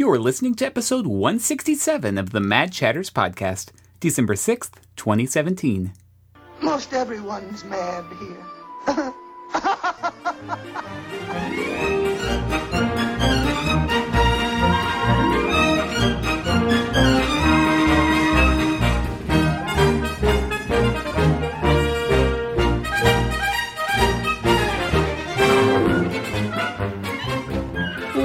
You are listening to episode 167 of the Mad Chatters podcast, December 6th, 2017. Most everyone's mad here.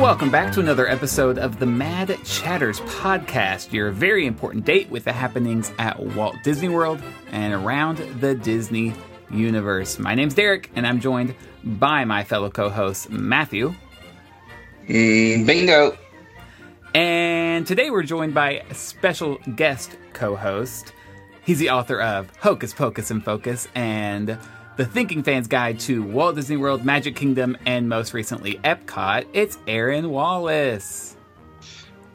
Welcome back to another episode of the Mad Chatters podcast, your very important date with the happenings at Walt Disney World and around the Disney universe. My name's Derek, and I'm joined by my fellow co-host, Matthew. Bingo. And today we're joined by a special guest co-host. He's the author of Hocus Pocus and Focus and The Thinking Fan's Guide to Walt Disney World, Magic Kingdom, and most recently Epcot. It's Aaron Wallace.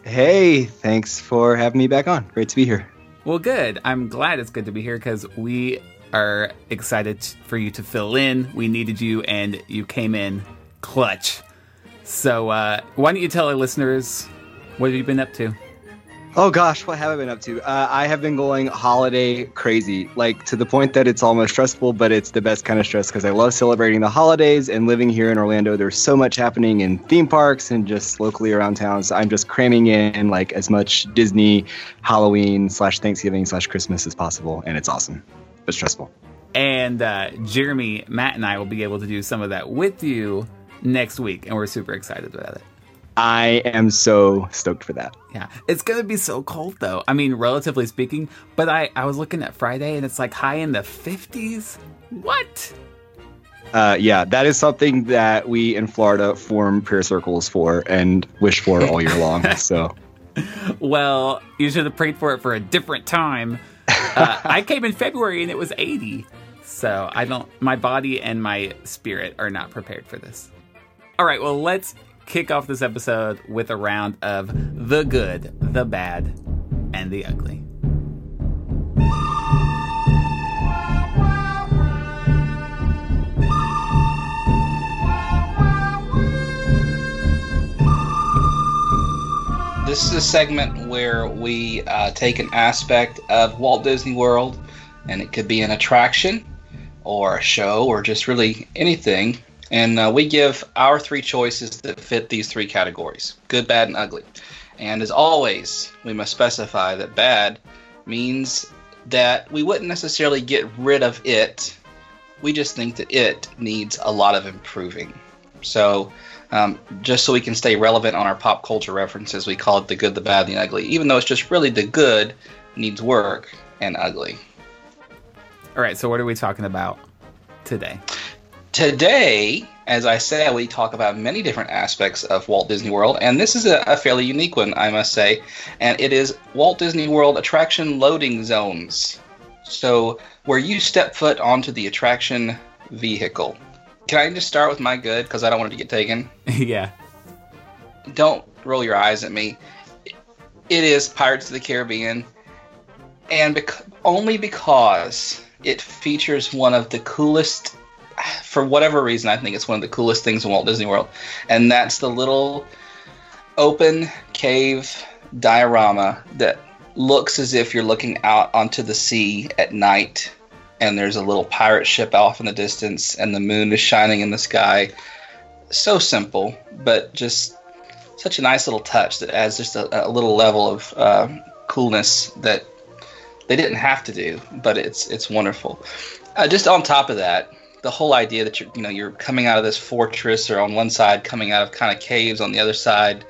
Hey, thanks for having me back on. Great to be here. Well, good. I'm glad it's good to be here because we are excited for you to fill in. We needed you, and you came in clutch. So why don't you tell our listeners, what have you been up to? Oh gosh, what have I been up to? I have been going holiday crazy, like to the point that it's almost stressful, but it's the best kind of stress because I love celebrating the holidays and living here in Orlando. There's so much happening in theme parks and just locally around town. So I'm just cramming in like as much Disney, Halloween / Thanksgiving / Christmas as possible. And it's awesome, but stressful. And Jeremy, Matt, and I will be able to do some of that with you next week. And we're super excited about it. I am so stoked for that. Yeah. It's going to be so cold, though. I mean, relatively speaking, but I was looking at Friday, and it's like high in the 50s. What? Yeah, that is something that we in Florida form prayer circles for and wish for all year long. So, well, you should have prayed for it for a different time. I came in February, and it was 80. So my body and my spirit are not prepared for this. All right, well, let's kick off this episode with a round of the good, the bad, and the ugly. This is a segment where we take an aspect of Walt Disney World, and it could be an attraction or a show or just really anything. And we give our three choices that fit these three categories: good, bad, and ugly. And as always, we must specify that bad means that we wouldn't necessarily get rid of it. We just think that it needs a lot of improving. So just so we can stay relevant on our pop culture references, we call it the good, the bad, and the ugly, even though it's just really the good needs work and ugly. All right, so what are we talking about today? Today, as I said, we talk about many different aspects of Walt Disney World, and this is a fairly unique one, I must say, and it is Walt Disney World attraction loading zones. So, where you step foot onto the attraction vehicle. Can I just start with my good, because I don't want it to get taken? Yeah. Don't roll your eyes at me. It is Pirates of the Caribbean, and only because it features one of the coolest, for whatever reason, I think it's one of the coolest things in Walt Disney World. And that's the little open cave diorama that looks as if you're looking out onto the sea at night. And there's a little pirate ship off in the distance, and the moon is shining in the sky. So simple, but just such a nice little touch that adds just a little level of coolness that they didn't have to do. But it's wonderful. Just on top of that, the whole idea that you're coming out of this fortress, or on one side coming out of kind of caves on the other side,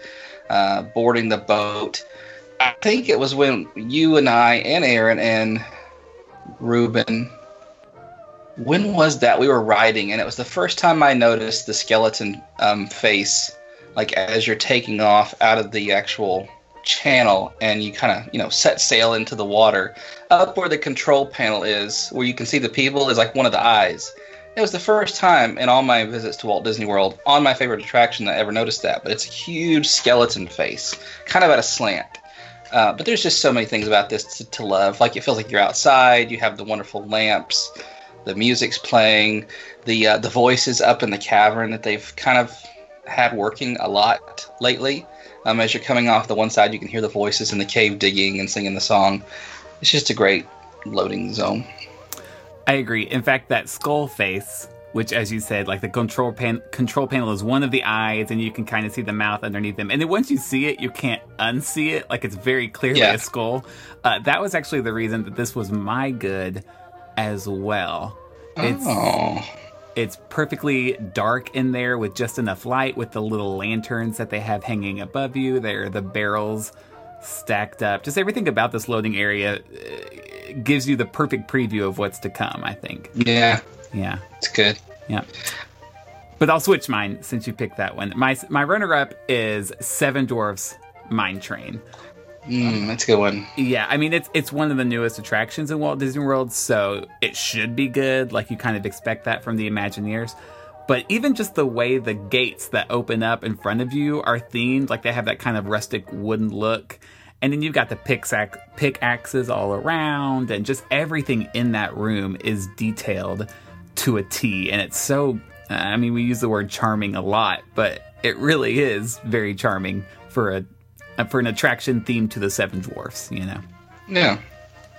boarding the boat. I think it was when you and I and Aaron and Ruben, when was that? We were riding, and it was the first time I noticed the skeleton face, like as you're taking off out of the actual channel, and you kind of set sail into the water. Up where the control panel is, where you can see the people, is like one of the eyes. It was the first time in all my visits to Walt Disney World on my favorite attraction that I ever noticed that. But it's a huge skeleton face, kind of at a slant. But there's just so many things about this to love. Like, it feels like you're outside. You have the wonderful lamps. The music's playing. The voices up in the cavern that they've kind of had working a lot lately. As you're coming off the one side, you can hear the voices in the cave digging and singing the song. It's just a great loading zone. I agree. In fact, that skull face, which, as you said, like the control panel is one of the eyes, and you can kind of see the mouth underneath them. And then once you see it, you can't unsee it. Like, it's very clearly a skull. That was actually the reason that this was my good as well. It's perfectly dark in there with just enough light with the little lanterns that they have hanging above you. There are the barrels stacked up. Just everything about this loading area gives you the perfect preview of what's to come, I think. Yeah. It's good. Yeah. But I'll switch mine since you picked that one. My runner-up is Seven Dwarfs Mine Train. That's a good one. Yeah, I mean, it's one of the newest attractions in Walt Disney World, so it should be good. Like, you kind of expect that from the Imagineers. But even just the way the gates that open up in front of you are themed, like they have that kind of rustic wooden look. And then you've got the pickaxes all around, and just everything in that room is detailed to a T. And it's so, I mean, we use the word charming a lot, but it really is very charming for an attraction themed to the Seven Dwarfs, you know? Yeah.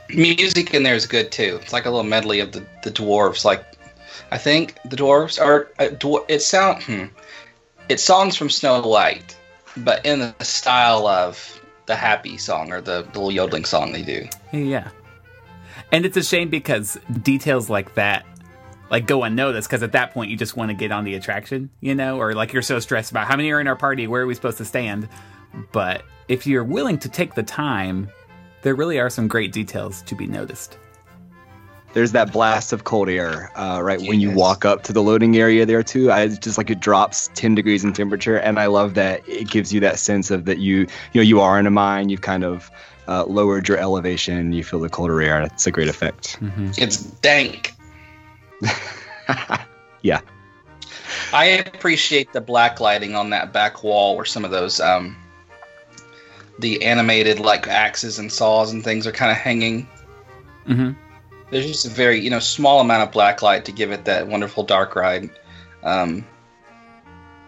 Music in there is good, too. It's like a little medley of the dwarves. Like, I think the dwarves are... It's songs from Snow White, but in the style of the happy song or the little yodeling song they do. Yeah. And it's a shame because details like that like go unnoticed, because at that point you just want to get on the attraction, you know? Or like you're so stressed about how many are in our party, where are we supposed to stand? But if you're willing to take the time, there really are some great details to be noticed. There's that blast of cold air when you walk up to the loading area there, too. It's just like it drops 10 degrees in temperature, and I love that it gives you that sense of that you are in a mine, you've kind of lowered your elevation, you feel the colder air, and it's a great effect. Mm-hmm. It's dank. Yeah. I appreciate the black lighting on that back wall where some of those the animated like axes and saws and things are kind of hanging. Mm-hmm. There's just a very small amount of black light to give it that wonderful dark ride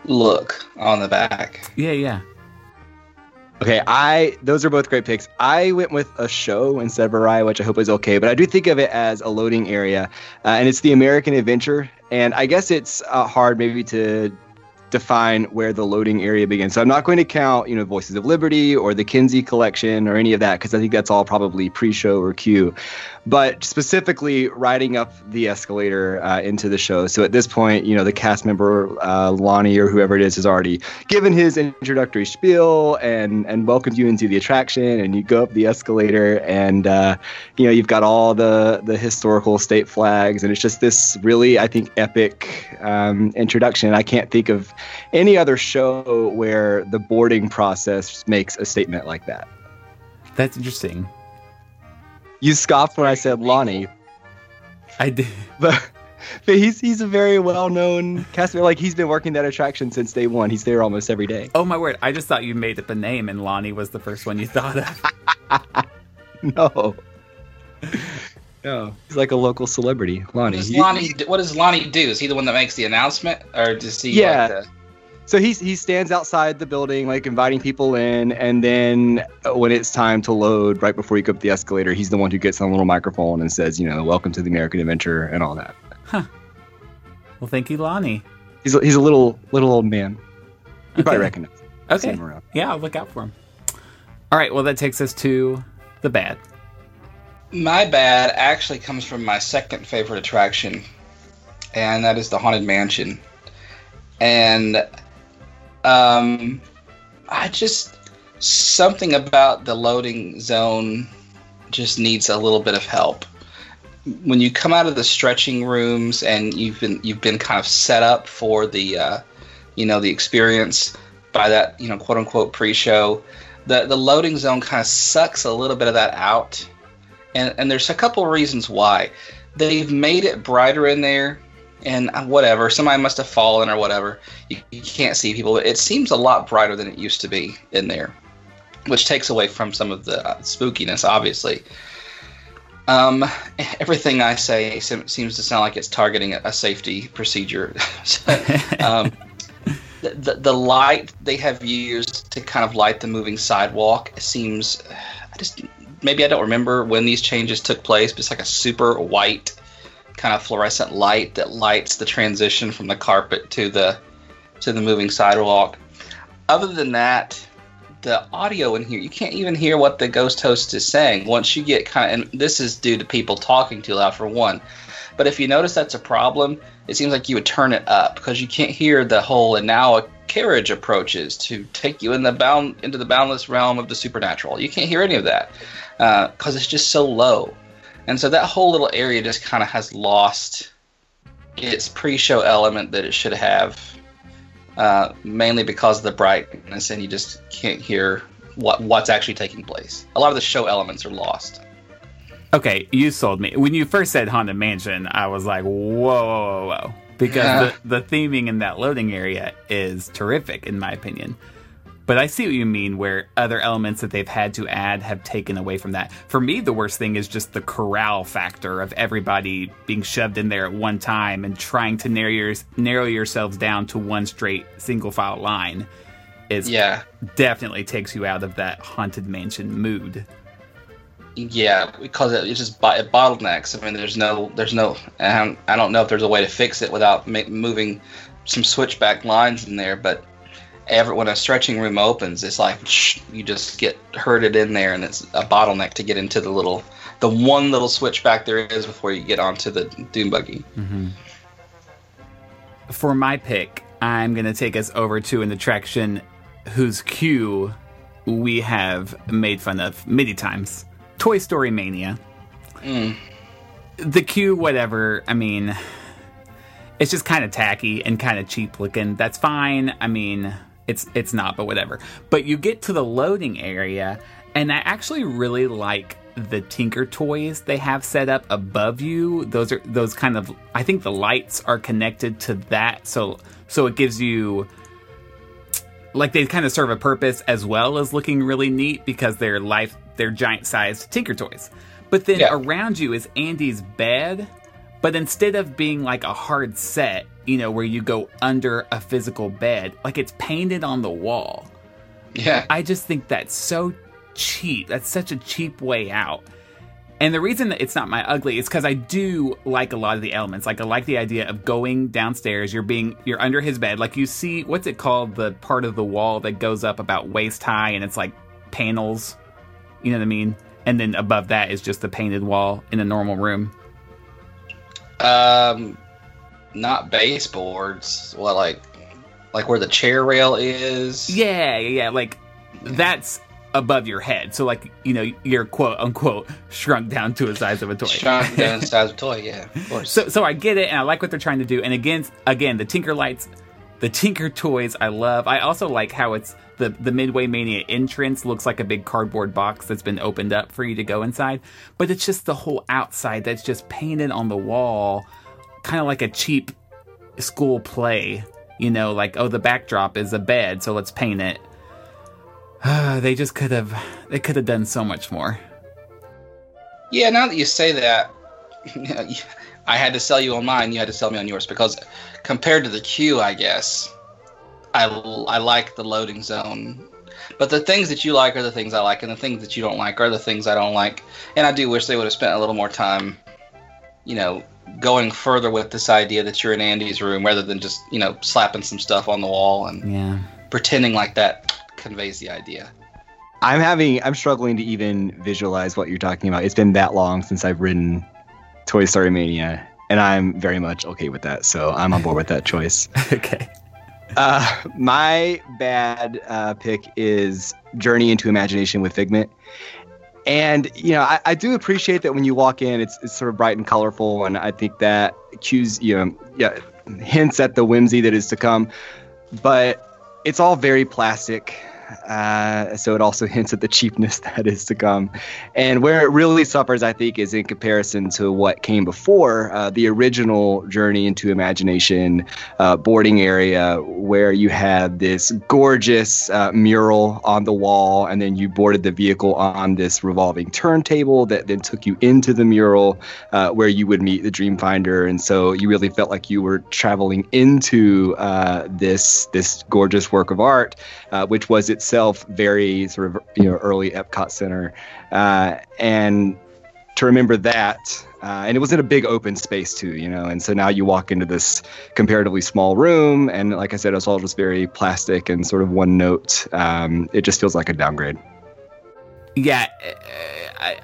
look on the back. Yeah. Okay, those are both great picks. I went with a show instead of a ride, which I hope is okay, but I do think of it as a loading area, and it's the American Adventure, and I guess it's hard maybe to define where the loading area begins. So I'm not going to count, Voices of Liberty or the Kinsey Collection or any of that, because I think that's all probably pre-show or queue, but specifically riding up the escalator into the show. So at this point, the cast member, Lonnie or whoever it is already given his introductory spiel and welcomes you into the attraction, and you go up the escalator and, you've got all the historical state flags, and it's just this really, I think, epic introduction. I can't think of any other show where the boarding process makes a statement like that. That's interesting. You scoffed when I said Lonnie. I did. But he's a very well-known cast member. Like, he's been working that attraction since day one. He's there almost every day. Oh, my word. I just thought you made up a name, and Lonnie was the first one you thought of. No. He's like a local celebrity, Lonnie. What does Lonnie do? Is he the one that makes the announcement? Or does he... Yeah. So he stands outside the building, like, inviting people in, and then when it's time to load, right before you go up the escalator, he's the one who gets on a little microphone and says, welcome to the American Adventure and all that. Huh. Well, thank you, Lonnie. He's a little old man. You probably recognize him. Okay. Yeah, I'll look out for him. All right, well, that takes us to the bad. My bad actually comes from my second favorite attraction, and that is the Haunted Mansion. And... something about the loading zone just needs a little bit of help. When you come out of the stretching rooms and you've been kind of set up for the, the experience by that, quote unquote pre-show, the loading zone kind of sucks a little bit of that out. And there's a couple reasons why. They've made it brighter in there. And whatever, somebody must have fallen or whatever. You can't see people. It seems a lot brighter than it used to be in there, which takes away from some of the spookiness, obviously. Everything I say seems to sound like it's targeting a safety procedure. the light they have used to kind of light the moving sidewalk seems, maybe I don't remember when these changes took place, but it's like a super white kind of fluorescent light that lights the transition from the carpet to the moving sidewalk. Other than that, the audio in here, you can't even hear what the ghost host is saying once you get kind of, and this is due to people talking too loud for one, but if you notice that's a problem, it seems like you would turn it up because you can't hear the whole, and now a carriage approaches to take you into the boundless realm of the supernatural. You can't hear any of that because it's just so low. And so that whole little area just kind of has lost its pre-show element that it should have, mainly because of the brightness, and you just can't hear what's actually taking place. A lot of the show elements are lost. Okay, you sold me. When you first said Haunted Mansion, I was like, whoa. Because the theming in that loading area is terrific, in my opinion. But I see what you mean, where other elements that they've had to add have taken away from that. For me, the worst thing is just the corral factor of everybody being shoved in there at one time and trying to narrow yourselves down to one straight single file line. It definitely takes you out of that Haunted Mansion mood. Yeah, because it's just bottlenecks. I mean, there's no. And I don't know if there's a way to fix it without moving some switchback lines in there, but. When a stretching room opens, it's like you just get herded in there, and it's a bottleneck to get into the one little switchback there is before you get onto the dune buggy. Mm-hmm. For my pick, I'm going to take us over to an attraction whose queue we have made fun of many times: Toy Story Mania. Mm. The queue, whatever. I mean, it's just kind of tacky and kind of cheap looking. That's fine. I mean. It's not, but whatever. But you get to the loading area, and I actually really like the Tinker Toys they have set up above you. Those kind of, I think the lights are connected to that, so it gives you, like, they kind of serve a purpose as well as looking really neat because they're giant-sized Tinker Toys. But then around you is Andy's bed, but instead of being like a hard set, you know, where you go under a physical bed, like it's painted on the wall. Yeah. I just think that's so cheap. That's such a cheap way out. And the reason that it's not my ugly is because I do like a lot of the elements. Like, I like the idea of going downstairs, you're under his bed. Like, you see, what's it called? The part of the wall that goes up about waist high, and it's like panels. You know what I mean? And then above that is just the painted wall in a normal room. Not baseboards. Well, like where the chair rail is. Yeah. Like, that's above your head. So, like, you know, you're quote unquote shrunk down to the size of a toy. Shrunk down to the size of a toy. Yeah, of course. So I get it, and I like what they're trying to do. And again, the Tinker lights, the Tinker Toys, I love. I also like how it's the Midway Mania entrance looks like a big cardboard box that's been opened up for you to go inside. But it's just the whole outside that's just painted on the wall. Kind of like a cheap school play, you know, like, oh, the backdrop is a bed, so let's paint it. They could have done so much more. Yeah, now that you say that, I had to sell you on mine, you had to sell me on yours, because compared to the queue, I guess, I like the loading zone. But the things that you like are the things I like, and the things that you don't like are the things I don't like. And I do wish they would have spent a little more time, you know, going further with this idea that you're in Andy's room rather than just, you know, slapping some stuff on the wall and pretending like that conveys the idea. I'm struggling to even visualize what you're talking about. It's been that long since I've ridden Toy Story Mania, and I'm very much okay with that, so I'm on board with that choice. Okay. My bad pick is Journey into Imagination with Figment. And, you know, I do appreciate that when you walk in, it's sort of bright and colorful, and I think that cues, you know, hints at the whimsy that is to come. But it's all very plastic. So it also hints at the cheapness that is to come. And where it really suffers, I think, is in comparison to what came before, the original Journey into Imagination boarding area, where you had this gorgeous mural on the wall, and then you boarded the vehicle on this revolving turntable that then took you into the mural where you would meet the Dreamfinder. And so you really felt like you were traveling into this gorgeous work of art, which was itself very sort of early Epcot Center, and to remember that, and it was in a big open space too, and so now you walk into this comparatively small room, and like I said, it's all just very plastic and sort of one note. It just feels like a downgrade. Yeah,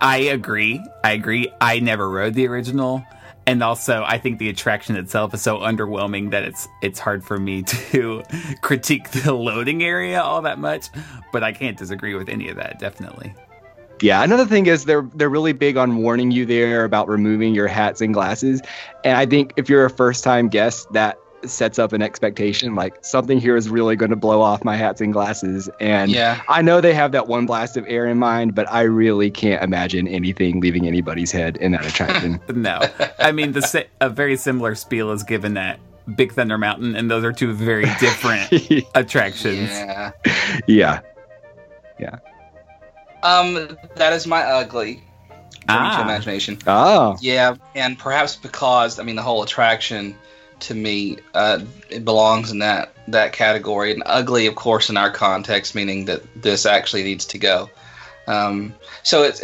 I agree. I never rode the original. And also, I think the attraction itself is so underwhelming that it's hard for me to critique the loading area all that much. But I can't disagree with any of that, definitely. Yeah, another thing is they're really big on warning you there about removing your hats and glasses. And I think if you're a first-time guest, that sets up an expectation, like something here is really going to blow off my hats and glasses. And yeah. I know they have that one blast of air in mind, but I really can't imagine anything leaving anybody's head in that attraction. No, I mean, a very similar spiel is given at Big Thunder Mountain, and those are two very different attractions. Yeah. That is my ugly. To Imagination. Oh. Yeah, and perhaps because, the whole attraction, to me, it belongs in that category. And ugly, of course, in our context, meaning that this actually needs to go. So it's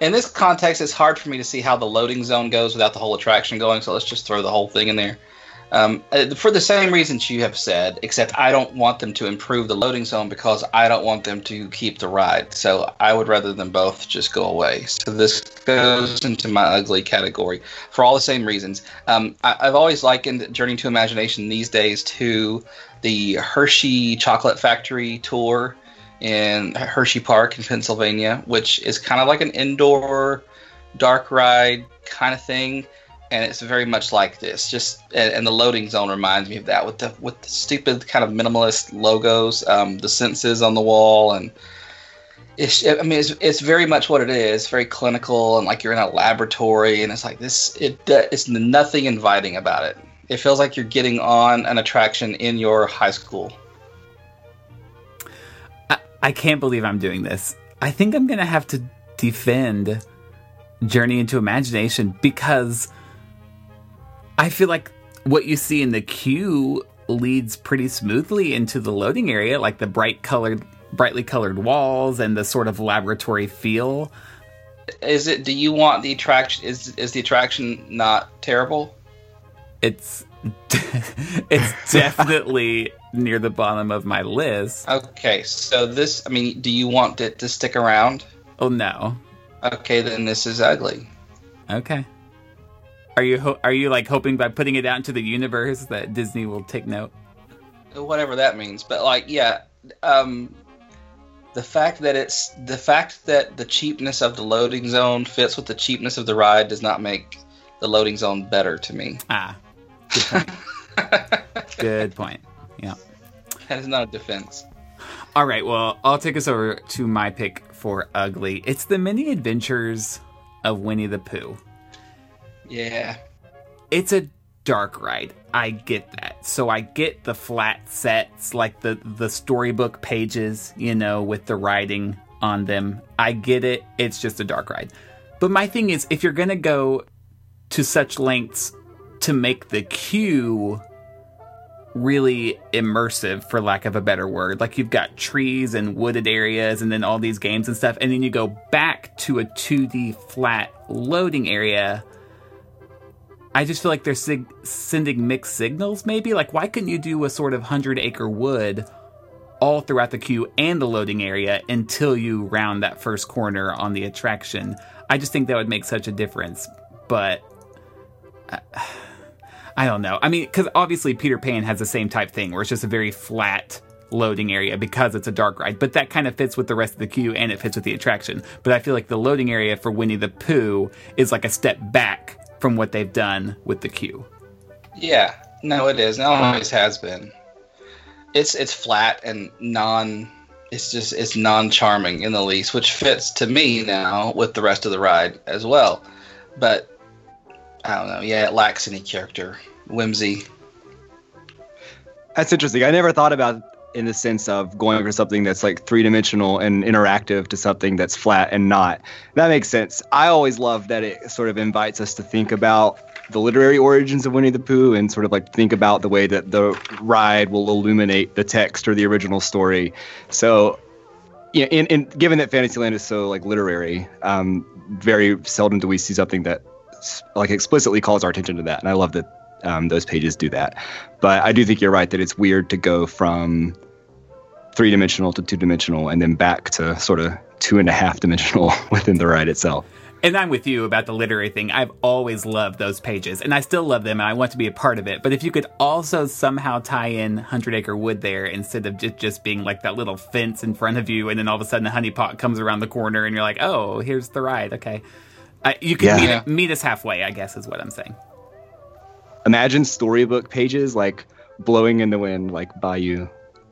in this context, it's hard for me to see how the loading zone goes without the whole attraction going, so let's just throw the whole thing in there. For the same reasons you have said, except I don't want them to improve the loading zone because I don't want them to keep the ride. So I would rather them both just go away. So this goes into my ugly category for all the same reasons. I've always likened Journey to Imagination these days to the Hershey Chocolate Factory tour in Hershey Park in Pennsylvania, which is kind of like an indoor dark ride kind of thing. And it's very much like this. And the loading zone reminds me of that with the stupid kind of minimalist logos, the senses on the wall, and it's very much what it is. Very clinical, and like you're in a laboratory, and it's like this. It's nothing inviting about it. It feels like you're getting on an attraction in your high school. I can't believe I'm doing this. I think I'm gonna have to defend Journey into Imagination because I feel like what you see in the queue leads pretty smoothly into the loading area, like the brightly colored walls and the sort of laboratory feel. Do you want the attraction? Is the attraction not terrible? It's definitely near the bottom of my list. Okay, so this, do you want it to stick around? Oh, no. Okay, then this is ugly. Okay. Are you like hoping by putting it out into the universe that Disney will take note? Whatever that means, but the fact that the cheapness of the loading zone fits with the cheapness of the ride does not make the loading zone better to me. Good point. Good point. Yeah, that is not a defense. All right, well, I'll take us over to my pick for ugly. It's the mini adventures of Winnie the Pooh. Yeah. It's a dark ride. I get that. So I get the flat sets, like the storybook pages, with the writing on them. I get it. It's just a dark ride. But my thing is, if you're going to go to such lengths to make the queue really immersive, for lack of a better word, like you've got trees and wooded areas and then all these games and stuff, and then you go back to a 2D flat loading area, I just feel like they're sending mixed signals, maybe. Like, why couldn't you do a sort of 100-acre wood all throughout the queue and the loading area until you round that first corner on the attraction? I just think that would make such a difference. But I don't know. Because obviously Peter Pan has the same type thing where it's just a very flat loading area because it's a dark ride. But that kind of fits with the rest of the queue and it fits with the attraction. But I feel like the loading area for Winnie the Pooh is like a step back from what they've done with the queue. Yeah, no, it is. It always has been. It's flat and non it's non-charming in the least, which fits to me now with the rest of the ride as well. But I don't know. Yeah, it lacks any character, whimsy. That's interesting. I never thought about in the sense of going for something that's like three-dimensional and interactive to something that's flat and not. That makes sense. I always love that it sort of invites us to think about the literary origins of Winnie the Pooh and sort of like think about the way that the ride will illuminate the text or the original story. So, yeah, and given that Fantasyland is so like literary, very seldom do we see something that like explicitly calls our attention to that. And I love that those pages do that. But I do think you're right that it's weird to go from three-dimensional to two-dimensional and then back to sort of two-and-a-half-dimensional within the ride itself. And I'm with you about the literary thing. I've always loved those pages, and I still love them, and I want to be a part of it. But if you could also somehow tie in Hundred Acre Wood there instead of just being like that little fence in front of you, and then all of a sudden a honeypot comes around the corner, and you're like, oh, here's the ride, okay. You could meet us halfway, I guess, is what I'm saying. Imagine storybook pages like Blowing in the Wind, like Bayou.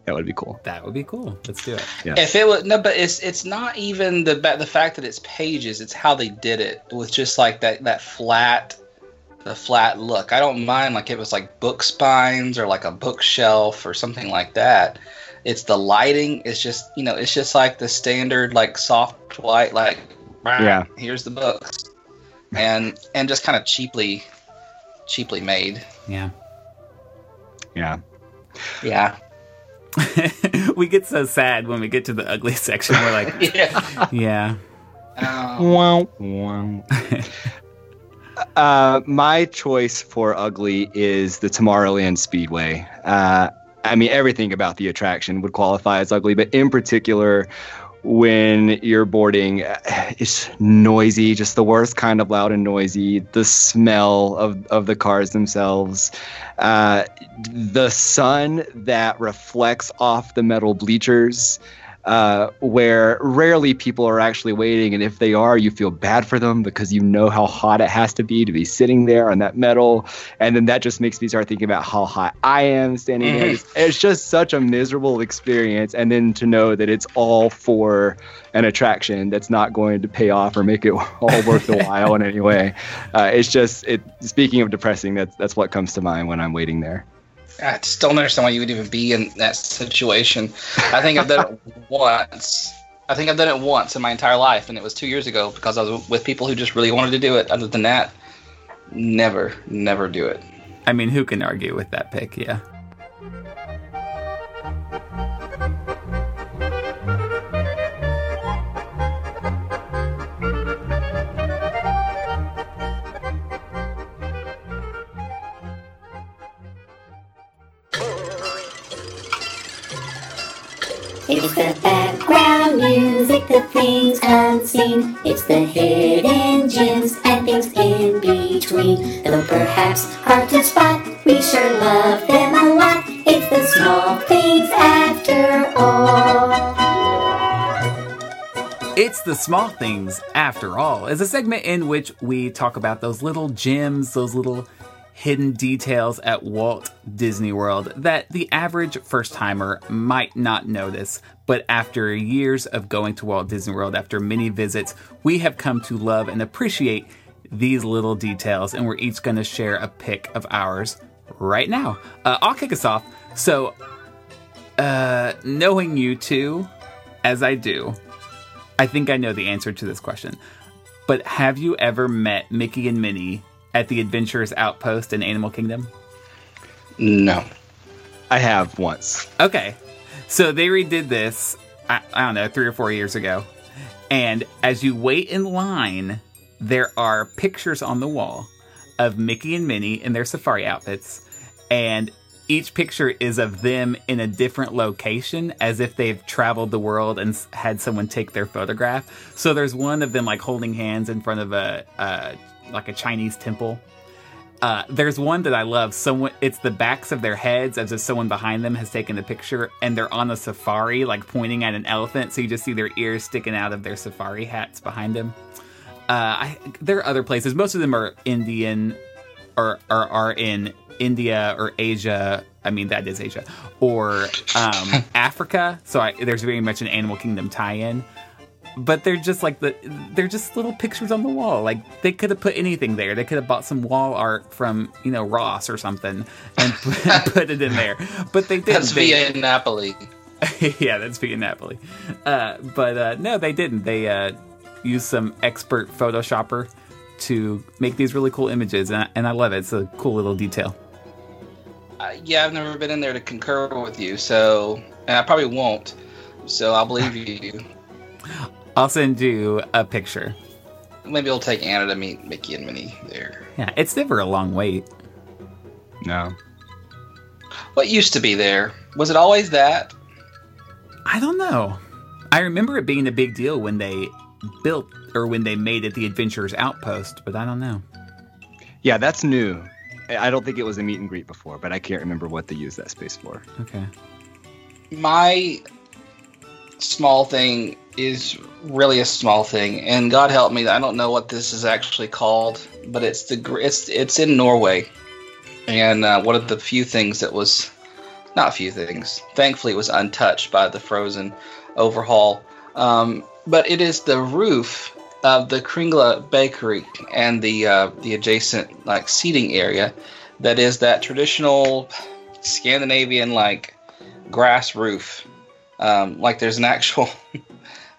That would be cool. That would be cool. Let's do it. Yeah. If it was no, but it's not even the fact that it's pages. It's how they did it with just like that flat look. I don't mind like it was like book spines or like a bookshelf or something like that. It's the lighting. It's just it's just like the standard like soft light like here's the books and just kind of cheaply made. Yeah. We get so sad when we get to the ugly section. We're like, My choice for ugly is the Tomorrowland Speedway. I mean, everything about the attraction would qualify as ugly, but in particular, when you're boarding, it's noisy, just the worst kind of loud and noisy. The smell of the cars themselves. The sun that reflects off the metal bleachers, where rarely people are actually waiting. And if they are, you feel bad for them because you know how hot it has to be sitting there on that metal. And then that just makes me start thinking about how hot I am standing there. It's just such a miserable experience. And then to know that it's all for an attraction that's not going to pay off or make it all worth the while in any way. Speaking of depressing, that's what comes to mind when I'm waiting there. I just don't understand why you would even be in that situation. I think I've done it once. In my entire life, and it was 2 years ago because I was with people who just really wanted to do it. Other than that, never do it. I mean, who can argue with that pick? Yeah. It's the background music, the things unseen. It's the hidden gems and things in between. Though perhaps hard to spot, we sure love them a lot. It's the small things after all. It's the small things after all. It's a segment in which we talk about those little gems, those little hidden details at Walt Disney World that the average first-timer might not notice. But after years of going to Walt Disney World, after many visits, we have come to love and appreciate these little details, and we're each going to share a pick of ours right now. I'll kick us off. So, knowing you two as I do, I think I know the answer to this question. But have you ever met Mickey and Minnie at the Adventurers Outpost in Animal Kingdom? No. I have once. Okay. So they redid this, I don't know, 3 or 4 years ago. And as you wait in line, there are pictures on the wall of Mickey and Minnie in their safari outfits. And each picture is of them in a different location, as if they've traveled the world and had someone take their photograph. So there's one of them like holding hands in front of a Chinese temple. There's one that I love. Someone, it's the backs of their heads as if someone behind them has taken the picture, and they're on a safari, like pointing at an elephant. So you just see their ears sticking out of their safari hats behind them. There are other places. Most of them are Indian or are in India or Asia. I mean, that is Asia. Or Africa. So there's very much an Animal Kingdom tie-in. But they're just like they're just little pictures on the wall. Like they could have put anything there. They could have bought some wall art from Ross or something and put it in there. But they didn't. That's via Napoli. Yeah, that's via Napoli. No, they didn't. They used some expert Photoshopper to make these really cool images, and I love it. It's a cool little detail. Yeah, I've never been in there to concur with you, so and I probably won't. So I'll believe you. I'll send you a picture. Maybe I'll take Anna to meet Mickey and Minnie there. Yeah, it's never a long wait. No. What used to be there? Was it always that? I don't know. I remember it being a big deal when they built, or when they made it the Adventurer's Outpost, but I don't know. Yeah, that's new. I don't think it was a meet and greet before, but I can't remember what they used that space for. Okay. My small thing is really a small thing, and God help me, I don't know what this is actually called, but it's in Norway, and one of the few things that was not few things, thankfully, was untouched by the Frozen overhaul. But it is the roof of the Kringla Bakery and the adjacent like seating area that is that traditional Scandinavian like grass roof. Like there's an actual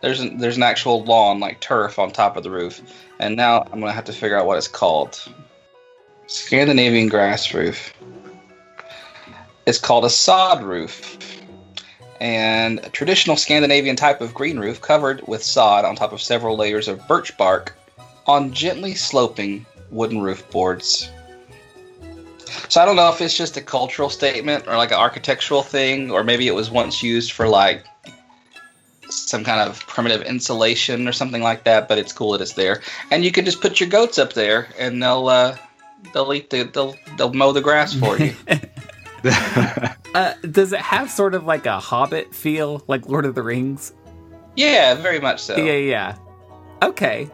there's an actual lawn, like turf on top of the roof. And now I'm going to have to figure out what it's called. Scandinavian grass roof. It's called a sod roof. And a traditional Scandinavian type of green roof covered with sod on top of several layers of birch bark on gently sloping wooden roof boards. So I don't know if it's just a cultural statement or like an architectural thing, or maybe it was once used for like some kind of primitive insulation or something like that. But it's cool that it's there, and you can just put your goats up there, and they'll mow the grass for you. Does it have sort of like a Hobbit feel, like Lord of the Rings? Yeah, very much so. Yeah. Okay.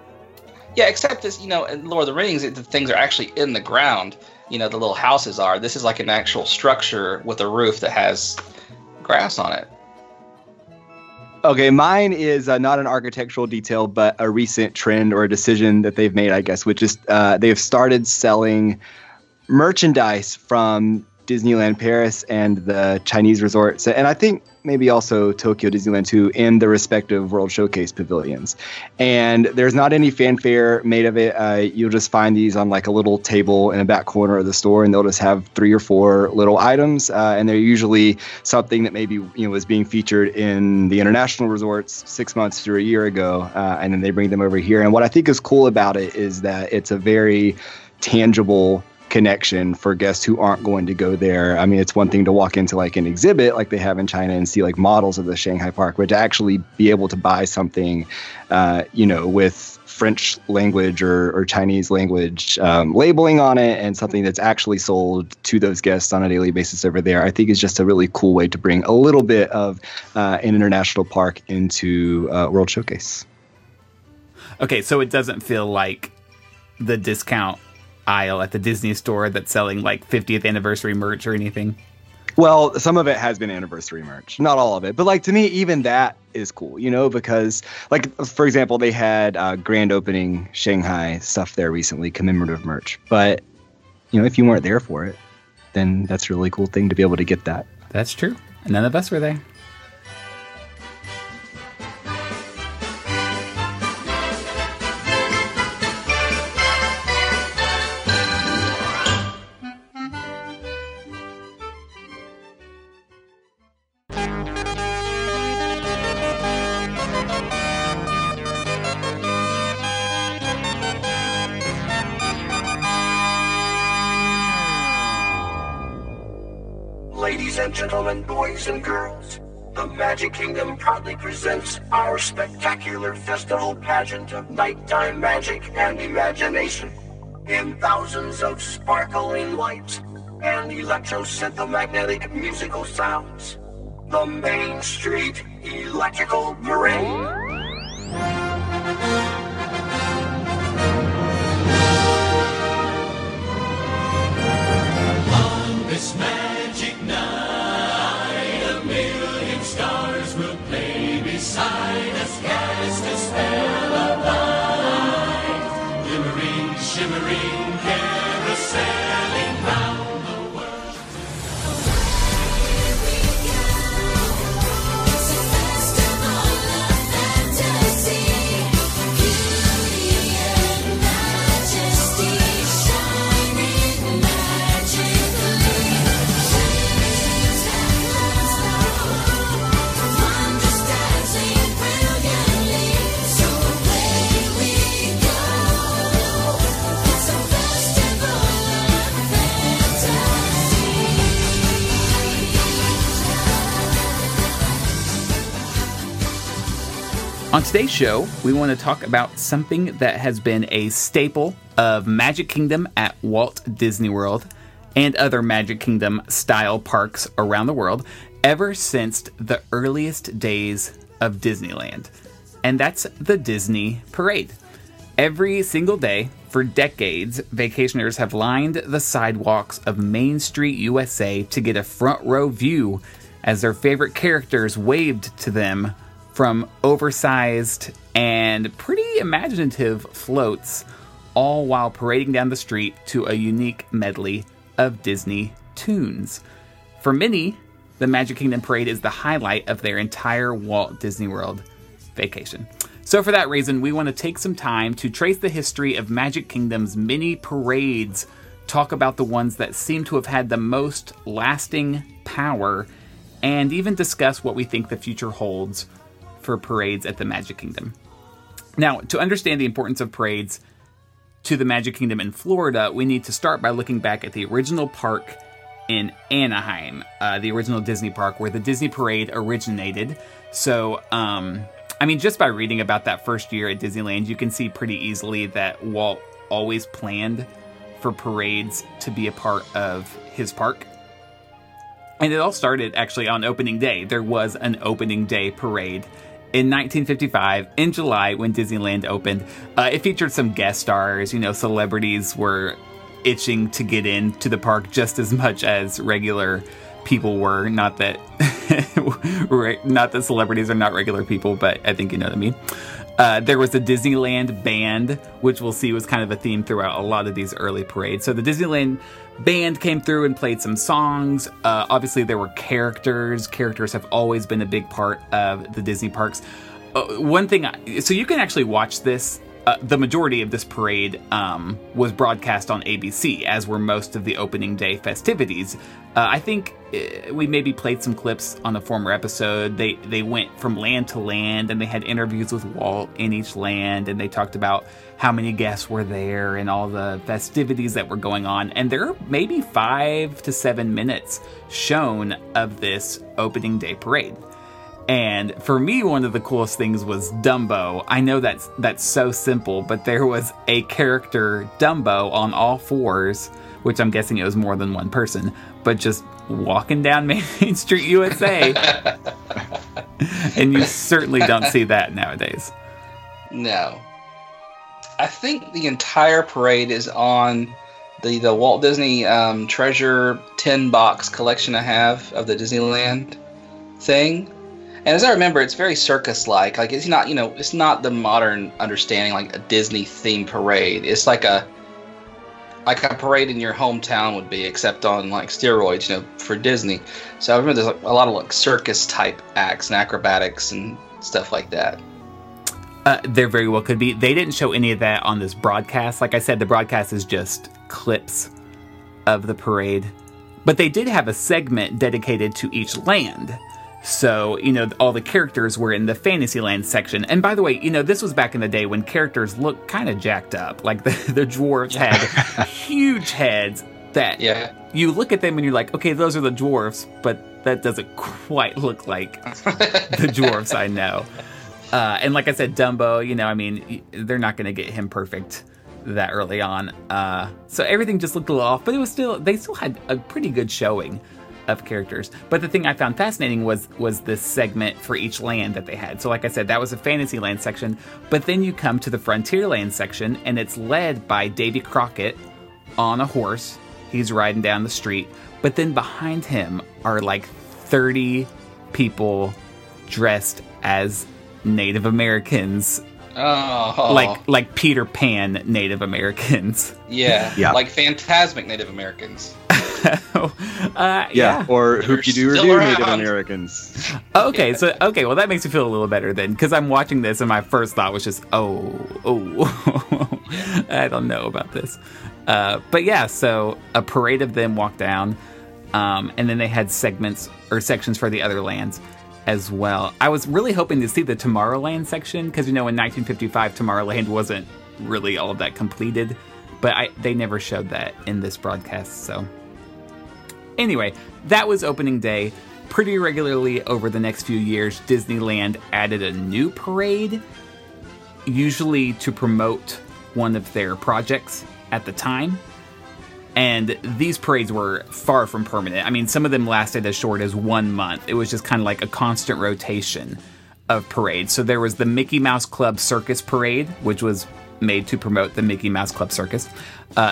Yeah, except this, in Lord of the Rings, the things are actually in the ground. The little houses are. This is like an actual structure with a roof that has grass on it. Okay, mine is not an architectural detail, but a recent trend or a decision that they've made, I guess, which is they have started selling merchandise from Disneyland Paris and the Chinese resorts, and I think maybe also Tokyo Disneyland too, in the respective World Showcase pavilions. And there's not any fanfare made of it. You'll just find these on like a little table in a back corner of the store, and they'll just have 3 or 4 little items, and they're usually something that maybe was being featured in the international resorts 6 months to a year ago, and then they bring them over here. And what I think is cool about it is that it's a very tangible connection for guests who aren't going to go there. I mean, it's one thing to walk into like an exhibit like they have in China and see like models of the Shanghai Park, but to actually be able to buy something, with French language or Chinese language labeling on it, and something that's actually sold to those guests on a daily basis over there, I think is just a really cool way to bring a little bit of an international park into World Showcase. Okay, so it doesn't feel like the discount aisle at the Disney store that's selling like 50th anniversary merch or anything? Well, some of it has been anniversary merch, not all of it, but like to me, even that is cool, because like, for example, they had grand opening Shanghai stuff there recently, commemorative merch. But if you weren't there for it, then that's a really cool thing to be able to get that. That's true. None of us were there. Magic Kingdom proudly presents our spectacular festival pageant of nighttime magic and imagination. In thousands of sparkling lights and electro-synthomagnetic musical sounds, the Main Street Electrical Parade. On today's show, we want to talk about something that has been a staple of Magic Kingdom at Walt Disney World and other Magic Kingdom-style parks around the world ever since the earliest days of Disneyland, and that's the Disney Parade. Every single day for decades, vacationers have lined the sidewalks of Main Street, USA to get a front row view as their favorite characters waved to them from oversized and pretty imaginative floats, all while parading down the street to a unique medley of Disney tunes. For many, the Magic Kingdom Parade is the highlight of their entire Walt Disney World vacation. So for that reason, we want to take some time to trace the history of Magic Kingdom's many parades, talk about the ones that seem to have had the most lasting power, and even discuss what we think the future holds for parades at the Magic Kingdom. Now, to understand the importance of parades to the Magic Kingdom in Florida, we need to start by looking back at the original park in Anaheim, the original Disney park where the Disney Parade originated. So, just by reading about that first year at Disneyland, you can see pretty easily that Walt always planned for parades to be a part of his park. And it all started actually on opening day. There was an opening day parade in 1955 in July when Disneyland opened. It featured some guest stars. Celebrities were itching to get into the park just as much as regular people were. Not that celebrities are not regular people, but I think you know what I mean. There was the Disneyland Band, which we'll see was kind of a theme throughout a lot of these early parades. So the Disneyland Band came through and played some songs. Obviously, there were characters. Characters have always been a big part of the Disney parks. So you can actually watch this. The majority of this parade was broadcast on ABC, as were most of the opening day festivities. I think we maybe played some clips on a former episode. They went from land to land, and they had interviews with Walt in each land, and they talked about how many guests were there and all the festivities that were going on. And there are maybe 5 to 7 minutes shown of this opening day parade. And for me, one of the coolest things was Dumbo. I know that's so simple, but there was a character, Dumbo, on all fours, which I'm guessing it was more than one person, but just walking down Main Street, USA. And you certainly don't see that nowadays. No. I think the entire parade is on the Walt Disney Treasure 10-box collection I have of the Disneyland thing. And as I remember, it's very circus-like. Like it's not, it's not the modern understanding like a Disney themed parade. It's like a parade in your hometown would be, except on like steroids, for Disney. So I remember there's a lot of like circus type acts and acrobatics and stuff like that. There very well could be. They didn't show any of that on this broadcast. Like I said, the broadcast is just clips of the parade, but they did have a segment dedicated to each land. So, all the characters were in the Fantasyland section. And by the way, this was back in the day when characters looked kind of jacked up. Like the dwarves had huge heads that you look at them and you're like, okay, those are the dwarves, but that doesn't quite look like the dwarves I know. And like I said, Dumbo, they're not going to get him perfect that early on. So everything just looked a little off, but they still had a pretty good showing of characters. But the thing I found fascinating was this segment for each land that they had. So like I said, that was a Fantasyland section, but then you come to the Frontierland section, and it's led by Davy Crockett on a horse. He's riding down the street, but then behind him are like 30 people dressed as Native Americans. Oh. Like Peter Pan Native Americans. Yeah. Like phantasmic Native Americans. Or Hoop-Dee-Doo-Doo Native Americans. Okay, well, that makes me feel a little better then, because I'm watching this and my first thought was just, I don't know about this. So a parade of them walked down, and then they had segments or sections for the other lands as well. I was really hoping to see the Tomorrowland section, because in 1955 Tomorrowland wasn't really all that completed, but they never showed that in this broadcast, so. Anyway, that was opening day. pretty regularly over the next few years, Disneyland added a new parade, usually to promote one of their projects at the time. And these parades were far from permanent. I mean, some of them lasted as short as 1 month. It was just kind of like a constant rotation of parades. So there was the Mickey Mouse Club Circus Parade, which was made to promote the Mickey Mouse Club Circus.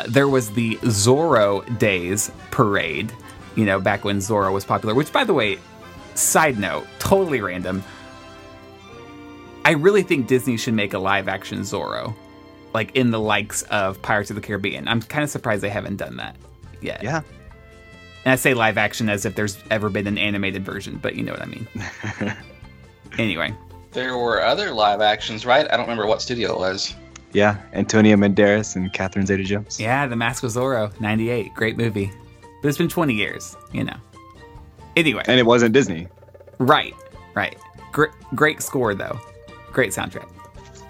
There was the Zorro Days Parade, you know, back when Zorro was popular, which, by the way, side note, totally random. I really think Disney should make a live-action Zorro, like in the likes of Pirates of the Caribbean. I'm kind of surprised they haven't done that yet. Yeah. And I say live-action as if there's ever been an animated version, but you know what I mean. Anyway. There were other live actions, right? I don't remember what studio it was. Yeah, Antonio Banderas and Catherine Zeta-Jones. Yeah, The Mask of Zorro, 98. Great movie. But it's been 20 years, you know. Anyway. And it wasn't Disney. Right. Great score, though. Great soundtrack.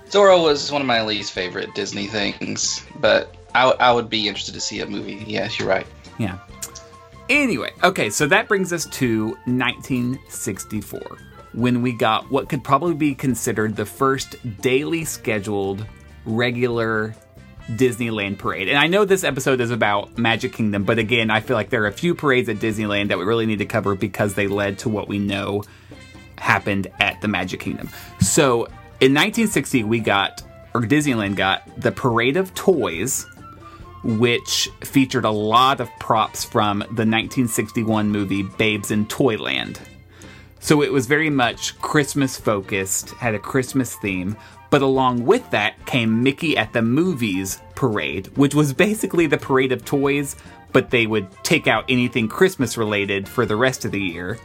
Zorro was one of my least favorite Disney things, but I would be interested to see a movie. Yes, you're right. Yeah. Anyway, okay, so that brings us to 1964, when we got what could probably be considered the first daily scheduled regular Disneyland parade. And I know this episode is about Magic Kingdom, but again, I feel like there are a few parades at Disneyland that we really need to cover because they led to what we know happened at the Magic Kingdom. So in 1960, Disneyland got the Parade of Toys, which featured a lot of props from the 1961 movie Babes in Toyland. So it was very much Christmas focused, had a Christmas theme. But along with that came Mickey at the Movies Parade, which was basically the Parade of Toys, but they would take out anything Christmas-related for the rest of the year.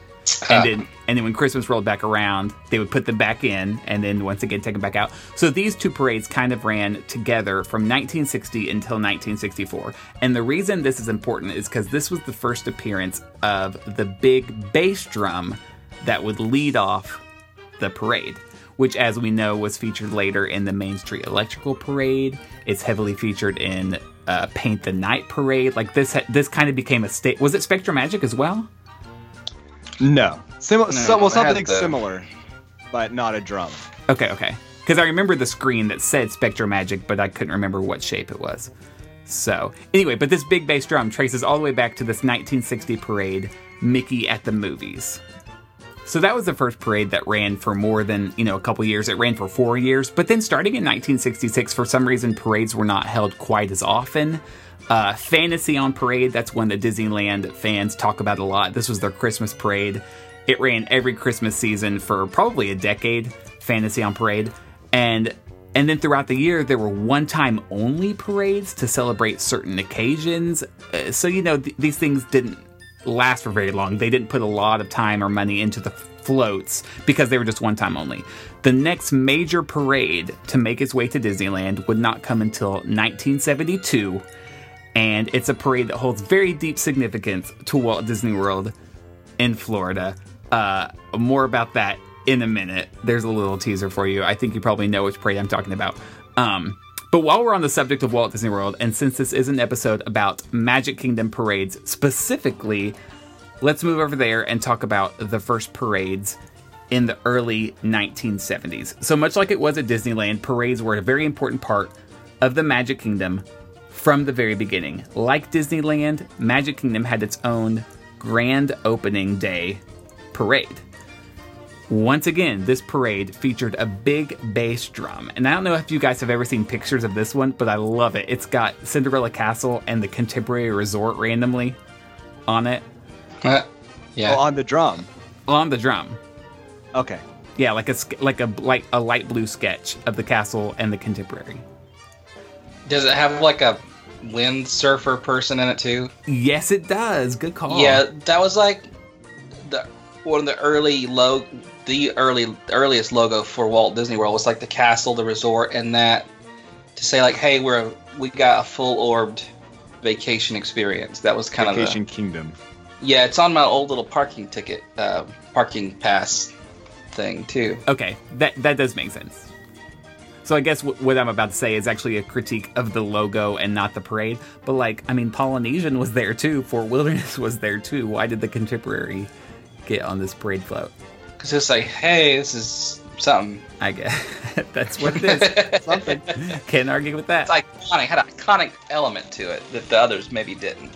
And then when Christmas rolled back around, they would put them back in, and then once again take them back out. So these two parades kind of ran together from 1960 until 1964. And the reason this is important is because this was the first appearance of the big bass drum that would lead off the parade, which, as we know, was featured later in the Main Street Electrical Parade. It's heavily featured in Paint the Night Parade. Like, this kind of became a state. Was it Spectrum Magic as well? No. Something similar, but not a drum. Okay. Because I remember the screen that said Spectrum Magic, but I couldn't remember what shape it was. So, anyway, but this big bass drum traces all the way back to this 1960 parade, Mickey at the Movies. So that was the first parade that ran for more than, a couple years. It ran for 4 years. But then starting in 1966, for some reason, parades were not held quite as often. Fantasy on Parade, that's one that Disneyland fans talk about a lot. This was their Christmas parade. It ran every Christmas season for probably a decade, Fantasy on Parade. And then throughout the year, there were one-time only parades to celebrate certain occasions. These things didn't last for very long. They didn't put a lot of time or money into the floats because they were just one time only. The next major parade to make its way to Disneyland would not come until 1972, and it's a parade that holds very deep significance to Walt Disney World in Florida. More about that in a minute. There's a little teaser for you. I think you probably know which parade I'm talking about. But while we're on the subject of Walt Disney World, and since this is an episode about Magic Kingdom parades specifically, let's move over there and talk about the first parades in the early 1970s. So much like it was at Disneyland, parades were a very important part of the Magic Kingdom from the very beginning. Like Disneyland, Magic Kingdom had its own grand opening day parade. Once again, this parade featured a big bass drum. And I don't know if you guys have ever seen pictures of this one, but I love it. It's got Cinderella Castle and the Contemporary Resort randomly on it. Yeah. Oh, on the drum. Okay. Yeah, like a light blue sketch of the castle and the Contemporary. Does it have like a windsurfer person in it too? Yes, it does. Good call. Yeah, that was like the earliest logo for Walt Disney World was like the castle, the resort, and that to say like, hey, we got a full-orbed vacation experience. That was kind of Vacation Kingdom. Yeah, it's on my old little parking pass thing too. Okay, that does make sense. So I guess what I'm about to say is actually a critique of the logo and not the parade. But Polynesian was there too. Fort Wilderness was there too. Why did the Contemporary get on this parade float. Because it's like, hey, this is something. I guess that's what it is. Something. Can't argue with that. It's iconic. It had an iconic element to it that the others maybe didn't.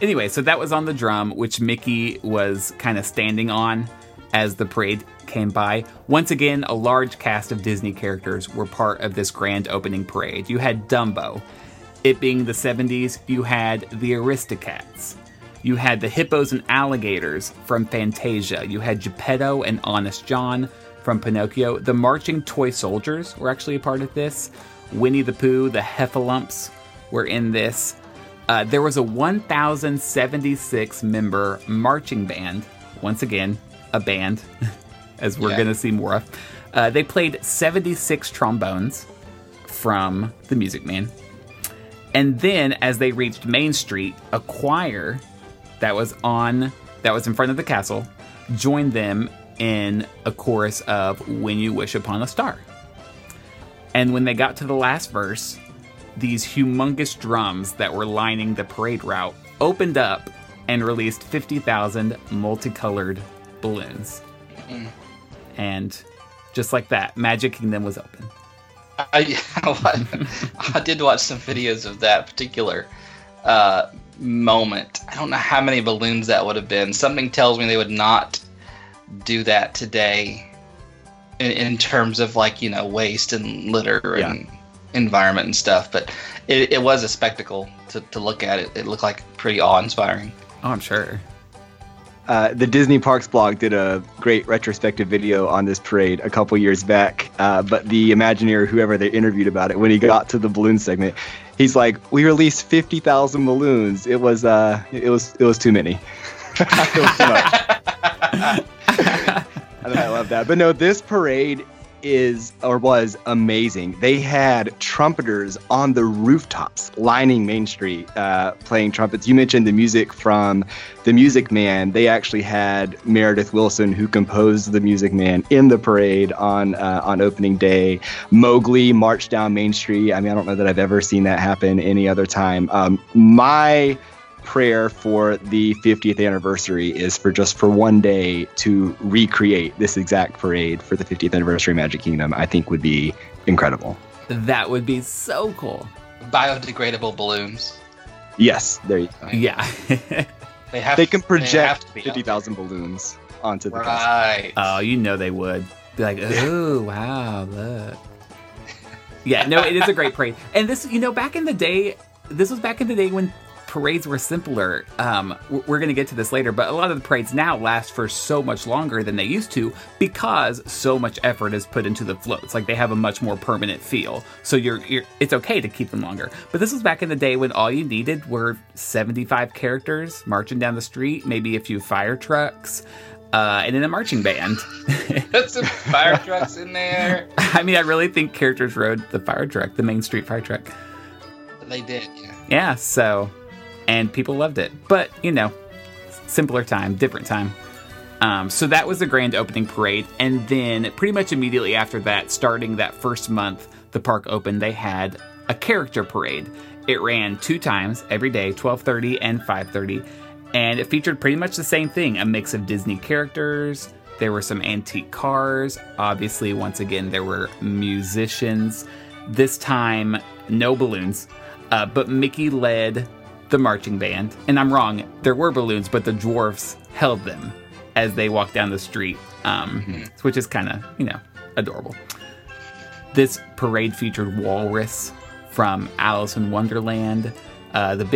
Anyway, so that was on the drum, which Mickey was kind of standing on as the parade came by. Once again, a large cast of Disney characters were part of this grand opening parade. You had Dumbo. It being the 70s, you had the Aristocats. You had the hippos and alligators from Fantasia. You had Geppetto and Honest John from Pinocchio. The marching toy soldiers were actually a part of this. Winnie the Pooh, the Heffalumps were in this. There was a 1,076-member marching band. Once again, a band, as we're going to see more of. They played 76 trombones from The Music Man. And then, as they reached Main Street, a choir that was in front of the castle joined them in a chorus of When You Wish Upon a Star. And when they got to the last verse, these humongous drums that were lining the parade route opened up and released 50,000 multicolored balloons. Mm-mm. And just like that, Magic Kingdom was open. I did watch some videos of that particular moment. I don't know how many balloons that would have been. Something tells me they would not do that today in terms of waste and litter and environment and stuff. But it was a spectacle to look at. It looked like pretty awe-inspiring. Oh, I'm sure. The Disney Parks blog did a great retrospective video on this parade a couple years back, but the Imagineer, whoever they interviewed about it, when he got to the balloon segment, he's like, "We released 50,000 balloons. It was too many. It was too much." And I love that. But no, this parade was amazing. They had trumpeters on the rooftops lining Main Street playing trumpets. You mentioned the music from The Music Man. They actually had Meredith Willson, who composed The Music Man, in the parade on opening day. Mowgli marched down Main Street. I mean, I don't know that I've ever seen that happen any other time. My prayer for the 50th anniversary is for one day to recreate this exact parade for the 50th anniversary of Magic Kingdom. I think would be incredible. That would be so cool. Biodegradable balloons. Yes, there you go. Yeah. They can project 50,000 balloons onto the right. Oh, they would. Be like, "Oh, wow, look." Yeah, no, it is a great parade. And this, this was back in the day when parades were simpler. We're going to get to this later, but a lot of the parades now last for so much longer than they used to because so much effort is put into the floats. They have a much more permanent feel. So it's okay to keep them longer. But this was back in the day when all you needed were 75 characters marching down the street, maybe a few fire trucks, and then a marching band. That's some fire trucks in there. I mean, I really think characters rode the fire truck, the Main Street fire truck. They did, yeah. Yeah, so... And people loved it. But, simpler time, different time. So that was the grand opening parade. And then pretty much immediately after that, starting that first month the park opened, they had a character parade. It ran 2 times every day, 12:30 and 5:30. And it featured pretty much the same thing, a mix of Disney characters. There were some antique cars. Obviously, once again, there were musicians. This time, no balloons. But Mickey led the marching band, and I'm wrong, there were balloons, but the dwarfs held them as they walked down the street, which is kind of, adorable. This parade featured Walrus from Alice in Wonderland, the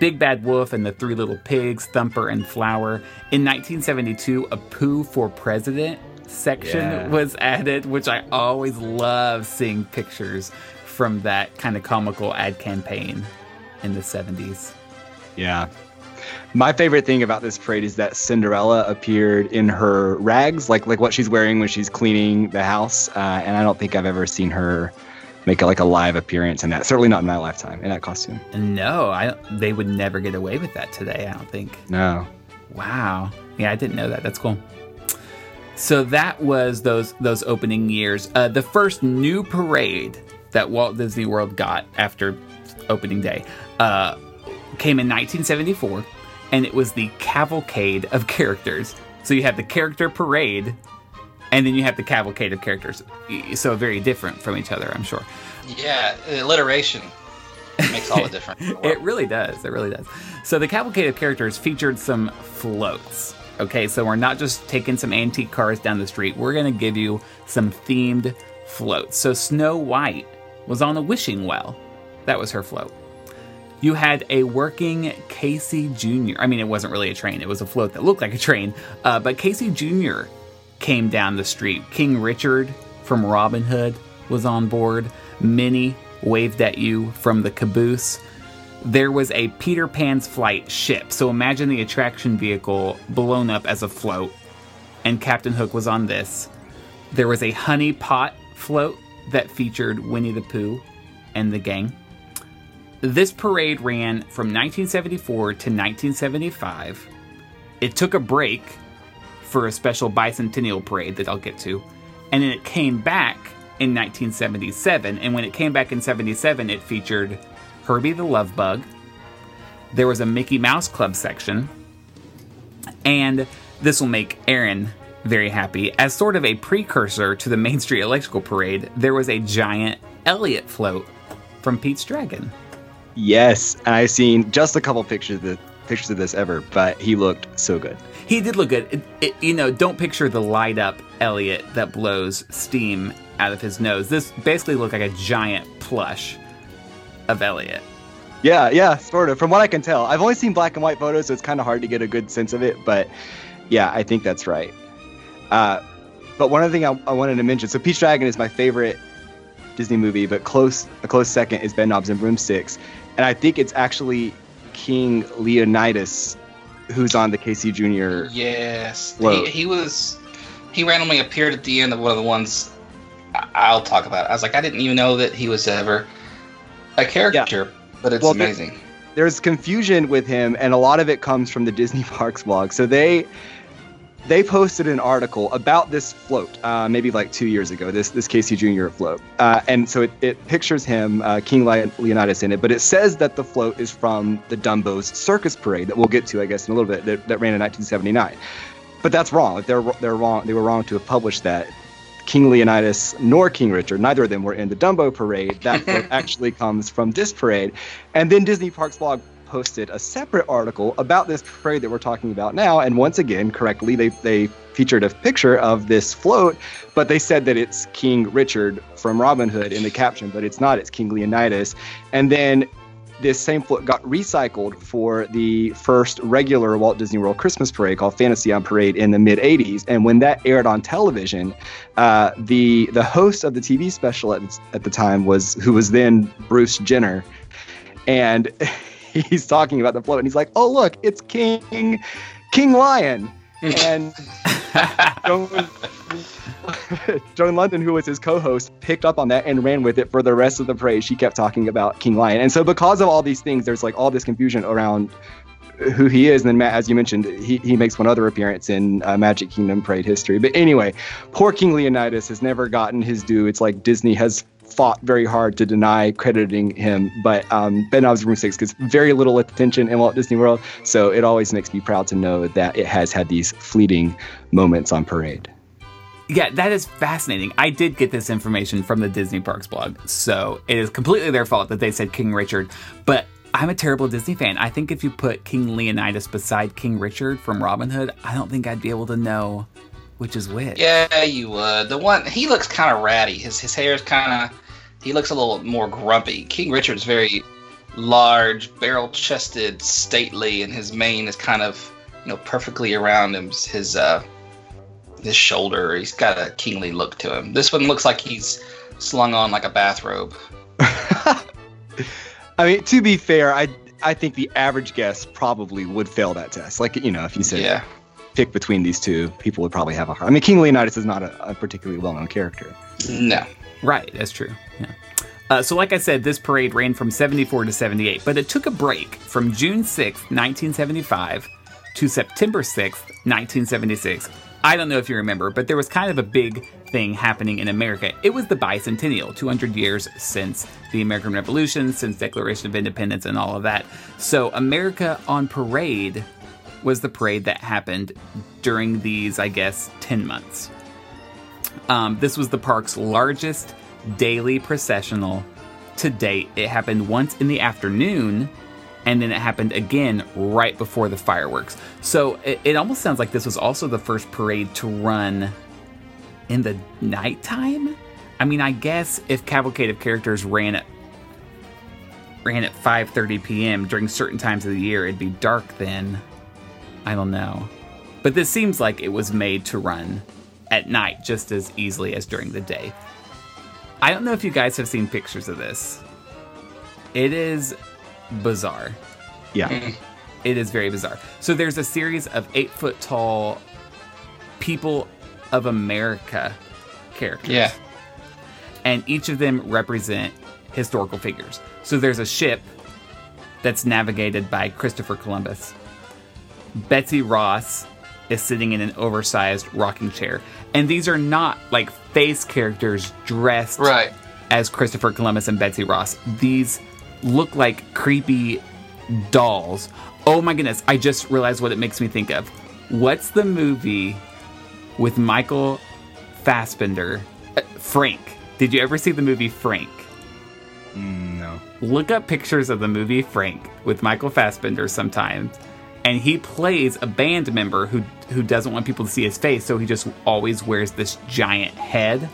Big Bad Wolf and the 3 Little Pigs, Thumper and Flower. In 1972, a Pooh for President section was added, which I always love seeing pictures from that kind of comical ad campaign in the 70s. Yeah. My favorite thing about this parade is that Cinderella appeared in her rags, like what she's wearing when she's cleaning the house. And I don't think I've ever seen her make a live appearance in that. Certainly not in my lifetime, in that costume. No, they would never get away with that today, I don't think. No. Wow. Yeah, I didn't know that. That's cool. So that was those opening years. The first new parade that Walt Disney World got after opening day came in 1974, and it was the cavalcade of characters. So you have the character parade, and then you have the cavalcade of characters. So very different from each other, I'm sure. Yeah, alliteration makes all the difference. It really does. It really does. So the cavalcade of characters featured some floats. Okay, so we're not just taking some antique cars down the street. We're going to give you some themed floats. So Snow White was on a wishing well. That was her float. You had a working Casey Jr. I mean, it wasn't really a train. It was a float that looked like a train. But Casey Jr. came down the street. King Richard from Robin Hood was on board. Minnie waved at you from the caboose. There was a Peter Pan's Flight ship. So imagine the attraction vehicle blown up as a float. And Captain Hook was on this. There was a honey pot float that featured Winnie the Pooh and the gang. This parade ran from 1974 to 1975. It took a break for a special bicentennial parade that I'll get to. And then it came back in 1977. And when it came back in 77, it featured Herbie the Love Bug. There was a Mickey Mouse Club section. And this will make Aaron very happy. As sort of a precursor to the Main Street Electrical Parade, there was a giant Elliot float from Pete's Dragon. Yes, and I've seen just a couple pictures of this ever, but he looked so good. He did look good. Don't picture the light-up Elliot that blows steam out of his nose. This basically looked like a giant plush of Elliot. Yeah, sort of. From what I can tell. I've only seen black and white photos, so it's kind of hard to get a good sense of it, but yeah, I think that's right. But one other thing I wanted to mention, so Pete's Dragon is my favorite Disney movie, but a close second is Bedknobs and Broomsticks. And I think it's actually King Leonidas who's on the Casey Jr. Yes. Float. He randomly appeared at the end of one of the ones I'll talk about. I was like, I didn't even know that he was ever a character, yeah. But it's amazing. There's confusion with him, and a lot of it comes from the Disney Parks blog. So they posted an article about this float, maybe like 2 years ago, this Casey Jr. float. And so it pictures him, King Leonidas in it, but it says that the float is from the Dumbo's Circus Parade that we'll get to, I guess, in a little bit, that ran in 1979. But that's wrong. Like they're wrong. They were wrong to have published that. King Leonidas nor King Richard, neither of them were in the Dumbo Parade. That float actually comes from this parade. And then Disney Parks blog posted a separate article about this parade that we're talking about now, and once again, correctly, they featured a picture of this float, but they said that it's King Richard from Robin Hood in the caption, but it's not, it's King Leonidas. And then this same float got recycled for the first regular Walt Disney World Christmas parade called Fantasy on Parade in the mid-'80s, and when that aired on television, the host of the TV special at the time was, who was then Bruce Jenner, and he's talking about the float, and he's like, "Oh, look, it's King Lion," and Joan London, who was his co-host, picked up on that and ran with it for the rest of the parade. She kept talking about King Lion, and so because of all these things, there's like all this confusion around who he is. And then Matt, as you mentioned, he makes one other appearance in Magic Kingdom parade history. But anyway, poor King Leonidas has never gotten his due. It's like Disney has fought very hard to deny crediting him, but Bedknobs and Broomsticks gets very little attention in Walt Disney World, so it always makes me proud to know that it has had these fleeting moments on parade. Yeah, that is fascinating. I did get this information from the Disney Parks blog, so it is completely their fault that they said King Richard, but I'm a terrible Disney fan. I think if you put King Leonidas beside King Richard from Robin Hood, I don't think I'd be able to know which is which. Yeah, you would. The one, he looks kind of ratty. His hair is kind of, he looks a little more grumpy. King Richard's very large, barrel-chested, stately, and his mane is kind of, perfectly around him. His shoulder, he's got a kingly look to him. This one looks like he's slung on like a bathrobe. I mean, to be fair, I think the average guest probably would fail that test. Like, if you said, yeah, pick between these two, people would probably have a hard. I mean, King Leonidas is not a particularly well-known character. No. Right, that's true. Yeah. So like I said, this parade ran from 74 to 78, but it took a break from June 6th, 1975 to September 6th, 1976. I don't know if you remember, but there was kind of a big thing happening in America. It was the bicentennial, 200 years since the American Revolution, since Declaration of Independence and all of that. So America on Parade was the parade that happened during these, I guess, 10 months. This was the park's largest daily processional to date. It happened once in the afternoon, and then it happened again right before the fireworks. So it almost sounds like this was also the first parade to run in the nighttime. I mean, I guess if Cavalcade of Characters ran at 5:30 p.m. during certain times of the year, it'd be dark then. I don't know. But this seems like it was made to run at night just as easily as during the day. I don't know if you guys have seen pictures of this. It is bizarre. Yeah. It is very bizarre. So there's a series of 8-foot-tall People of America characters. Yeah. And each of them represent historical figures. So there's a ship that's navigated by Christopher Columbus. Betsy Ross is sitting in an oversized rocking chair. And these are not like face characters dressed right as Christopher Columbus and Betsy Ross. These look like creepy dolls. Oh my goodness, I just realized what it makes me think of. What's the movie with Michael Fassbender? Frank. Did you ever see the movie Frank? No. Look up pictures of the movie Frank with Michael Fassbender sometimes. And he plays a band member who doesn't want people to see his face, so he just always wears this giant head.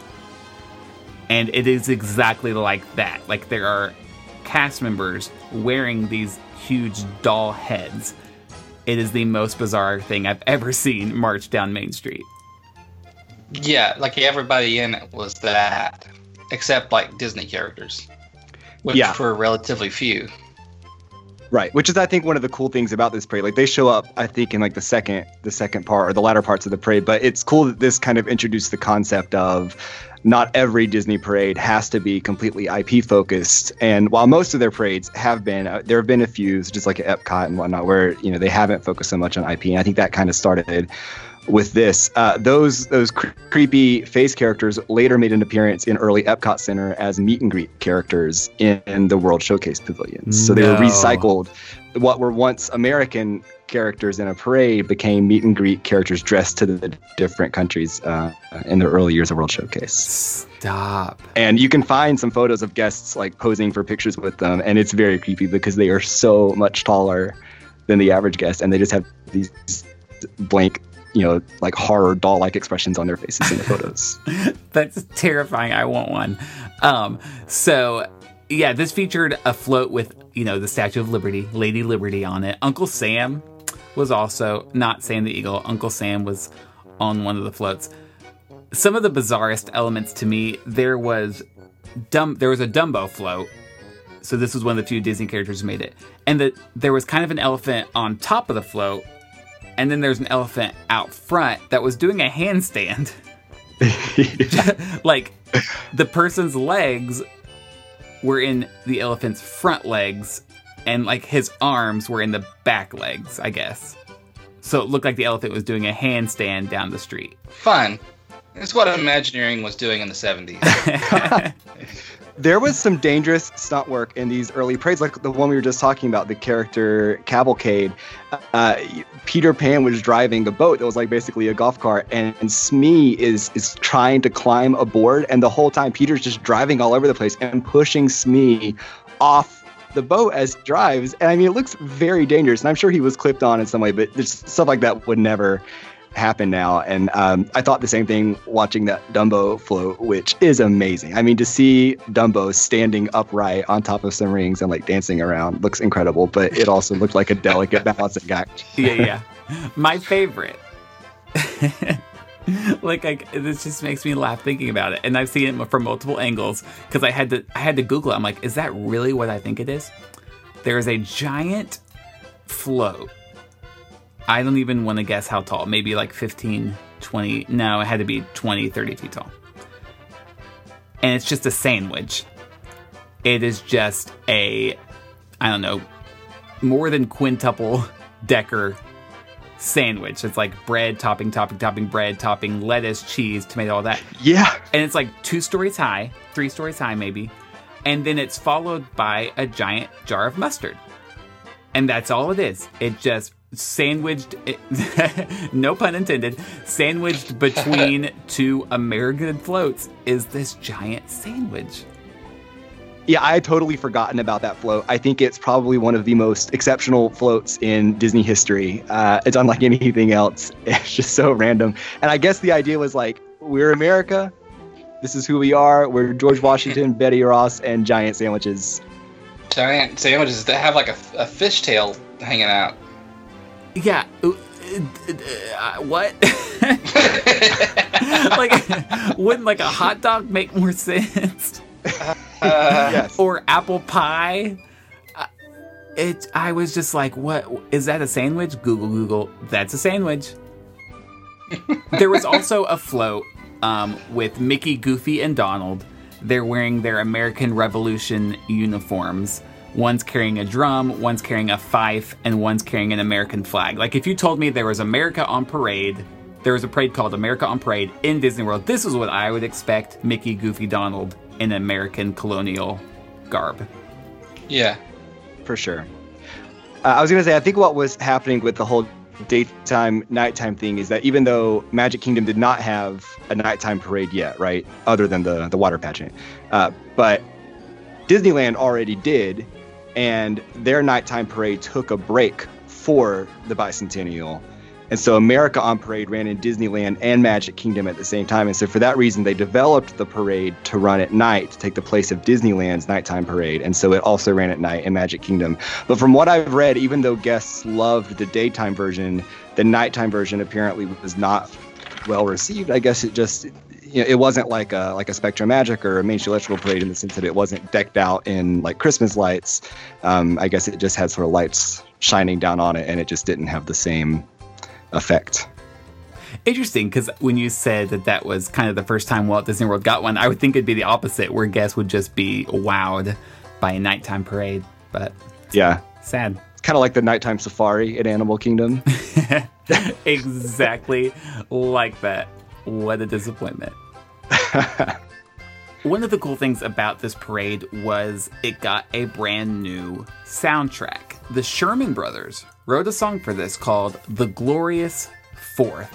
And it is exactly like that. Like, there are cast members wearing these huge doll heads. It is the most bizarre thing I've ever seen march down Main Street. Yeah, like everybody in it was that, except like Disney characters, which were relatively few. Right, which is, I think, one of the cool things about this parade. Like, they show up, I think, in like the second part or the latter parts of the parade. But it's cool that this kind of introduced the concept of not every Disney parade has to be completely IP focused. And while most of their parades have been, there have been a few, just like at Epcot and whatnot, where they haven't focused so much on IP. And I think that kind of started with this. Those creepy face characters later made an appearance in early Epcot Center as meet and greet characters in the World Showcase pavilions. So they were recycled. What were once American characters in a parade became meet and greet characters dressed to the different countries in the early years of World Showcase. Stop. And you can find some photos of guests like posing for pictures with them, and it's very creepy because they are so much taller than the average guest, and they just have these blank, like horror doll-like expressions on their faces in the photos. That's terrifying. I want one. This featured a float with, the Statue of Liberty, Lady Liberty on it. Uncle Sam was also, not Sam the Eagle, Uncle Sam was on one of the floats. Some of the bizarrest elements to me, there was a Dumbo float. So this was one of the few Disney characters who made it. And there was kind of an elephant on top of the float. And then there's an elephant out front that was doing a handstand. Like, the person's legs were in the elephant's front legs, and, like, his arms were in the back legs, I guess. So it looked like the elephant was doing a handstand down the street. Fun. That's what Imagineering was doing in the 70s. There was some dangerous stunt work in these early parades, like the one we were just talking about, the character Cavalcade. Peter Pan was driving a boat that was like basically a golf cart, and Smee is trying to climb aboard, and the whole time Peter's just driving all over the place and pushing Smee off the boat as he drives. And I mean, it looks very dangerous, and I'm sure he was clipped on in some way, but stuff like that would never happen now. And I thought the same thing watching that Dumbo float, which is amazing. I mean, to see Dumbo standing upright on top of some rings and like dancing around looks incredible, but it also looked like a delicate balancing act. Yeah. My favorite. This just makes me laugh thinking about it. And I've seen it from multiple angles because I had to Google it. I'm like, is that really what I think it is? There is a giant float. I don't even want to guess how tall. Maybe like 15, 20. No, it had to be 20, 30 feet tall. And it's just a sandwich. It is just more than quintuple decker sandwich. It's like bread, topping, bread, topping, lettuce, cheese, tomato, all that. Yeah. And it's like 2 stories high, 3 stories high maybe. And then it's followed by a giant jar of mustard. And that's all it is. It just sandwiched, no pun intended, sandwiched between two American floats is this giant sandwich. Yeah, I had totally forgotten about that float. I think it's probably one of the most exceptional floats in Disney history. It's unlike anything else. It's just so random. And I guess the idea was like, we're America. This is who we are. We're George Washington, Betty Ross, and giant sandwiches. Giant sandwiches that have like a fishtail hanging out. Yeah. What? Like, wouldn't like a hot dog make more sense? Yes. Or apple pie. I was just like, what is that, a sandwich? Google, that's a sandwich. There was also a float with Mickey, Goofy, and Donald. They're wearing their American Revolution uniforms. One's carrying a drum, one's carrying a fife, and one's carrying an American flag. Like, if you told me there was America on Parade, there was a parade called America on Parade in Disney World, this is what I would expect Mickey, Goofy, Donald in American colonial garb. Yeah, for sure. I was going to say, I think what was happening with the whole daytime, nighttime thing is that even though Magic Kingdom did not have a nighttime parade yet, right, other than the water pageant, but Disneyland already did, and their nighttime parade took a break for the bicentennial. And so America on Parade ran in Disneyland and Magic Kingdom at the same time. And so for that reason, they developed the parade to run at night to take the place of Disneyland's nighttime parade. And so it also ran at night in Magic Kingdom. But from what I've read, even though guests loved the daytime version, the nighttime version apparently was not well received. I guess it just, you know, it wasn't like a Spectrum Magic or a Main Street Electrical Parade in the sense that it wasn't decked out in like Christmas lights. I guess it just had sort of lights shining down on it, and it just didn't have the same effect. Interesting, because when you said that was kind of the first time Walt Disney World got one, I would think it'd be the opposite, where guests would just be wowed by a nighttime parade. But yeah, sad. It's kind of like the nighttime safari at Animal Kingdom. Exactly. Like that. What a disappointment. One of the cool things about this parade was it got a brand new soundtrack. The Sherman Brothers wrote a song for this called The Glorious Fourth,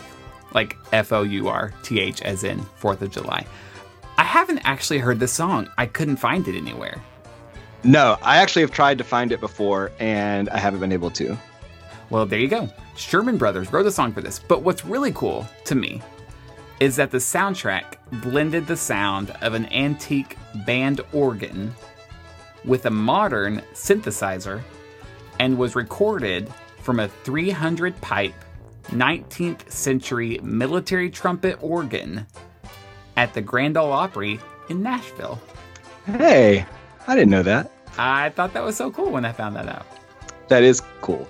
like F-O-U-R-T-H as in 4th of July. I haven't actually heard this song. I couldn't find it anywhere. No, I actually have tried to find it before, and I haven't been able to. Well, there you go. Sherman Brothers wrote a song for this. But what's really cool to me is that the soundtrack blended the sound of an antique band organ with a modern synthesizer and was recorded from a 300-pipe 19th century military trumpet organ at the Grand Ole Opry in Nashville. Hey, I didn't know that. I thought that was so cool when I found that out. That is cool.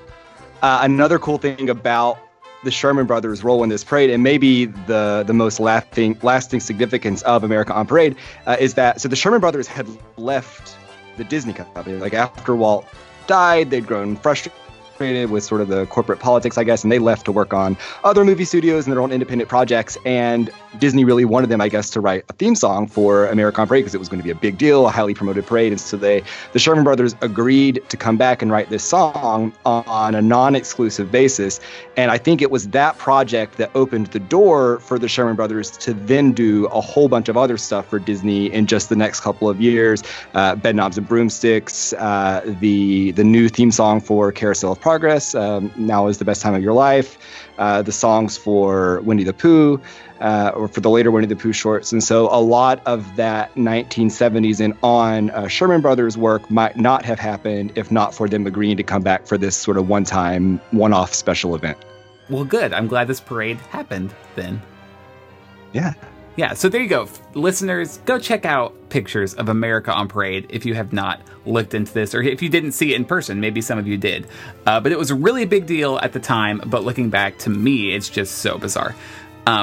Another cool thing about the Sherman Brothers' role in this parade, and maybe the most lasting significance of America on Parade, is that, so the Sherman Brothers had left the Disney Company. Like, after Walt died, they'd grown frustrated with sort of the corporate politics, I guess, and they left to work on other movie studios and their own independent projects. And Disney really wanted them, I guess, to write a theme song for America on Parade because it was going to be a big deal, a highly promoted parade. And so the Sherman Brothers agreed to come back and write this song on a non-exclusive basis. And I think it was that project that opened the door for the Sherman Brothers to then do a whole bunch of other stuff for Disney in just the next couple of years. Bedknobs and Broomsticks, the new theme song for Carousel of Progress, Now is the Best Time of Your Life, the songs for Winnie the Pooh, or for the later Winnie the Pooh shorts. And so a lot of that 1970s and on Sherman Brothers work might not have happened if not for them agreeing to come back for this sort of one-time, one-off special event. Well, good. I'm glad this parade happened then. Yeah. Yeah, so there you go. Listeners, go check out pictures of America on Parade if you have not looked into this, or if you didn't see it in person. Maybe some of you did. But it was a really big deal at the time, but looking back, to me, it's just so bizarre.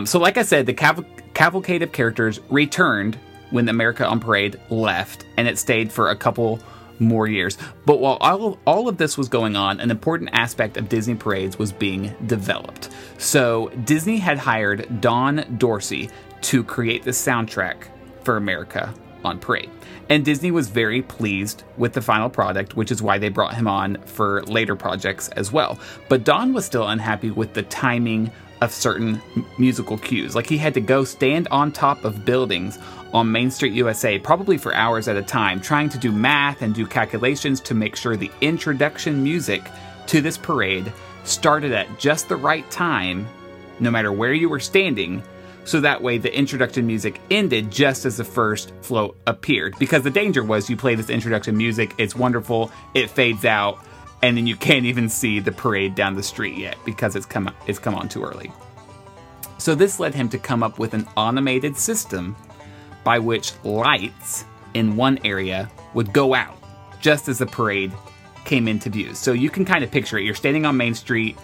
So like I said, the cavalcade of characters returned when America on Parade left, and it stayed for a couple more years. But while all of this was going on, an important aspect of Disney parades was being developed. So Disney had hired Don Dorsey to create the soundtrack for America on Prey. And Disney was very pleased with the final product, which is why they brought him on for later projects as well. But Don was still unhappy with the timing of certain musical cues. Like, he had to go stand on top of buildings on Main Street USA, probably for hours at a time, trying to do math and do calculations to make sure the introduction music to this parade started at just the right time, no matter where you were standing, so that way the introduction music ended just as the first float appeared. Because the danger was, you play this introduction music, it's wonderful, it fades out, and then you can't even see the parade down the street yet because it's come on too early. So this led him to come up with an automated system by which lights in one area would go out just as the parade came into view. So you can kind of picture it. You're standing on Main Street.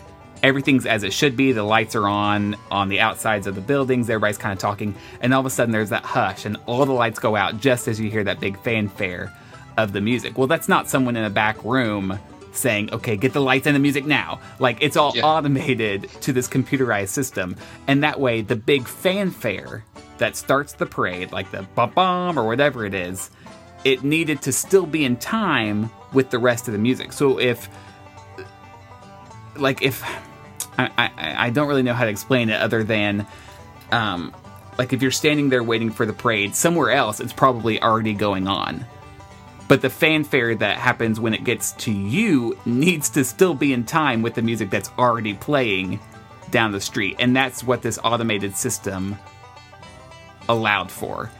Everything's as it should be. The lights are on the outsides of the buildings. Everybody's kind of talking. And all of a sudden there's that hush and all the lights go out just as you hear that big fanfare of the music. Well, that's not someone in a back room saying, okay, get the lights and the music now. Like, it's all automated to this computerized system. And that way, the big fanfare that starts the parade, like the bum-bum or whatever it is, it needed to still be in time with the rest of the music. So I don't really know how to explain it other than, if you're standing there waiting for the parade, somewhere else it's probably already going on. But the fanfare that happens when it gets to you needs to still be in time with the music that's already playing down the street. And that's what this automated system allowed for.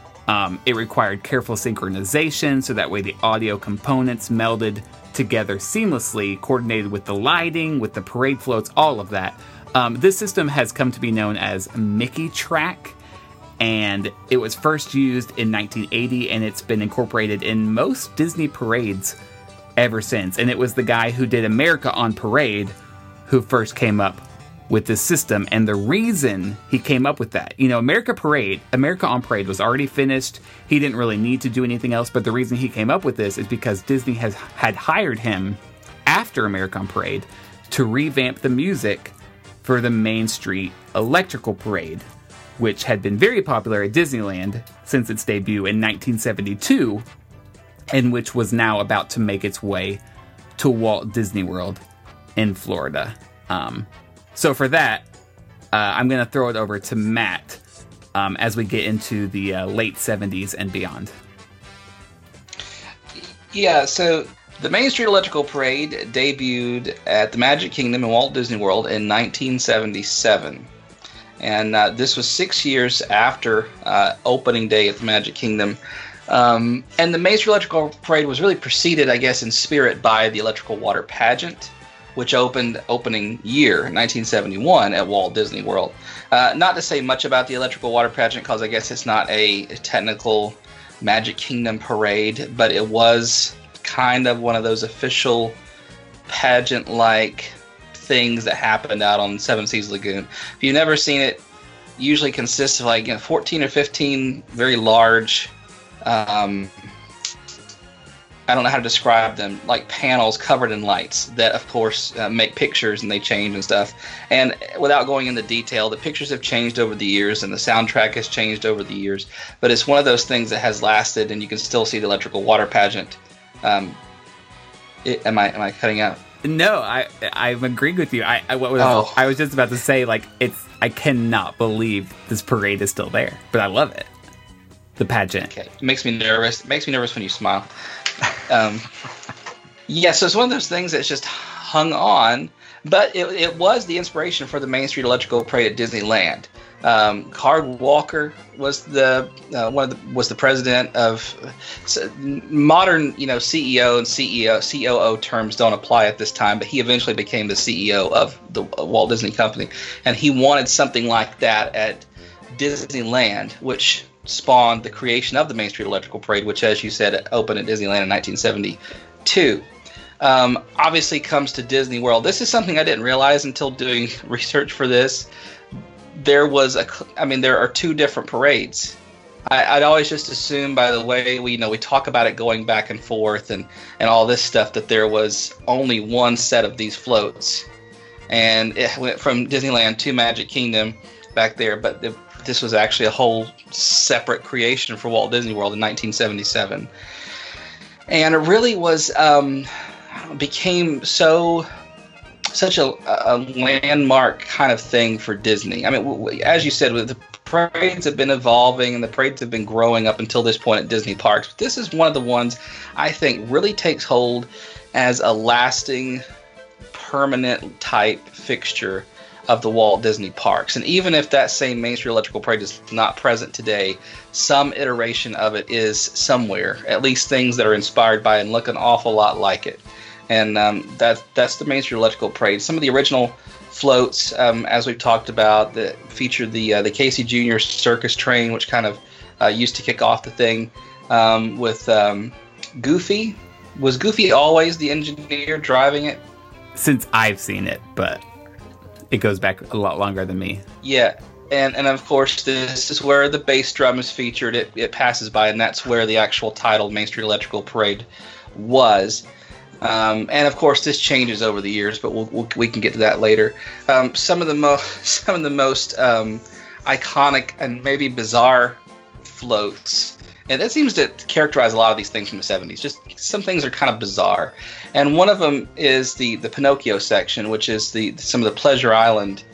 It required careful synchronization, so that way the audio components melded together seamlessly, coordinated with the lighting, with the parade floats, all of that. This system has come to be known as Mickey Track. And it was first used in 1980, and it's been incorporated in most Disney parades ever since. And it was the guy who did America on Parade who first came up with this system. And the reason he came up with that, America on Parade was already finished. He didn't really need to do anything else. But the reason he came up with this is because Disney had hired him after America on Parade to revamp the music for the Main Street Electrical Parade, which had been very popular at Disneyland since its debut in 1972, and which was now about to make its way to Walt Disney World in Florida. So for that, I'm going to throw it over to Matt as we get into the late 70s and beyond. Yeah, so the Main Street Electrical Parade debuted at the Magic Kingdom in Walt Disney World in 1977. And this was 6 years after opening day at the Magic Kingdom. And the Main Street Electrical Parade was really preceded, I guess, in spirit by the Electrical Water Pageant, which opened opening year, 1971, at Walt Disney World. Not to say much about the Electrical Water Pageant, because I guess it's not a technical Magic Kingdom parade, but it was kind of one of those official pageant-like things that happened out on Seven Seas Lagoon. If you've never seen it, usually consists of 14 or 15 very large, I don't know how to describe them, like panels covered in lights that, of course, make pictures and they change and stuff. And without going into detail, the pictures have changed over the years and the soundtrack has changed over the years. But it's one of those things that has lasted, and you can still see the Electrical Water Pageant. Am I cutting out? No, I'm agreeing with you. I was just about to say, I cannot believe this parade is still there, but I love it. The pageant. Okay. It makes me nervous. It makes me nervous when you smile. So it's one of those things that's just hung on, but it was the inspiration for the Main Street Electrical Parade at Disneyland. Card Walker was the president of modern, CEO and COO terms don't apply at this time, but he eventually became the CEO of the Walt Disney Company, and he wanted something like that at Disneyland, which spawned the creation of the Main Street Electrical Parade, which, as you said, opened at Disneyland in 1972. Obviously, comes to Disney World. This is something I didn't realize until doing research for this. There are two different parades. I'd always just assume by the way we talk about it going back and forth and all this stuff that there was only one set of these floats. And it went from Disneyland to Magic Kingdom back there. But the this was actually a whole separate creation for Walt Disney World in 1977. And it really was became such a landmark kind of thing for Disney. I mean, as you said, the parades have been evolving and the parades have been growing up until this point at Disney parks. But this is one of the ones I think really takes hold as a lasting, permanent type fixture of the Walt Disney parks. And even if that same Main Street Electrical Parade is not present today, some iteration of it is somewhere, at least things that are inspired by and look an awful lot like it. And that's the Main Street Electrical Parade. Some of the original floats, as we've talked about, that feature the Casey Jr. circus train, which kind of used to kick off the thing with Goofy. Was Goofy always the engineer driving it? Since I've seen it, but it goes back a lot longer than me. Yeah, and of course, this is where the bass drum is featured. It passes by, and that's where the actual title Main Street Electrical Parade was. And of course, this changes over the years, but we can get to that later. Some of the most iconic and maybe bizarre floats, and that seems to characterize a lot of these things from the 70s. Just some things are kind of bizarre, and one of them is the Pinocchio section, which is some of the Pleasure Island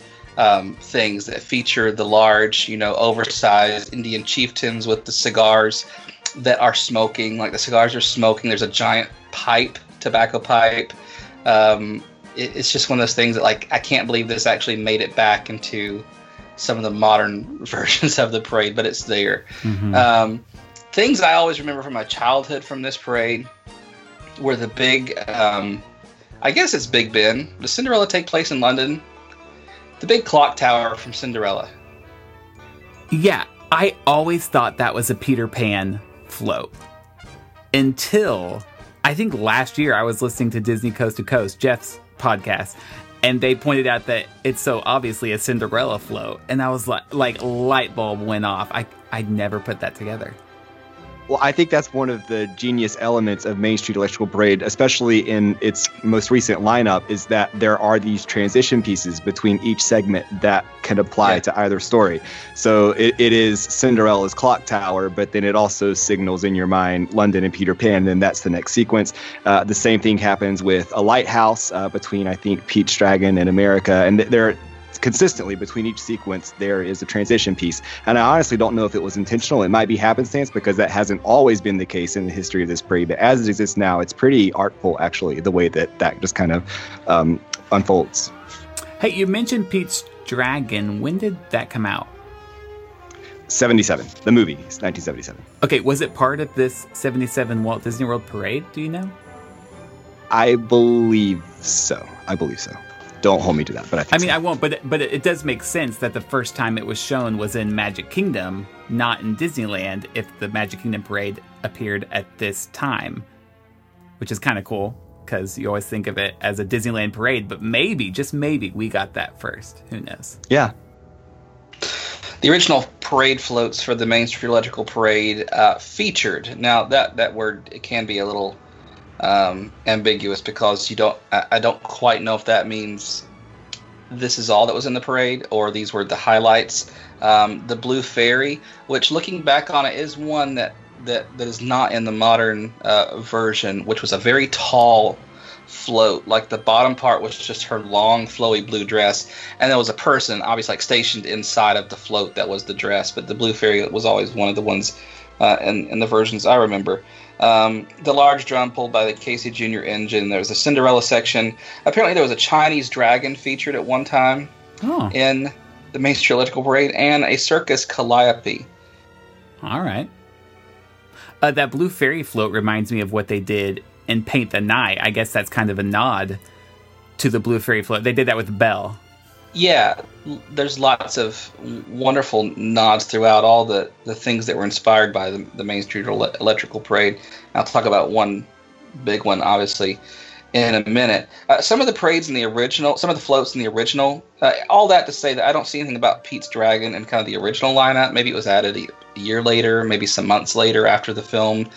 things that feature the large, oversized Indian chieftains with the cigars that are smoking. Like the cigars are smoking. There's a giant tobacco pipe. It's just one of those things that, like, I can't believe this actually made it back into some of the modern versions of the parade, but it's there. Mm-hmm. Things I always remember from my childhood from this parade were the big, I guess it's Big Ben. Does Cinderella take place in London? The big clock tower from Cinderella. Yeah, I always thought that was a Peter Pan float until I think last year I was listening to Disney Coast to Coast, Jeff's podcast, and they pointed out that it's so obviously a Cinderella float. And I was like light bulb went off. I'd never put that together. Well, I think that's one of the genius elements of Main Street Electrical Parade, especially in its most recent lineup, is that there are these transition pieces between each segment that can apply to either story. So it is Cinderella's clock tower, but then it also signals in your mind London and Peter Pan, and then that's the next sequence. The same thing happens with a lighthouse between, I think, Pete's Dragon and America, and there are consistently between each sequence there is a transition piece, and I honestly don't know if it was intentional. It might be happenstance, because that hasn't always been the case in the history of this parade, but as it exists now, it's pretty artful, actually, the way that just kind of unfolds. Hey, you mentioned Pete's Dragon. When did that come out? 77. The movie is 1977. Okay, was it part of this 77 Walt Disney World parade, do you know? I believe so. Don't hold me to that, but I think I won't, but it does make sense that the first time it was shown was in Magic Kingdom, not in Disneyland, if the Magic Kingdom parade appeared at this time, which is kind of cool, because you always think of it as a Disneyland parade, but maybe, just maybe, we got that first. Who knows? Yeah. The original parade floats for the Main Street Electrical Parade featured. Now, that word, it can be a little ambiguous, because I don't quite know if that means this is all that was in the parade or these were the highlights. The Blue Fairy, which looking back on it is one that is not in the modern version, which was a very tall float. Like the bottom part was just her long flowy blue dress, and there was a person obviously like stationed inside of the float that was the dress, but the Blue Fairy was always one of the ones in the versions I remember. The large drum pulled by the Casey Jr. engine. There was a Cinderella section. Apparently there was a Chinese dragon featured at one time in the Main Street Electrical Parade, and a circus Calliope. All right. That Blue Fairy float reminds me of what they did in Paint the Night. I guess that's kind of a nod to the Blue Fairy float. They did that with Belle. Yeah, there's lots of wonderful nods throughout all the things that were inspired by the Main Street Electrical Parade. I'll talk about one big one, obviously, in a minute. Some of the parades in the original, some of the floats in the original, all that to say that I don't see anything about Pete's Dragon in kind of the original lineup. Maybe it was added a year later, maybe some months later after the film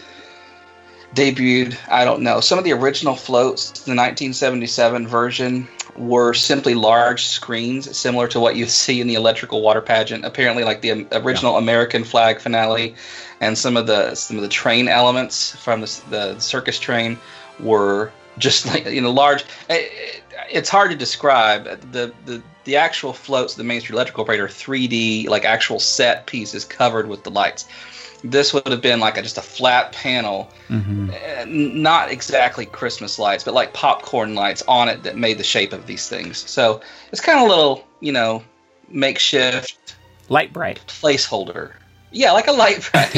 debuted. I don't know. Some of the original floats, the 1977 version, were simply large screens similar to what you see in the electrical water pageant. Apparently, like the original American flag finale and some of the train elements from the circus train were just like, you know, large. It's hard to describe. The actual floats of the Main Street Electrical Parade are 3D, like actual set pieces covered with the lights. This would have been like just a flat panel, not exactly Christmas lights, but like popcorn lights on it that made the shape of these things. So it's kind of a little, you know, makeshift light bright placeholder. Yeah, like a light bright,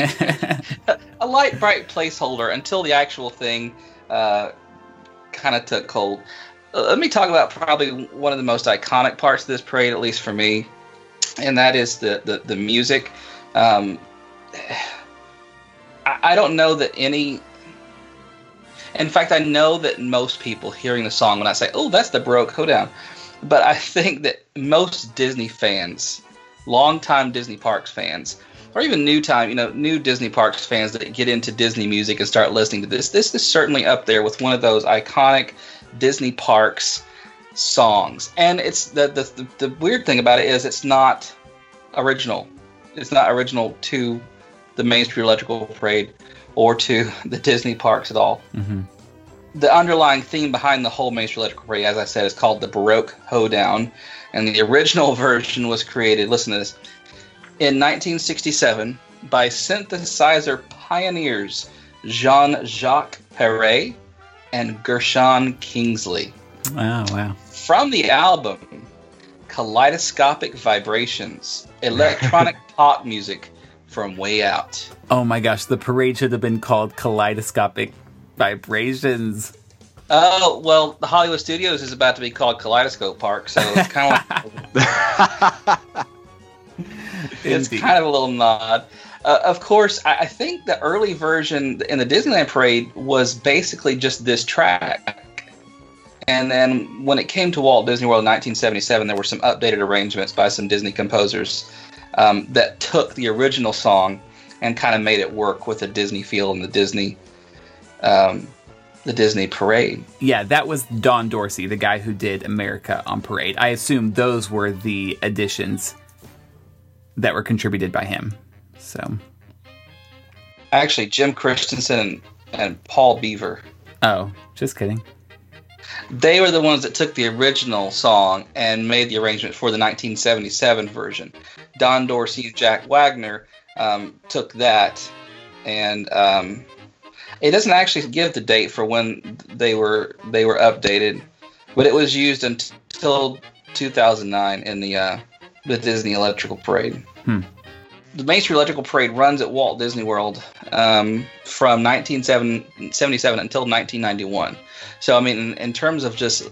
a light bright placeholder until the actual thing kind of took hold. Let me talk about probably one of the most iconic parts of this parade, at least for me, and that is the music. I don't know that any... In fact, I know that most people hearing the song when I say, oh, that's the Baroque Hoedown. But I think that most Disney fans, longtime Disney Parks fans, or even new Disney Parks fans that get into Disney music and start listening to this, this is certainly up there with one of those iconic Disney Parks songs. And it's the weird thing about it is it's not original. It's not original to the Main Street Electrical Parade or to the Disney parks at all. Mm-hmm. The underlying theme behind the whole Main Street Electrical Parade, as I said, is called the Baroque Hoedown. And the original version was created, listen to this, in 1967 by synthesizer pioneers Jean-Jacques Perret and Gershon Kingsley. Oh, wow. From the album Kaleidoscopic Vibrations, electronic pop music from way out. Oh my gosh, the parade should have been called Kaleidoscopic Vibrations. Oh, well, the Hollywood Studios is about to be called Kaleidoscope Park, so it's kind of like... It's kind of a little nod. Of course, I think the early version in the Disneyland parade was basically just this track. And then when it came to Walt Disney World in 1977, there were some updated arrangements by some Disney composers that took the original song and kind of made it work with the Disney feel and the Disney parade. Yeah, that was Don Dorsey, the guy who did America on Parade. I assume those were the additions that were contributed by him. So, actually, Jim Christensen and Paul Beaver. Oh, just kidding. They were the ones that took the original song and made the arrangement for the 1977 version. Don Dorsey and Jack Wagner took that, and it doesn't actually give the date for when they were updated, but it was used until 2009 in the Disney Electrical Parade. Hmm. The Main Street Electrical Parade runs at Walt Disney World from 1977 until 1991. So, I mean, in terms of just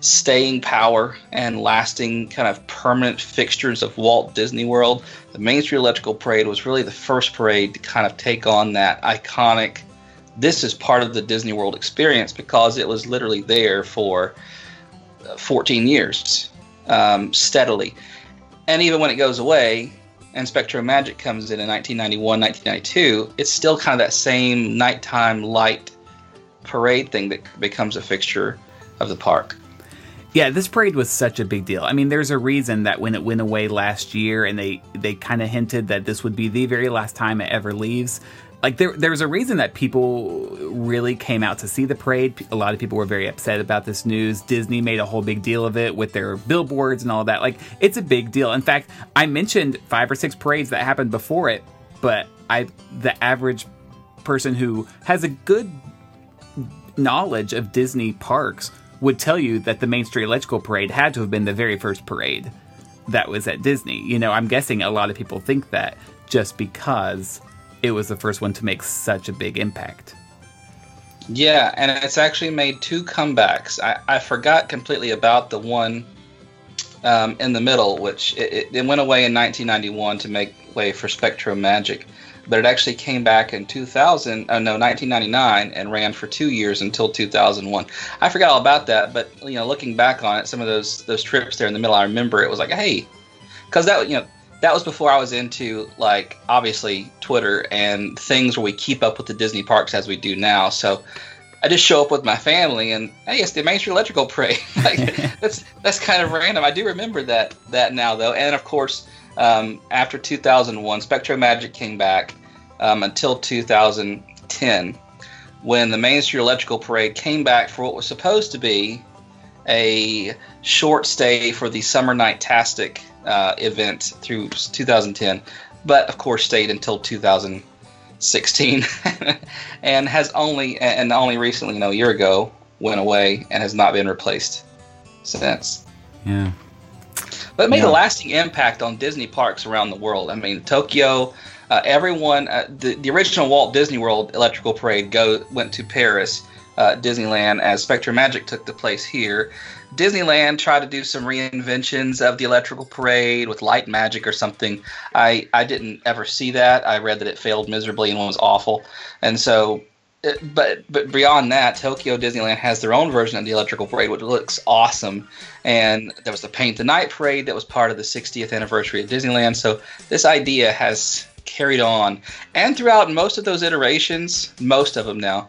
staying power and lasting kind of permanent fixtures of Walt Disney World, the Main Street Electrical Parade was really the first parade to kind of take on that iconic, this is part of the Disney World experience, because it was literally there for 14 years steadily. And even when it goes away... and Spectrum Magic comes in 1991, 1992, it's still kind of that same nighttime light parade thing that becomes a fixture of the park. Yeah, this parade was such a big deal. I mean, there's a reason that when it went away last year and they kind of hinted that this would be the very last time it ever leaves, like there's a reason that people really came out to see the parade. A lot of people were very upset about this news. Disney made a whole big deal of it with their billboards and all that. Like, it's a big deal. In fact, I mentioned 5 or 6 parades that happened before it, but the average person who has a good knowledge of Disney parks would tell you that the Main Street Electrical Parade had to have been the very first parade that was at Disney. You know, I'm guessing a lot of people think that just because... it was the first one to make such a big impact. Yeah, and it's actually made 2 comebacks. I forgot completely about the one in the middle, which it went away in 1991 to make way for Spectrum Magic. But it actually came back in 1999 and ran for 2 years until 2001. I forgot all about that, but you know, looking back on it, some of those trips there in the middle, I remember it was like, hey, because that, you know, that was before I was into, like, obviously Twitter and things where we keep up with the Disney parks as we do now. So I just show up with my family, and hey, it's the Main Street Electrical Parade. Like, that's kind of random. I do remember that now though, and of course, after 2001, Spectro Magic came back until 2010, when the Main Street Electrical Parade came back for what was supposed to be a short stay for the Summer Night-tastic event through 2010, but of course stayed until 2016, and only recently, a year ago, went away and has not been replaced since. Yeah. But it made a lasting impact on Disney parks around the world. I mean, Tokyo, everyone, the original Walt Disney World Electrical Parade went to Paris, Disneyland, as Spectro Magic took the place here. Disneyland tried to do some reinventions of the Electrical Parade with light magic or something. I didn't ever see that. I read that it failed miserably and was awful. And so, but beyond that, Tokyo Disneyland has their own version of the Electrical Parade, which looks awesome. And there was the Paint the Night Parade that was part of the 60th anniversary of Disneyland. So this idea has carried on. And throughout most of those iterations, most of them now,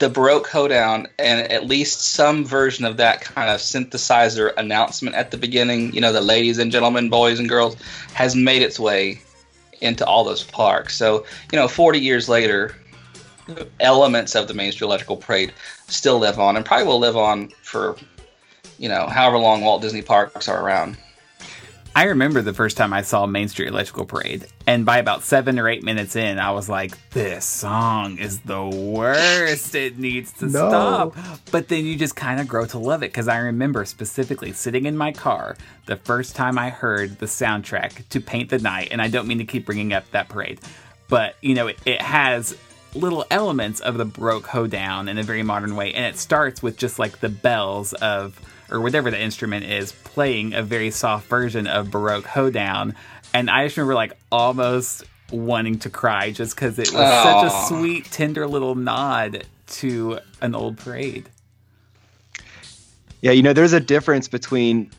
the Baroque Hoedown and at least some version of that kind of synthesizer announcement at the beginning, the ladies and gentlemen, boys and girls, has made its way into all those parks. So, 40 years later, elements of the Main Street Electrical Parade still live on and probably will live on for, however long Walt Disney parks are around. I remember the first time I saw Main Street Electrical Parade, and by about 7 or 8 minutes in, I was like, this song is the worst. It needs to stop. But then you just kind of grow to love it, because I remember specifically sitting in my car the first time I heard the soundtrack to Paint the Night, and I don't mean to keep bringing up that parade, but, it has little elements of the Baroque Hoedown in a very modern way, and it starts with just like the bells of... or whatever the instrument is, playing a very soft version of Baroque Hoedown. And I just remember, almost wanting to cry just because it was such a sweet, tender little nod to an old parade. Yeah, there's a difference between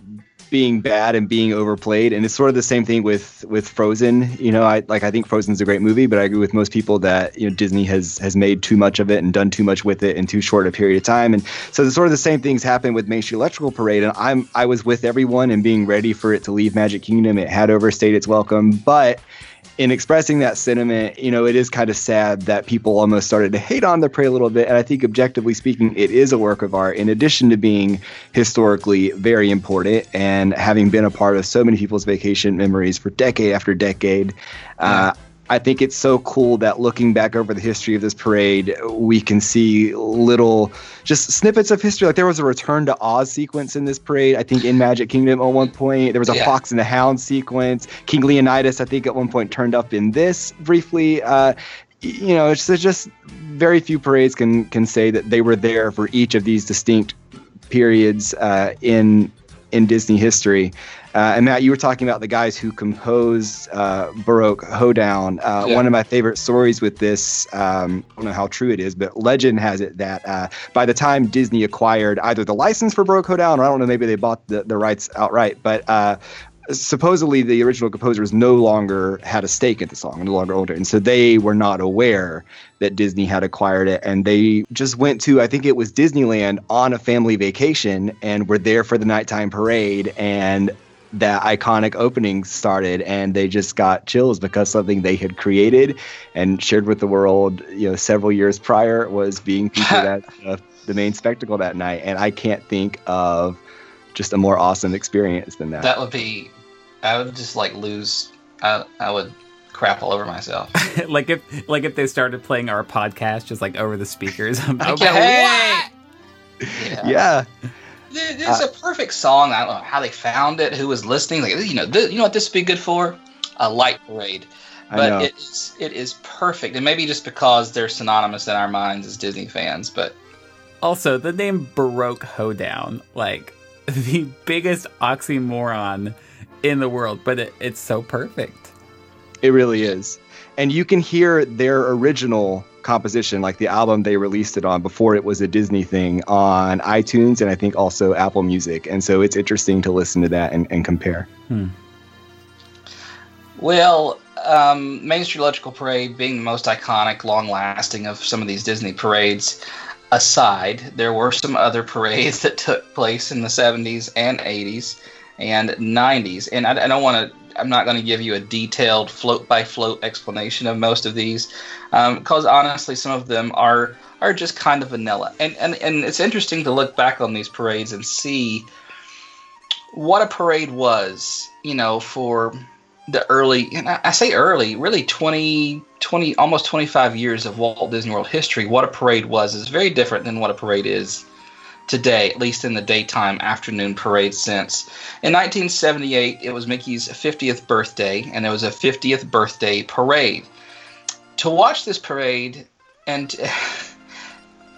being bad and being overplayed, and it's sort of the same thing with Frozen. I think Frozen's a great movie, but I agree with most people that Disney has made too much of it and done too much with it in too short a period of time. And so the sort of the same things happened with Main Street Electrical Parade, and I was with everyone and being ready for it to leave Magic Kingdom. It had overstayed its welcome, but in expressing that sentiment, it is kind of sad that people almost started to hate on the parade a little bit. And I think, objectively speaking, it is a work of art, in addition to being historically very important and having been a part of so many people's vacation memories for decade after decade. I think it's so cool that looking back over the history of this parade, we can see little just snippets of history. Like, there was a Return to Oz sequence in this parade, I think, in Magic Kingdom at one point. There was a Fox and the Hound sequence. King Leonidas, I think, at one point turned up in this briefly. There's just very few parades can say that they were there for each of these distinct periods in Disney history. And Matt, you were talking about the guys who composed Baroque Hoedown. One of my favorite stories with this, I don't know how true it is, but legend has it that by the time Disney acquired either the license for Baroque Hoedown, or I don't know, maybe they bought the rights outright, but supposedly the original composers no longer had a stake in the song, no longer owned it. And so they were not aware that Disney had acquired it. And they just went to, I think it was Disneyland, on a family vacation and were there for the nighttime parade. And that iconic opening started, and they just got chills because something they had created and shared with the world, several years prior, was being featured at the main spectacle that night. And I can't think of just a more awesome experience than that. I would just lose. I would crap all over myself. If they started playing our podcast just over the speakers. Yeah. There's a perfect song. I don't know how they found it, who was listening. You know what this would be good for? A light parade. But it is perfect. And maybe just because they're synonymous in our minds as Disney fans. But also, the name Baroque Hoedown, the biggest oxymoron in the world. But it's so perfect. It really is. And you can hear their original composition, the album they released it on before it was a Disney thing, on iTunes and I think also Apple Music. And so it's interesting to listen to that and compare. Well, Main Street Electrical Parade being the most iconic, long lasting of some of these Disney parades, aside, there were some other parades that took place in the 70s and 80s and 90s. And I don't want to, I'm not going to give you a detailed float-by-float explanation of most of these, because honestly, some of them are just kind of vanilla. And it's interesting to look back on these parades and see what a parade was, you know, for the early, and I say early, really 20, almost 25 years of Walt Disney World history. What a parade was is very different than what a parade is today, at least in the daytime afternoon parade sense. In 1978, it was Mickey's 50th birthday, and it was a 50th birthday parade. To watch this parade, and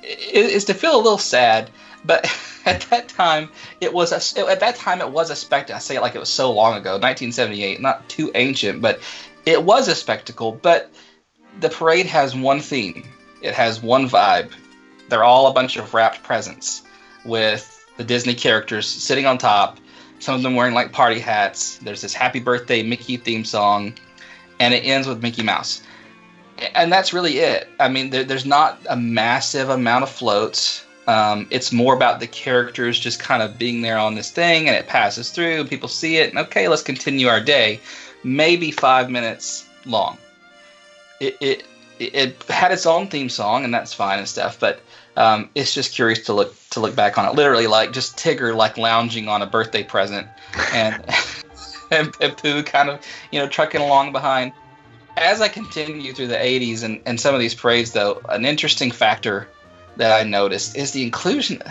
is to feel a little sad, but At that time, it was a spectacle. I say it like it was so long ago, 1978, not too ancient, but it was a spectacle. But the parade has one theme. It has one vibe. They're all a bunch of wrapped presents with the Disney characters sitting on top, some of them wearing like party hats. There's this Happy Birthday Mickey theme song, and it ends with Mickey Mouse. And that's really it. I mean, there's not a massive amount of floats. It's more about the characters just kind of being there on this thing, and it passes through, people see it, and okay, let's continue our day. Maybe 5 minutes long. It had its own theme song, and that's fine and stuff, but it's just curious to look back on it. Literally, like, just Tigger, like, lounging on a birthday present, and, and Pooh kind of, you know, trucking along behind. As I continue through the 80s and some of these parades, though, an interesting factor that I noticed is the inclusion,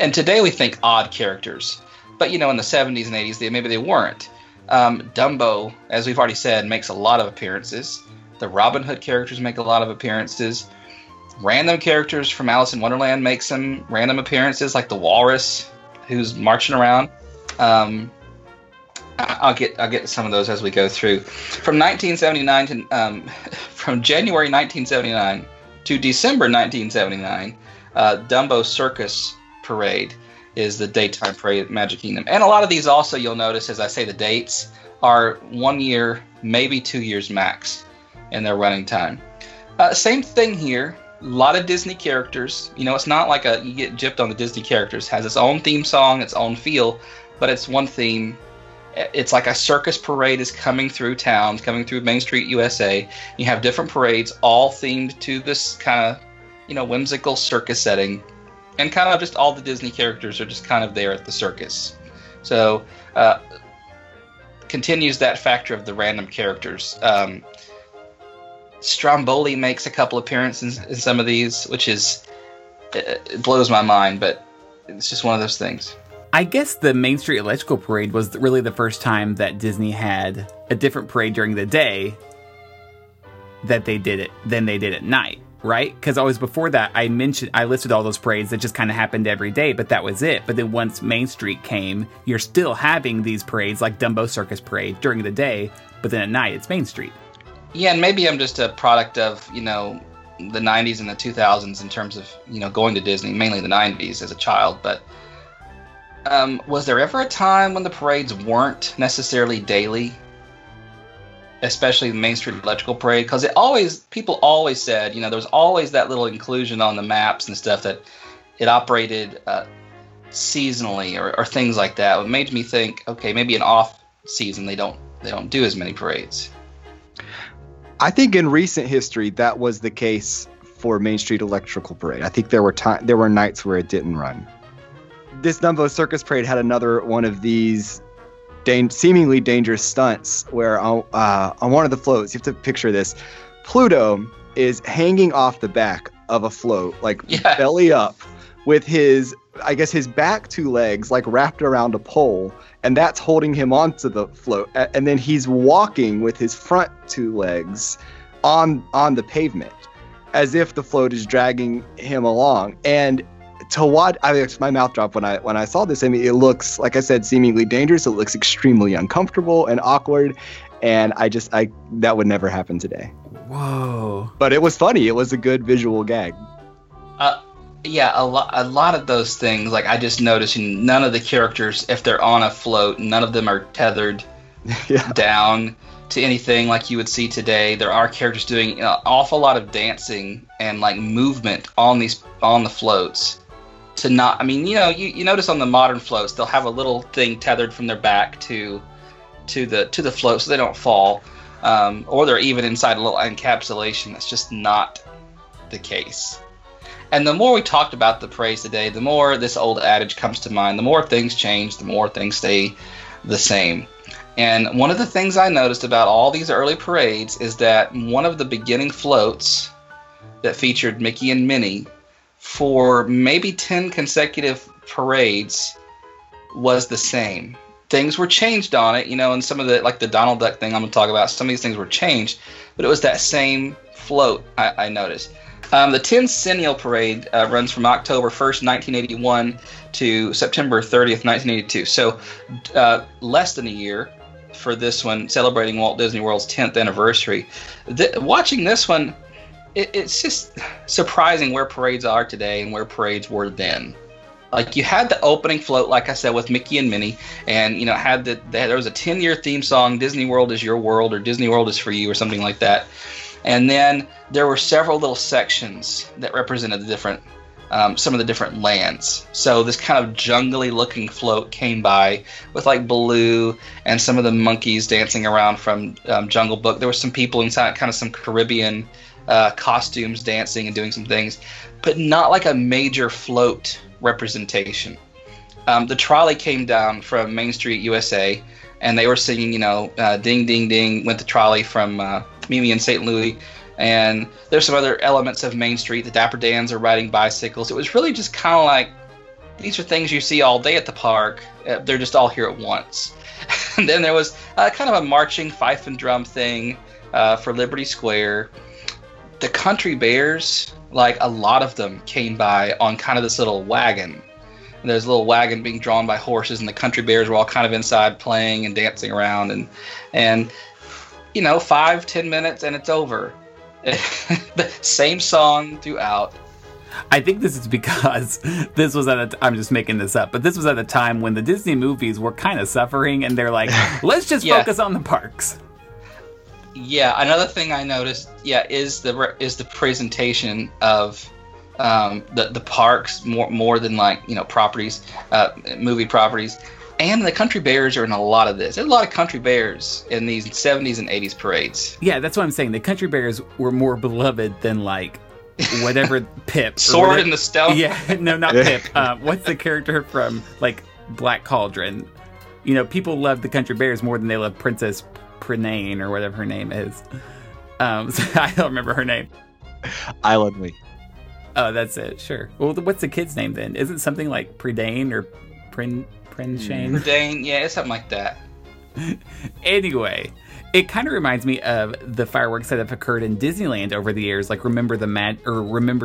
and today we think odd characters, but you know, in the 70s and 80s, maybe they weren't. Dumbo, as we've already said, makes a lot of appearances. The Robin Hood characters make a lot of appearances. Random characters from Alice in Wonderland make some random appearances, like the walrus who's marching around. I'll get to some of those as we go through. From 1979 to from January 1979. to December 1979, Dumbo Circus Parade is the daytime parade at Magic Kingdom. And a lot of these also, you'll notice, as I say the dates, are 1 year, maybe 2 years max in their running time. Same thing here. A lot of Disney characters. You know, it's not like you get gypped on the Disney characters. It has its own theme song, its own feel, but it's one theme. It's like a circus parade is coming through town, coming through Main Street, USA. You have different parades, all themed to this kind of, you know, whimsical circus setting. And kind of just all the Disney characters are just kind of there at the circus. So, continues that factor of the random characters. Stromboli makes a couple appearances in some of these, which is, it blows my mind, but it's just one of those things. I guess the Main Street Electrical Parade was really the first time that Disney had a different parade during the day that they did it than they did at night, right? Because always before that, I listed all those parades that just kind of happened every day, but that was it. But then once Main Street came, you're still having these parades like Dumbo Circus Parade during the day, but then at night it's Main Street. Yeah, and maybe I'm just a product of, you know, the 90s and the 2000s in terms of, you know, going to Disney, mainly the 90s as a child, but... was there ever a time when the parades weren't necessarily daily? Especially the Main Street Electrical Parade? Because people always said, you know, there was always that little inclusion on the maps and stuff that it operated seasonally or things like that. It made me think, okay, maybe an off season they don't do as many parades. I think in recent history that was the case for Main Street Electrical Parade. I think there were nights where it didn't run. This Dumbo Circus Parade had another one of these seemingly dangerous stunts where on one of the floats, you have to picture this, Pluto is hanging off the back of a float, like belly up, with his back two legs like wrapped around a pole, and that's holding him onto the float. And then he's walking with his front two legs on the pavement as if the float is dragging him along. And to watch, my mouth dropped when I saw this. I mean, it looks, like I said, seemingly dangerous. It looks extremely uncomfortable and awkward, and I that would never happen today. Whoa! But it was funny. It was a good visual gag. Yeah, a lot of those things. Like I just noticed, none of the characters, if they're on a float, none of them are tethered down. to anything like you would see today. There are characters doing an awful lot of dancing and like movement on the floats. To not, I mean, you know, you notice on the modern floats they'll have a little thing tethered from their back to the float so they don't fall, or they're even inside a little encapsulation. That's just not the case. And the more we talked about the praise today, the more this old adage comes to mind. The more things change, the more things stay the same. And one of the things I noticed about all these early parades is that one of the beginning floats that featured Mickey and Minnie for maybe 10 consecutive parades was the same. Things were changed on it, you know, and some of the, like the Donald Duck thing I'm going to talk about, some of these things were changed, but it was that same float I noticed. The Tencennial Parade runs from October 1st, 1981 to September 30th, 1982. So less than a year for this one, celebrating Walt Disney World's 10th anniversary. Watching this one, it's just surprising where parades are today and where parades were then. Like you had the opening float, like I said, with Mickey and Minnie, and you know there was a 10-year theme song, Disney World is your world or Disney World is for you or something like that. And then there were several little sections that represented the different, some of the different lands. So this kind of jungly looking float came by with like Baloo and some of the monkeys dancing around from Jungle Book. There were some people inside, kind of some Caribbean costumes dancing and doing some things, but not like a major float representation. The trolley came down from Main Street USA, and they were singing, you know, ding, ding, ding, went the trolley from Mimi and St. Louis. And there's some other elements of Main Street. The Dapper Dans are riding bicycles. It was really just kind of like, these are things you see all day at the park. They're just all here at once. And then there was kind of a marching fife and drum thing for Liberty Square. The Country Bears, like a lot of them, came by on kind of this little wagon. And there's a little wagon being drawn by horses, and the Country Bears were all kind of inside playing and dancing around. And you know, 5-10 minutes and it's over. The same song throughout. I think this is because this was at I'm just making this up, but this was at a time when the Disney movies were kind of suffering, and they're like, let's just focus on the parks. Yeah, another thing I noticed, is the presentation of the parks more than like, you know, properties, movie properties. And the Country Bears are in a lot of this. There's a lot of Country Bears in these 70s and 80s parades. Yeah, that's what I'm saying. The Country Bears were more beloved than, like, whatever Pip. Sword in the Stone? Yeah, no, not Pip. What's the character from, like, Black Cauldron? You know, people love the Country Bears more than they love Princess Prenane or whatever her name is. So I don't remember her name. Island Wee. Oh, that's it, sure. Well, what's the kid's name then? Isn't something like Prenane or Prenane? Dane, yeah, it's something like that. Anyway, it kind of reminds me of the fireworks that have occurred in Disneyland over the years. Like Remember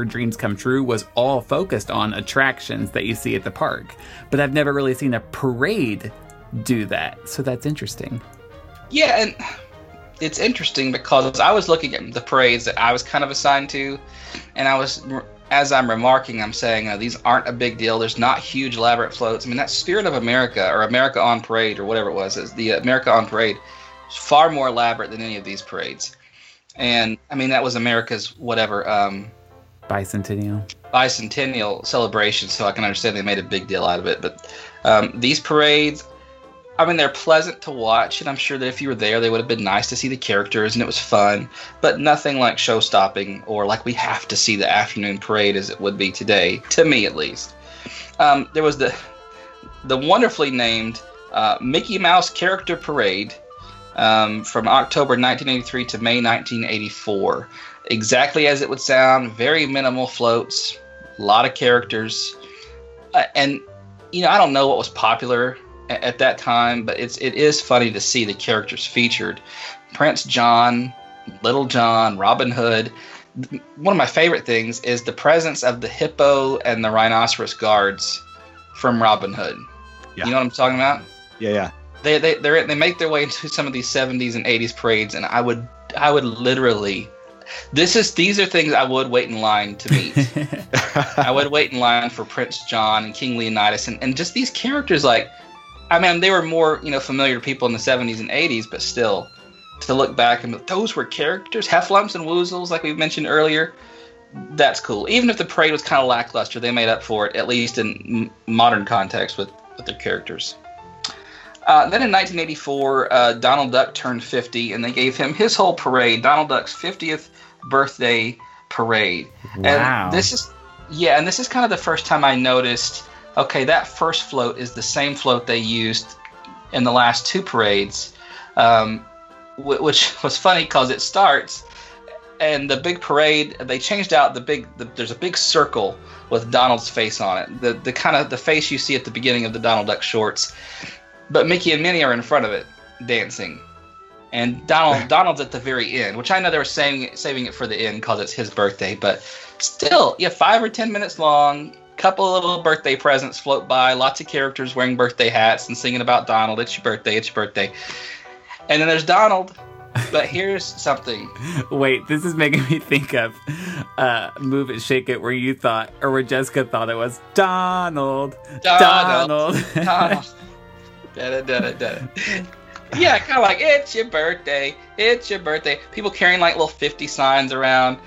Dreams Come True was all focused on attractions that you see at the park, but I've never really seen a parade do that. So that's interesting. Yeah, and it's interesting because I was looking at the parades that I was kind of assigned to, and I was. As I'm remarking, I'm saying, these aren't a big deal. There's not huge elaborate floats. I mean, that Spirit of America or America on Parade or whatever it was, is the America on Parade is far more elaborate than any of these parades. And, I mean, that was America's whatever. Bicentennial celebration, so I can understand they made a big deal out of it. But these parades, I mean, they're pleasant to watch, and I'm sure that if you were there, they would have been nice to see the characters, and it was fun, but nothing like show-stopping or like we have to see the afternoon parade as it would be today, to me at least. There was the wonderfully named Mickey Mouse Character Parade from October 1983 to May 1984. Exactly as it would sound, very minimal floats, a lot of characters, and you know, I don't know what was popular at that time, but it is funny to see the characters featured. Prince John, Little John, Robin Hood. One of my favorite things is the presence of the hippo and the rhinoceros guards from Robin Hood. Yeah. You know what I'm talking about? Yeah, yeah. They make their way into some of these 70s and 80s parades, and I would literally these are things I would wait in line to meet. I would wait in line for Prince John and King Leonidas and just these characters like. I mean, they were more, you know, familiar to people in the 70s and 80s, but still, to look back and those were characters, hefflumps and woozles, like we mentioned earlier. That's cool. Even if the parade was kind of lackluster, they made up for it, at least in modern context with their characters. Then in 1984, Donald Duck turned 50, and they gave him his whole parade, Donald Duck's 50th birthday parade. Wow. And this is kind of the first time I noticed, okay, that first float is the same float they used in the last two parades, which was funny because it starts, and the big parade, they changed out there's a big circle with Donald's face on it, the kind of the face you see at the beginning of the Donald Duck shorts, but Mickey and Minnie are in front of it dancing, and Donald's at the very end, which I know they were saving it for the end because it's his birthday, but still, 5 or 10 minutes long, couple of little birthday presents float by, lots of characters wearing birthday hats and singing about Donald, it's your birthday, and then there's Donald. But here's something. Wait, this is making me think of Move It, Shake It, where Jessica thought it was Donald. Yeah, kind of like, it's your birthday. People carrying like little 50 signs around.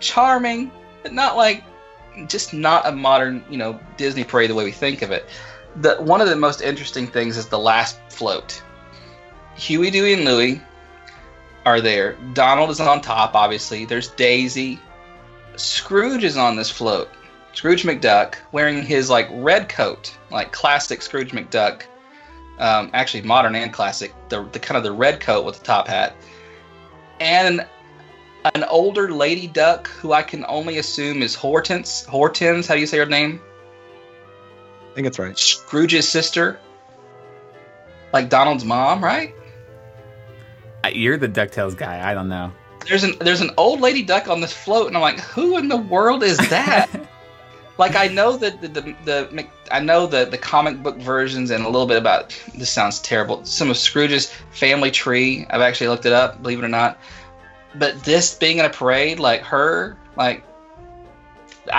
Charming, but not a modern, Disney parade the way we think of it. One of the most interesting things is the last float. Huey, Dewey, and Louie are there. Donald is on top, obviously. There's Daisy. Scrooge is on this float. Scrooge McDuck, wearing his red coat, classic Scrooge McDuck, actually modern and classic, the kind of the red coat with the top hat, and an older lady duck who I can only assume is Hortense. Hortense, how do you say her name? I think that's right. Scrooge's sister, Donald's mom, right? You're the DuckTales guy. I don't know. There's an old lady duck on this float, and I'm like, who in the world is that? I know that the comic book versions and a little bit about this sounds terrible. Some of Scrooge's family tree. I've actually looked it up, believe it or not. But this being in a parade, I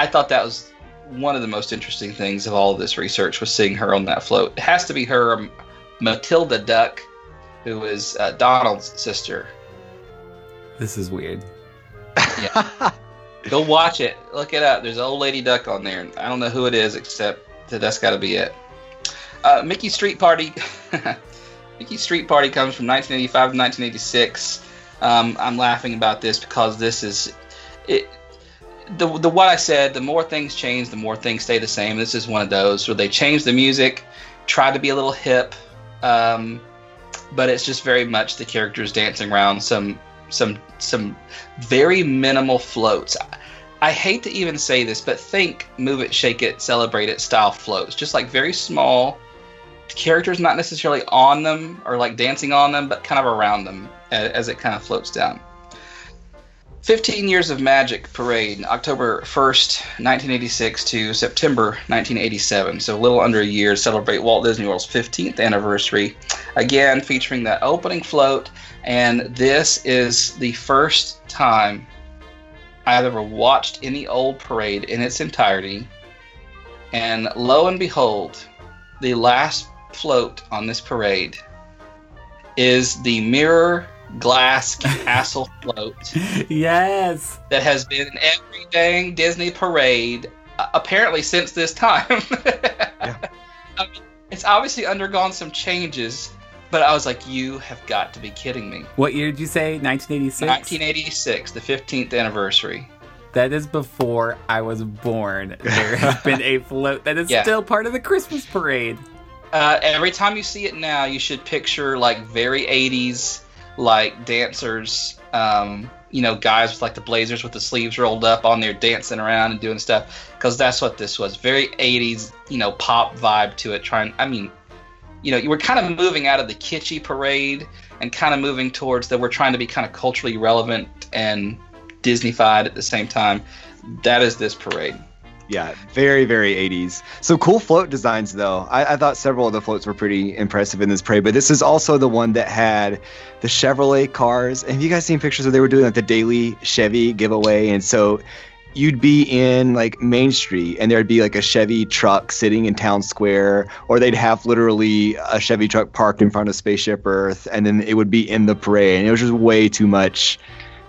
thought that was one of the most interesting things of all of this research was seeing her on that float. It has to be her, Matilda Duck, who is Donald's sister. This is weird. Yeah. Go watch it. Look it up. There's an old lady duck on there. I don't know who it is, except that's got to be it. Mickey's Street Party comes from 1985 to 1986. I'm laughing about this because this is it. The what I said. The more things change, the more things stay the same. This is one of those where they change the music, try to be a little hip. But it's just very much the characters dancing around some very minimal floats. I hate to even say this, but think Move It, Shake It, Celebrate It style floats. Just very small. The characters not necessarily on them or dancing on them, but kind of around them as it kind of floats down. 15 Years of Magic Parade, October 1st, 1986 to September 1987. So a little under a year to celebrate Walt Disney World's 15th anniversary. Again, featuring that opening float. And this is the first time I've ever watched any old parade in its entirety. And lo and behold, the last float on this parade is the Mirror Glass Castle float. Yes. That has been in every dang Disney parade, apparently since this time. Yeah. I mean, it's obviously undergone some changes, but I was like, you have got to be kidding me. What year did you say? 1986? 1986, the 15th anniversary. That is before I was born. There has been a float that is still part of the Christmas parade. Every time you see it now, you should picture very 80s, dancers, guys with the blazers with the sleeves rolled up on there dancing around and doing stuff, because that's what this was. Very 80s, pop vibe to it. You were kind of moving out of the kitschy parade and kind of moving towards that we're trying to be kind of culturally relevant and Disney-fied at the same time. That is this parade. Yeah, very, very 80s. So cool float designs, though. I thought several of the floats were pretty impressive in this parade, but this is also the one that had the Chevrolet cars. Have you guys seen pictures of they were doing the daily Chevy giveaway? And so you'd be in like Main Street and there'd be like a Chevy truck sitting in Town Square, or they'd have literally a Chevy truck parked in front of Spaceship Earth, and then it would be in the parade. And it was just way too much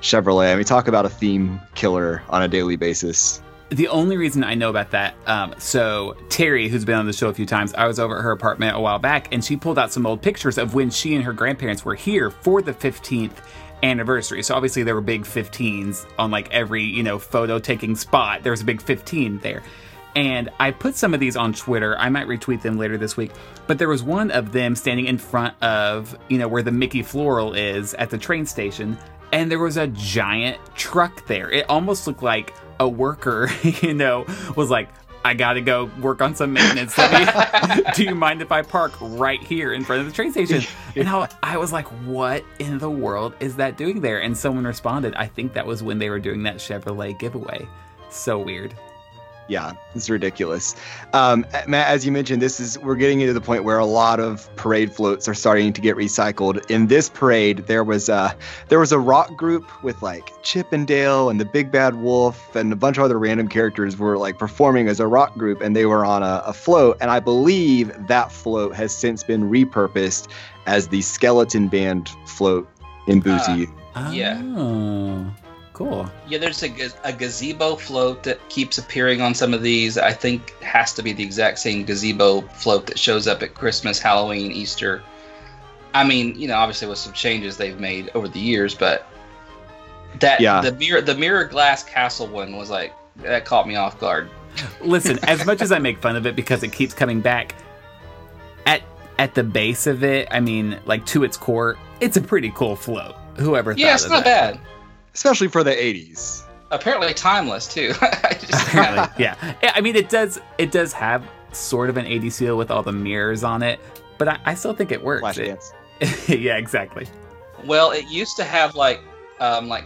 Chevrolet. I mean, talk about a theme killer on a daily basis. The only reason I know about that, so Terry, who's been on the show a few times, I was over at her apartment a while back, and she pulled out some old pictures of when she and her grandparents were here for the 15th anniversary. So obviously there were big 15s on like every, you know, photo taking spot. There was a big 15 there. And I put some of these on Twitter. I might retweet them later this week. But there was one of them standing in front of, you know, where the Mickey Floral is at the train station. And there was a giant truck there. It almost looked like a worker, you know, was like, I gotta go work on some maintenance. Do you mind if I park right here in front of the train station? And I was like, what in the world is that doing there? And someone responded, I think that was when they were doing that Chevrolet giveaway. So weird. Yeah, it's ridiculous. Matt, as you mentioned, we're getting into the point where a lot of parade floats are starting to get recycled. In this parade, there was a rock group with like Chip and Dale and the Big Bad Wolf and a bunch of other random characters were like performing as a rock group, and they were on a float. And I believe that float has since been repurposed as the Skeleton Band float in Boozy. Yeah. Oh. Cool. Yeah, there's a gazebo float that keeps appearing on some of these. I think has to be the exact same gazebo float that shows up at Christmas, Halloween, Easter. I mean, you know, obviously with some changes they've made over the years, but that the mirror glass castle one was like, that caught me off guard. Listen, as much as I make fun of it because it keeps coming back, at the base of it, I mean, like to its core, it's a pretty cool float. Whoever thought of that. Yeah, it's not bad. Especially for the 80s. Apparently timeless, too. Yeah. I mean, it does have sort of an 80s feel with all the mirrors on it, but I still think it works. Flash dance. Yeah, exactly. Well, it used to have, like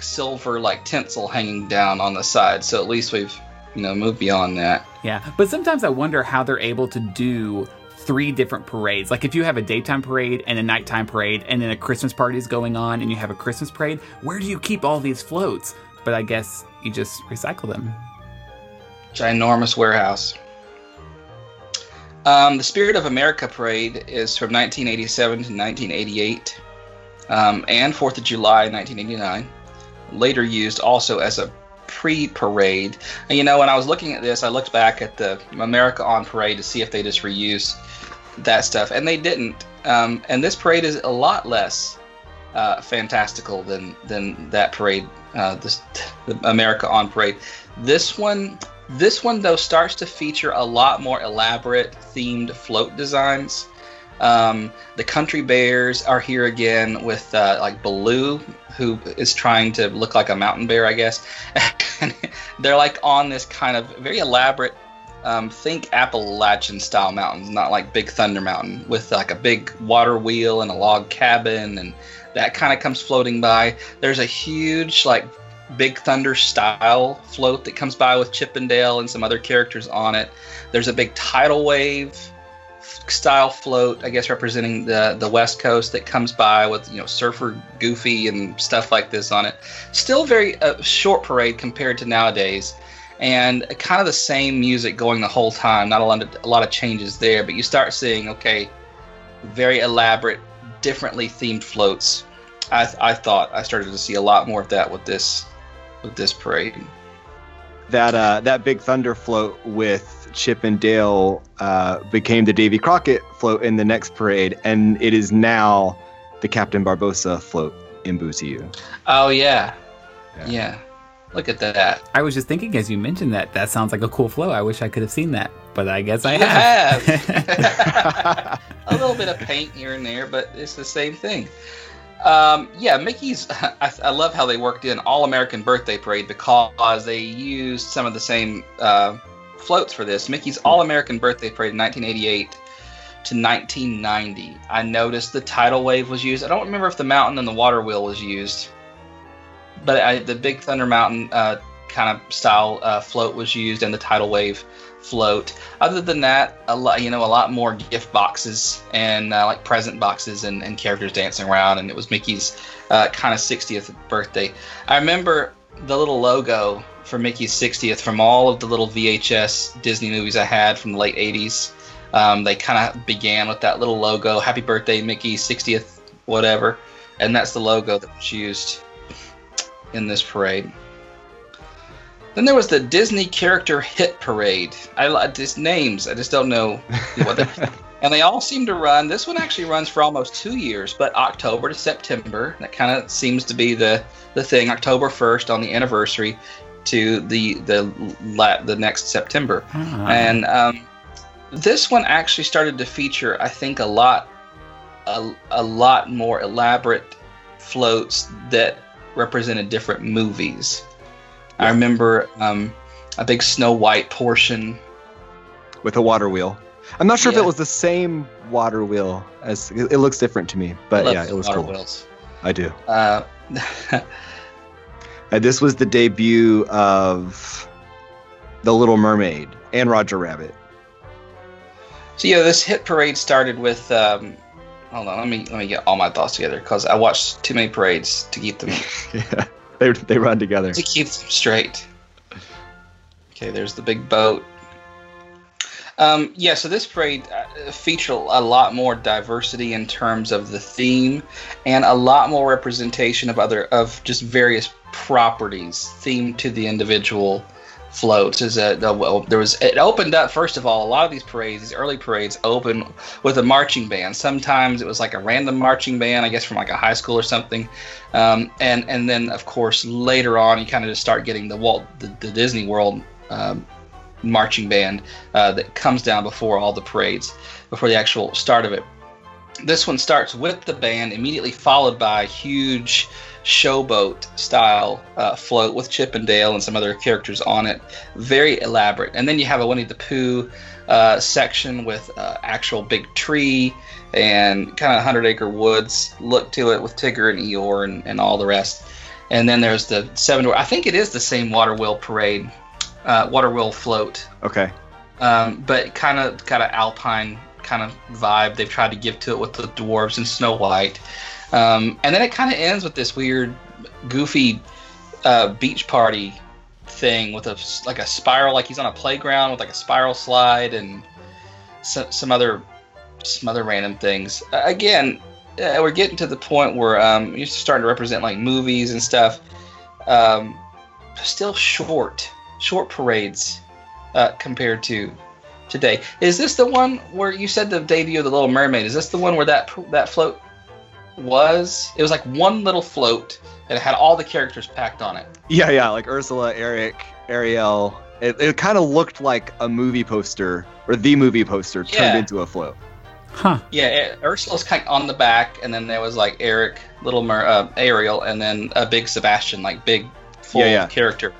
silver, like, tinsel hanging down on the side, so at least we've, you know, moved beyond that. Yeah, but sometimes I wonder how they're able to do three different parades. Like if you have a daytime parade and a nighttime parade and then a Christmas party is going on and you have a Christmas parade, where do you keep all these floats? But I guess you just recycle them. Ginormous warehouse. The Spirit of America parade is from 1987 to 1988 and 4th of July 1989. Later used also as a pre-parade. And you know, when I was looking at this, I looked back at the America on Parade to see if they just reused that stuff, and they didn't. And this parade is a lot less fantastical than that parade, the America on Parade. This one though starts to feature a lot more elaborate themed float designs. The Country Bears are here again with like Baloo, who is trying to look like a mountain bear, I guess. And they're like on this kind of very elaborate, think Appalachian style mountains, not like Big Thunder Mountain, with like a big water wheel and a log cabin, and that kind of comes floating by. There's a huge like Big Thunder style float that comes by with Chip and Dale and some other characters on it. There's a big tidal wave style float, I guess, representing the West Coast, that comes by with, you know, Surfer Goofy and stuff like this on it. Still very short parade compared to nowadays, and kind of the same music going the whole time. Not a lot of changes there, but you start seeing, okay, very elaborate, differently themed floats. I thought I started to see a lot more of that with this parade. That Big Thunder float with Chip and Dale became the Davy Crockett float in the next parade, and it is now the Captain Barbossa float in Boozy. Oh, yeah. Look at that. I was just thinking as you mentioned that, that sounds like a cool float. I wish I could have seen that, but I guess I have. A little bit of paint here and there, but it's the same thing. Mickey's, I love how they worked in All-American Birthday Parade because they used some of the same floats for this. Mickey's All-American Birthday Parade in 1988 to 1990. I noticed the tidal wave was used. I don't remember if the mountain and the water wheel was used, but the Big Thunder Mountain kind of style float was used, and the tidal wave float. Other than that, a lot more gift boxes and like present boxes and characters dancing around, and it was Mickey's kind of 60th birthday. I remember the little logo for Mickey's 60th from all of the little VHS Disney movies I had from the late 80s. They kind of began with that little logo, Happy Birthday, Mickey, 60th, whatever. And that's the logo that was used in this parade. Then there was the Disney Character Hit Parade. I like these names. I just don't know what they're. And they all seem to run. This one actually runs for almost 2 years, but October to September. That kind of seems to be the thing. October 1st on the anniversary to the next September. Uh-huh. And this one actually started to feature, I think, a lot more elaborate floats that represented different movies. I remember a big Snow White portion. With a water wheel. I'm not sure if it was the same water wheel. As it looks different to me, but I love it was water cool. Wheels. I do. This was the debut of The Little Mermaid and Roger Rabbit. So this hit parade started with. Hold on, let me get all my thoughts together because I watched too many parades to keep them. Yeah. They run together. To keep them straight. Okay, there's the big boat. So this parade featured a lot more diversity in terms of the theme and a lot more representation of just various properties themed to the individual floats. It opened up, first of all, a lot of these parades, these early parades, open with a marching band. Sometimes it was like a random marching band, I guess from like a high school or something. And then, of course, later on, you kind of just start getting the Disney World marching band that comes down before all the parades, before the actual start of it. This one starts with the band, immediately followed by a huge showboat-style float with Chip and Dale and some other characters on it. Very elaborate. And then you have a Winnie the Pooh section with actual big tree and kind of 100-acre woods look to it with Tigger and Eeyore and all the rest. And then there's the Seven Dwarfs. I think it is the same water wheel parade, water wheel float. Okay. But kind of alpine kind of vibe they've tried to give to it with the dwarves and Snow White. And then it kind of ends with this weird, goofy beach party thing with a spiral, like he's on a playground with like a spiral slide and some other random things. We're getting to the point where you're starting to represent like movies and stuff. Still short parades compared to today. Is this the one where you said the debut of The Little Mermaid? Is this the one where that float? It was like one little float that had all the characters packed on it. Yeah, like Ursula, Eric, Ariel. It kind of looked like a movie poster or the movie poster turned into a float. Huh. Yeah, Ursula's kind of on the back, and then there was like Eric, Ariel, and then a big Sebastian, like big full character.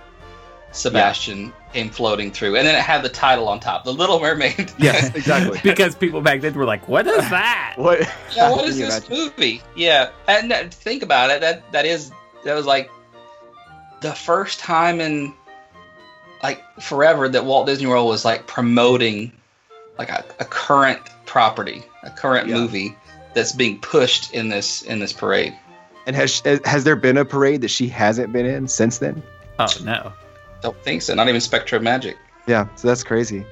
Sebastian came floating through, and then it had the title on top, The Little Mermaid. Yes, exactly. Because people back then were like, what is that? What is this movie? Yeah, and think about it, that was like the first time in like forever that Walt Disney World was like promoting like a current property, a current movie that's being pushed in this parade. And has there been a parade that she hasn't been in since then? Oh, no. Don't think so. Not even Spectrum Magic. Yeah, so that's crazy.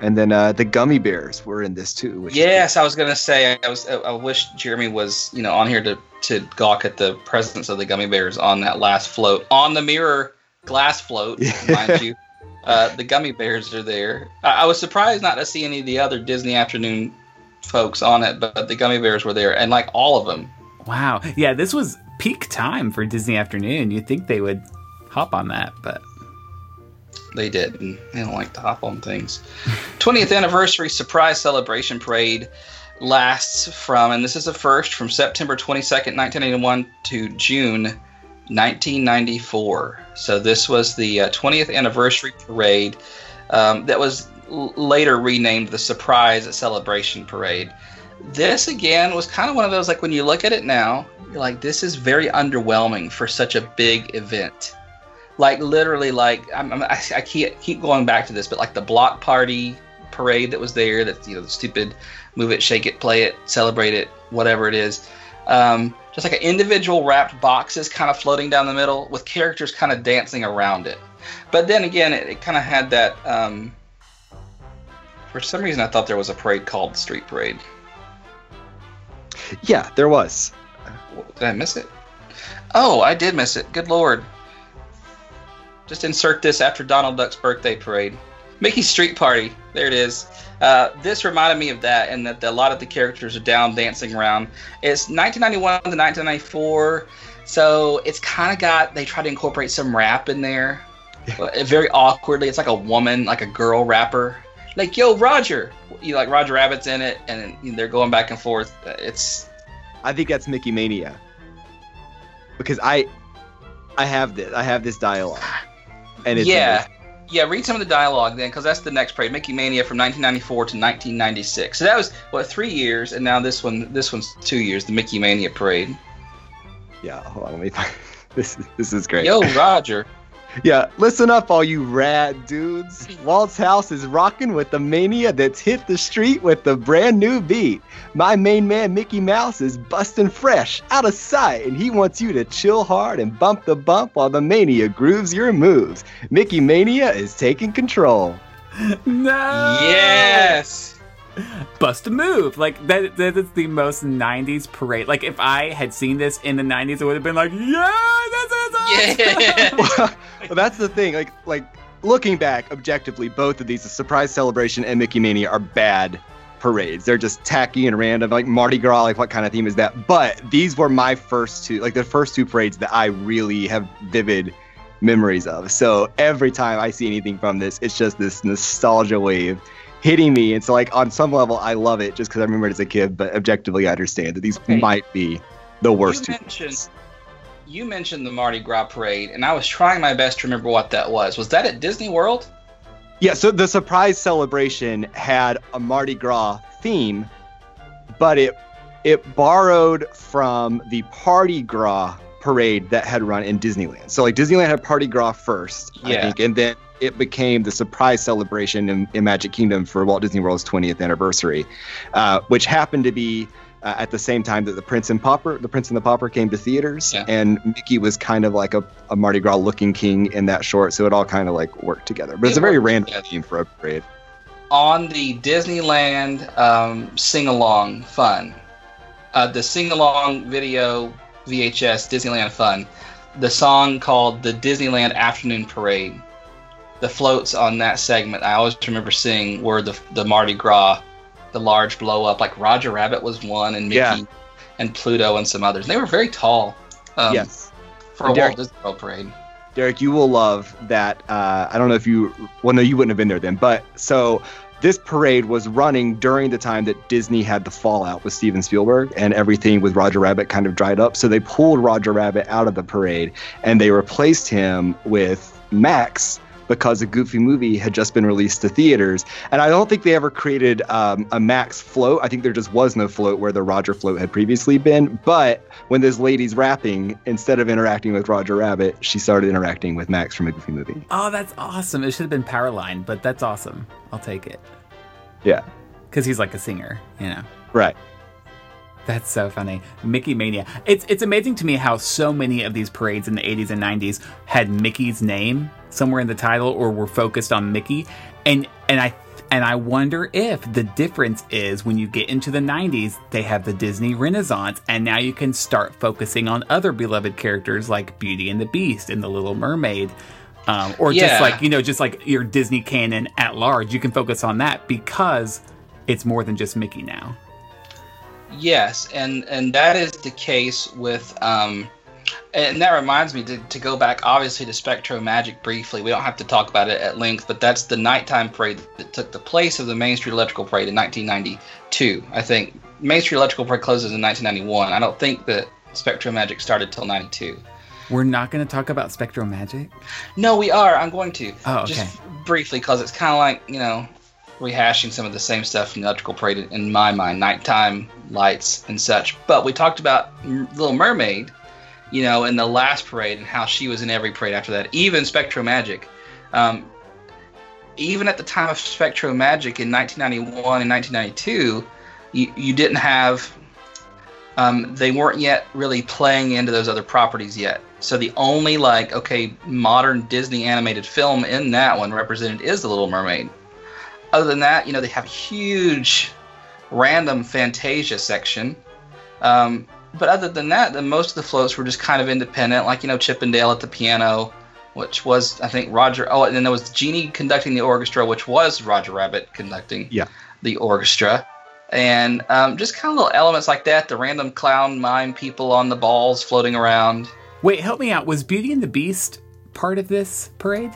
And then the gummy bears were in this too. I was gonna say I wish Jeremy was on here to gawk at the presence of the gummy bears on that last float on the mirror glass float, mind you. The gummy bears are there. I was surprised not to see any of the other Disney Afternoon folks on it, but the gummy bears were there, and like all of them. Wow. Yeah, this was peak time for Disney Afternoon. You'd think they would hop on that, but they didn't. They don't like to hop on things. 20th anniversary surprise celebration parade lasts from September 22nd, 1981 to June 1994. So this was the 20th anniversary parade that was later renamed the surprise celebration parade. This again was kind of one of those, like, when you look at it now, you're like, this is very underwhelming for such a big event. Like, literally, like, I keep going back to this, but like the block party parade that was there, that the stupid move it, shake it, play it, celebrate it, whatever it is. just like an individual wrapped boxes kind of floating down the middle with characters kind of dancing around it. But then again, it kind of had that, for some reason I thought there was a parade called Street Parade. Yeah, there was. Did I miss it? Oh, I did miss it. Good Lord. Just insert this after Donald Duck's birthday parade. Mickey's Street Party. There it is. This reminded me of that, and that a lot of the characters are down dancing around. It's 1991 to 1994, so it's kind of got, they try to incorporate some rap in there. Yeah. Very awkwardly. It's like a woman, like a girl rapper. Like, yo, Roger! You like Roger Rabbit's in it, and they're going back and forth. It's... I think that's Mickey Mania. Because I have this dialogue. And it's yeah. Amazing. Yeah, read some of the dialogue then, because that's the next parade, Mickey Mania from 1994 to 1996. So that was, what, 3 years, and now this one's 2 years, the Mickey Mania parade. Yeah, hold on, let me find this is great. Yo, Roger. Yeah, listen up, all you rad dudes. Walt's house is rocking with the mania that's hit the street with the brand new beat. My main man Mickey Mouse is busting fresh, out of sight, and he wants you to chill hard and bump the bump while the mania grooves your moves. Mickey Mania is taking control. No! Yes! Bust a move. Like, that is the most 90s parade. Like, if I had seen this in the 90s, it would have been like, yeah, that's awesome! Yeah. Well, that's the thing. Like looking back, objectively, both of these, the Surprise Celebration and Mickey Mania, are bad parades. They're just tacky and random. Like, Mardi Gras, like, what kind of theme is that? But these were my first two, like, the first two parades that I really have vivid memories of. So every time I see anything from this, it's just this nostalgia wave hitting me. And so, like, on some level, I love it just because I remember it as a kid, but objectively, I understand that these might be the worst two parades. You mentioned the Mardi Gras parade, and I was trying my best to remember what that was. Was that at Disney World? Yeah, so the Surprise Celebration had a Mardi Gras theme, but it borrowed from the Party Gras parade that had run in Disneyland. So, like, Disneyland had Party Gras first, yeah. I think, and then it became the Surprise Celebration in Magic Kingdom for Walt Disney World's 20th anniversary, which happened to be at the same time that The Prince and the Pauper came to theaters, yeah. And Mickey was kind of like a Mardi Gras looking king in that short, so it all kind of like worked together. But it's a very random theme for a parade. On the Disneyland sing-along fun, the sing-along video VHS Disneyland fun, the song called the Disneyland Afternoon Parade. The floats on that segment, I always remember seeing, were the Mardi Gras, the large blow up. Like, Roger Rabbit was one, and Mickey, yeah, and Pluto and some others. They were very tall. Yes, for a Walt Disney World parade. Derek, you will love that. I don't know if you, well, no, you wouldn't have been there then. But so this parade was running during the time that Disney had the fallout with Steven Spielberg, and everything with Roger Rabbit kind of dried up. So they pulled Roger Rabbit out of the parade, and they replaced him with Max, because a Goofy Movie had just been released to theaters. And I don't think they ever created a Max float. I think there just was no float where the Roger float had previously been. But when this lady's rapping, instead of interacting with Roger Rabbit, she started interacting with Max from A Goofy Movie. Oh, that's awesome. It should have been Powerline, but that's awesome. I'll take it. Yeah. Because he's like a singer, you know. Right. That's so funny. Mickey Mania. It's amazing to me how so many of these parades in the 80s and 90s had Mickey's name somewhere in the title, or were focused on Mickey. And I wonder if the difference is when you get into the 90s, they have the Disney Renaissance, and now you can start focusing on other beloved characters like Beauty and the Beast and The Little Mermaid. Or yeah, just like your Disney canon at large. You can focus on that because it's more than just Mickey now. Yes, and that is the case with, and that reminds me to go back, obviously, to Spectro Magic briefly. We don't have to talk about it at length, but that's the nighttime parade that took the place of the Main Street Electrical Parade in 1992, I think. Main Street Electrical Parade closes in 1991. I don't think that Spectro Magic started till 92. We're not going to talk about Spectro Magic? No, we are. I'm going to. Oh, okay. Just briefly, because it's kind of like, you know, rehashing some of the same stuff in the Electrical Parade in my mind, nighttime lights and such. But we talked about Little Mermaid, you know, in the last parade, and how she was in every parade after that, even Spectro Magic. Even at the time of Spectro Magic in 1991 and 1992, you didn't have They weren't yet really playing into those other properties yet. So the only, like, okay, modern Disney animated film in that one represented is The Little Mermaid. Other than that, you know, they have a huge random Fantasia section. But other than that, most of the floats were just kind of independent, like, you know, Chippendale at the piano, which was, I think, Roger. Oh, and then there was Genie conducting the orchestra, which was Roger Rabbit conducting the orchestra. And just kind of little elements like that, the random clown mime people on the balls floating around. Wait, help me out. Was Beauty and the Beast part of this parade?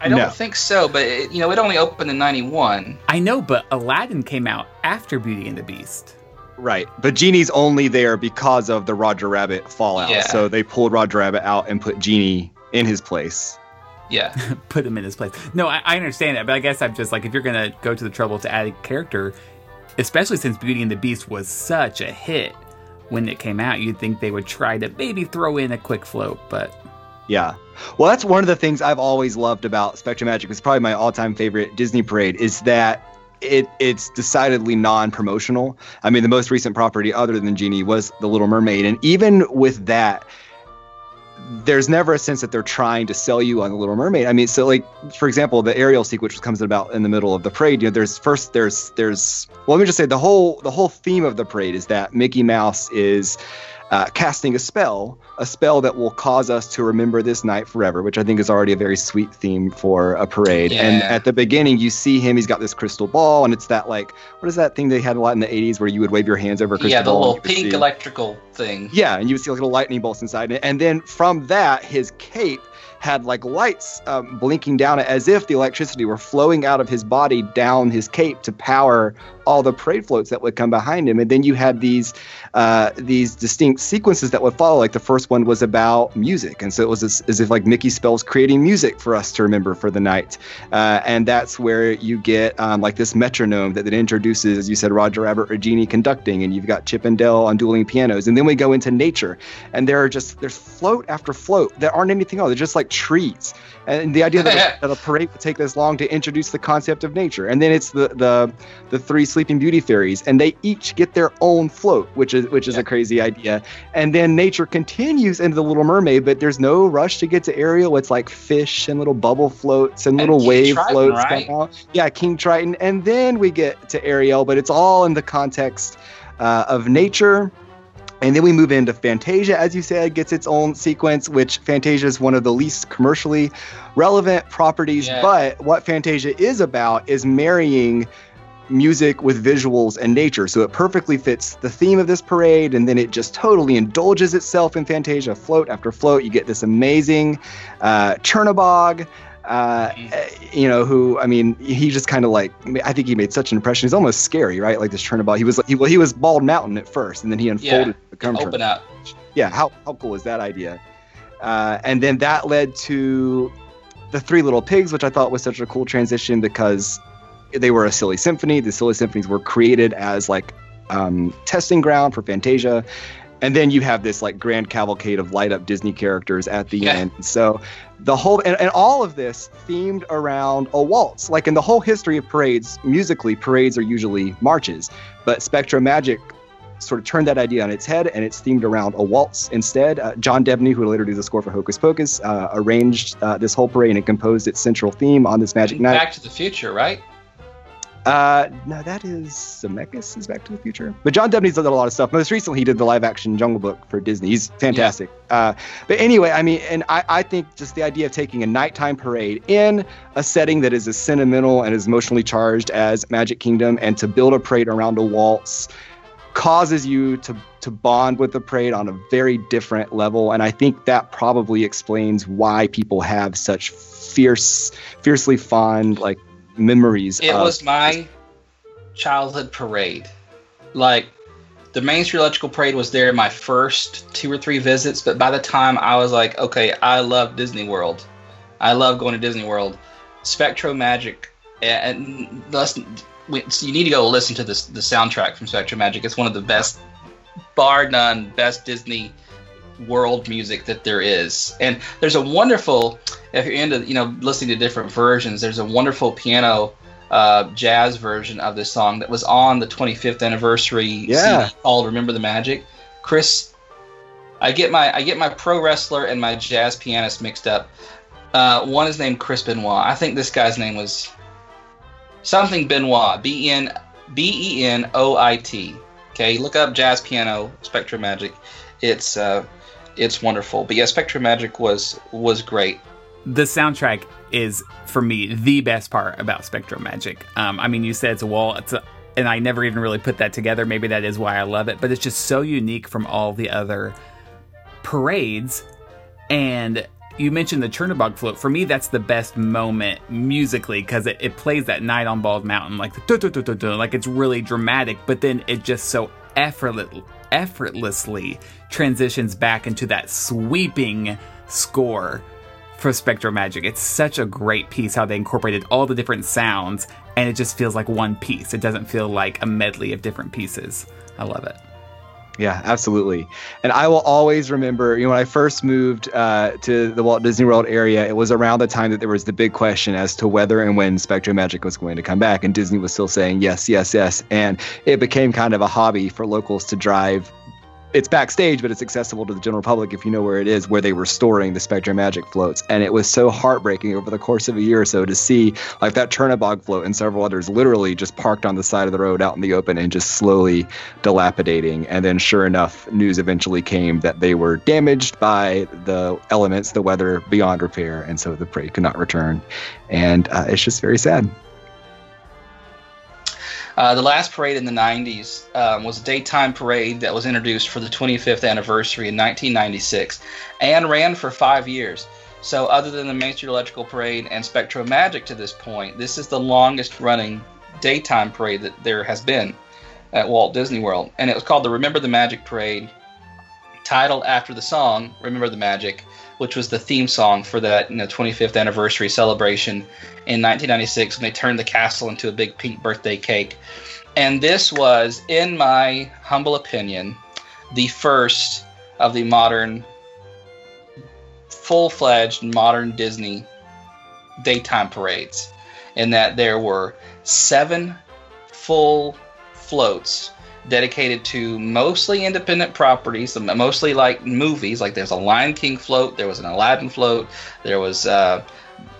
I don't think so, but it only opened in 91. I know, but Aladdin came out after Beauty and the Beast. Right, but Genie's only there because of the Roger Rabbit fallout. Yeah. So they pulled Roger Rabbit out and put Genie in his place. Yeah. Put him in his place. No, I understand that, but I guess I'm just like, if you're going to go to the trouble to add a character, especially since Beauty and the Beast was such a hit when it came out, you'd think they would try to maybe throw in a quick float, but... Yeah. Well, that's one of the things I've always loved about Spectrum Magic. It's probably my all-time favorite Disney parade, is that it's decidedly non-promotional. I mean, the most recent property other than Genie was The Little Mermaid. And even with that, there's never a sense that they're trying to sell you on The Little Mermaid. I mean, so, like, for example, the aerial sequence, which comes about in the middle of the parade, you know, well, let me just say the whole theme of the parade is that Mickey Mouse is casting a spell that will cause us to remember this night forever, which I think is already a very sweet theme for a parade. Yeah. And at the beginning, you see him, he's got this crystal ball, and it's that, like, what is that thing they had a lot in the 80s where you would wave your hands over a crystal ball? Yeah, the little pink electrical thing. Yeah, and you would see, like, little lightning bolts inside it. And then from that, his cape had, like, lights blinking down it as if the electricity were flowing out of his body down his cape to power all the parade floats that would come behind him. And then you had these distinct sequences that would follow. Like, the first one was about music. And so it was as if, like, Mickey spells creating music for us to remember for the night. And that's where you get, like, this metronome that introduces, as you said, Roger Rabbit or Genie conducting. And you've got Chip and Dale on dueling pianos. And then we go into nature. And there's float after float that aren't anything else. They're just, like, trees, and the idea that a parade would take this long to introduce the concept of nature. And then it's the three Sleeping Beauty fairies, and they each get their own float, which is a crazy idea. And then nature continues into The Little Mermaid, but there's no rush to get to aerial. It's like fish and little bubble floats and little wave floats. Right? Yeah, King Triton, and then we get to aerial, but it's all in the context of nature. And then we move into Fantasia, as you said, gets its own sequence, which Fantasia is one of the least commercially relevant properties. Yeah. But what Fantasia is about is marrying music with visuals and nature. So it perfectly fits the theme of this parade, and then it just totally indulges itself in Fantasia. Float after float, you get this amazing Chernabog. Who, I mean, he just kind of like, I think he made such an impression. He's almost scary, right? Like this Chernabog. He was Bald Mountain at first, and then he unfolded to become open up. Yeah, how cool is that idea? And then that led to the Three Little Pigs, which I thought was such a cool transition because they were a silly symphony. The silly symphonies were created as like testing ground for Fantasia. And then you have this like grand cavalcade of light up Disney characters at the end. So the whole and all of this themed around a waltz. Like in the whole history of parades, musically, parades are usually marches. But Spectrum Magic sort of turned that idea on its head, and it's themed around a waltz instead. John Debney, who later did the score for Hocus Pocus, arranged this whole parade and composed its central theme on this magic night. Back to the Future, right? No, that is Zemeckis is Back to the Future. But John Debney's done a lot of stuff. Most recently, he did the live-action Jungle Book for Disney. He's fantastic. Yeah. But anyway, I mean, and I think just the idea of taking a nighttime parade in a setting that is as sentimental and as emotionally charged as Magic Kingdom, and to build a parade around a waltz causes you to bond with the parade on a very different level. And I think that probably explains why people have such fiercely fond, like, memories. It was my childhood parade. Like the Main Street Electrical Parade was there my first 2 or 3 visits, but by the time I was like, okay, I love Disney World. I love going to Disney World. Spectrum Magic, and thus you need to go listen to this the soundtrack from Spectrum Magic. It's one of the best, bar none, best Disney World music that there is. And there's a wonderful, if you're into listening to different versions, there's a wonderful piano jazz version of this song that was on the 25th anniversary CD called Remember the Magic. Chris, I get my pro wrestler and my jazz pianist mixed up. One is named Chris Benoit. I think this guy's name was something Benoit. B-E-N-O-I-T. Okay, look up jazz piano Spectrum Magic. It's wonderful. But yeah, Spectrum Magic was great. The soundtrack is, for me, the best part about Spectrum Magic. I mean, you said it's a wall, and I never even really put that together. Maybe that is why I love it, but it's just so unique from all the other parades. And you mentioned the Chernabog float. For me, that's the best moment musically, because it plays that night on Bald Mountain, like the like it's really dramatic, but then it just so effortlessly transitions back into that sweeping score for Spectrum Magic. It's such a great piece how they incorporated all the different sounds, and it just feels like one piece. It doesn't feel like a medley of different pieces. I love it. Yeah, absolutely. And I will always remember, when I first moved to the Walt Disney World area, it was around the time that there was the big question as to whether and when Spectrum Magic was going to come back. And Disney was still saying yes, yes, yes. And it became kind of a hobby for locals to drive. It's backstage, but it's accessible to the general public if you know where it is, where they were storing the Spectrum Magic floats. And it was so heartbreaking over the course of a year or so to see like that Chernabog float and several others literally just parked on the side of the road out in the open and just slowly dilapidating. And then sure enough, news eventually came that they were damaged by the elements, the weather beyond repair. And so the parade could not return. And it's just very sad. The last parade in the 90s was a daytime parade that was introduced for the 25th anniversary in 1996 and ran for 5 years. So other than the Main Street Electrical Parade and Spectrum Magic to this point, this is the longest-running daytime parade that there has been at Walt Disney World. And it was called the Remember the Magic Parade, titled after the song Remember the Magic, which was the theme song for that 25th anniversary celebration in 1996 when they turned the castle into a big pink birthday cake. And this was, in my humble opinion, the first of the modern, full-fledged modern Disney daytime parades, in that there were 7 full floats dedicated to mostly independent properties, mostly like movies. Like there's a Lion King float, there was an Aladdin float, there was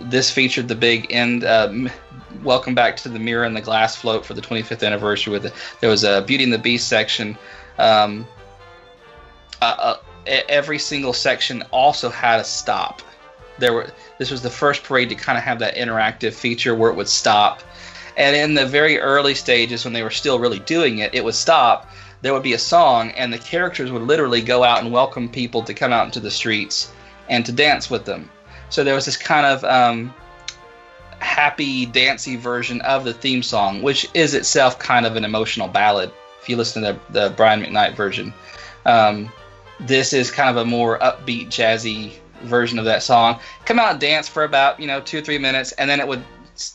this featured the big end Welcome Back to the Mirror and the Glass float for the 25th anniversary. There was a Beauty and the Beast section. Every single section also had a stop. This was the first parade to kind of have that interactive feature where it would stop. And in the very early stages, when they were still really doing it, it would stop, there would be a song, and the characters would literally go out and welcome people to come out into the streets and to dance with them. So there was this kind of happy, dancey version of the theme song, which is itself kind of an emotional ballad, if you listen to the Brian McKnight version. This is kind of a more upbeat, jazzy version of that song. Come out and dance for about 2 or 3 minutes, and then it would...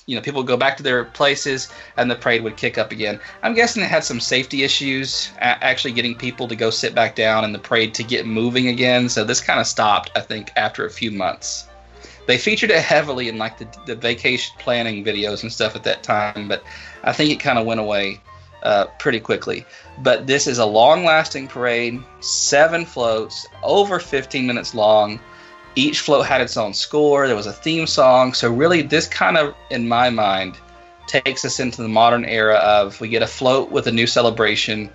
people would go back to their places and the parade would kick up again. I'm guessing it had some safety issues, actually getting people to go sit back down and the parade to get moving again. So this kind of stopped, I think, after a few months. They featured it heavily in like the vacation planning videos and stuff at that time, but I think it kind of went away pretty quickly. But this is a long-lasting parade, 7 floats, over 15 minutes long. Each float had its own score. There was a theme song. So really this kind of, in my mind, takes us into the modern era of we get a float with a new celebration.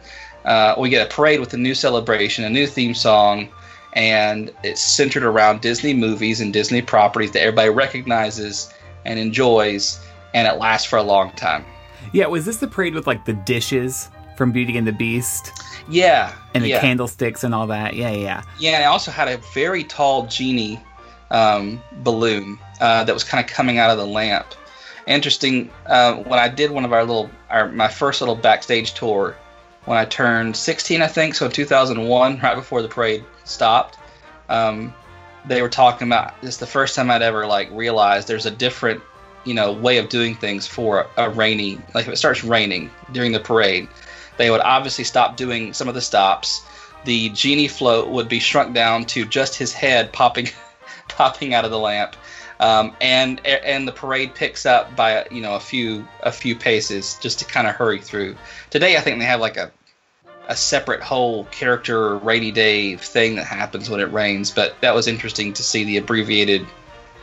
We get a parade with a new celebration, a new theme song. And it's centered around Disney movies and Disney properties that everybody recognizes and enjoys. And it lasts for a long time. Yeah, was this the parade with like the dishes from Beauty and the Beast? Yeah. And the candlesticks and all that. Yeah. Yeah, and it also had a very tall genie balloon that was kind of coming out of the lamp. Interesting, when I did one of my first little backstage tour, when I turned 16, I think, so in 2001, right before the parade stopped, they were talking about, this is the first time I'd ever like realized there's a different way of doing things for a rainy, like if it starts raining during the parade, they would obviously stop doing some of the stops. The genie float would be shrunk down to just his head popping out of the lamp. And the parade picks up by a few paces just to kind of hurry through. Today I think they have like a separate whole character rainy day thing that happens when it rains, but that was interesting to see the abbreviated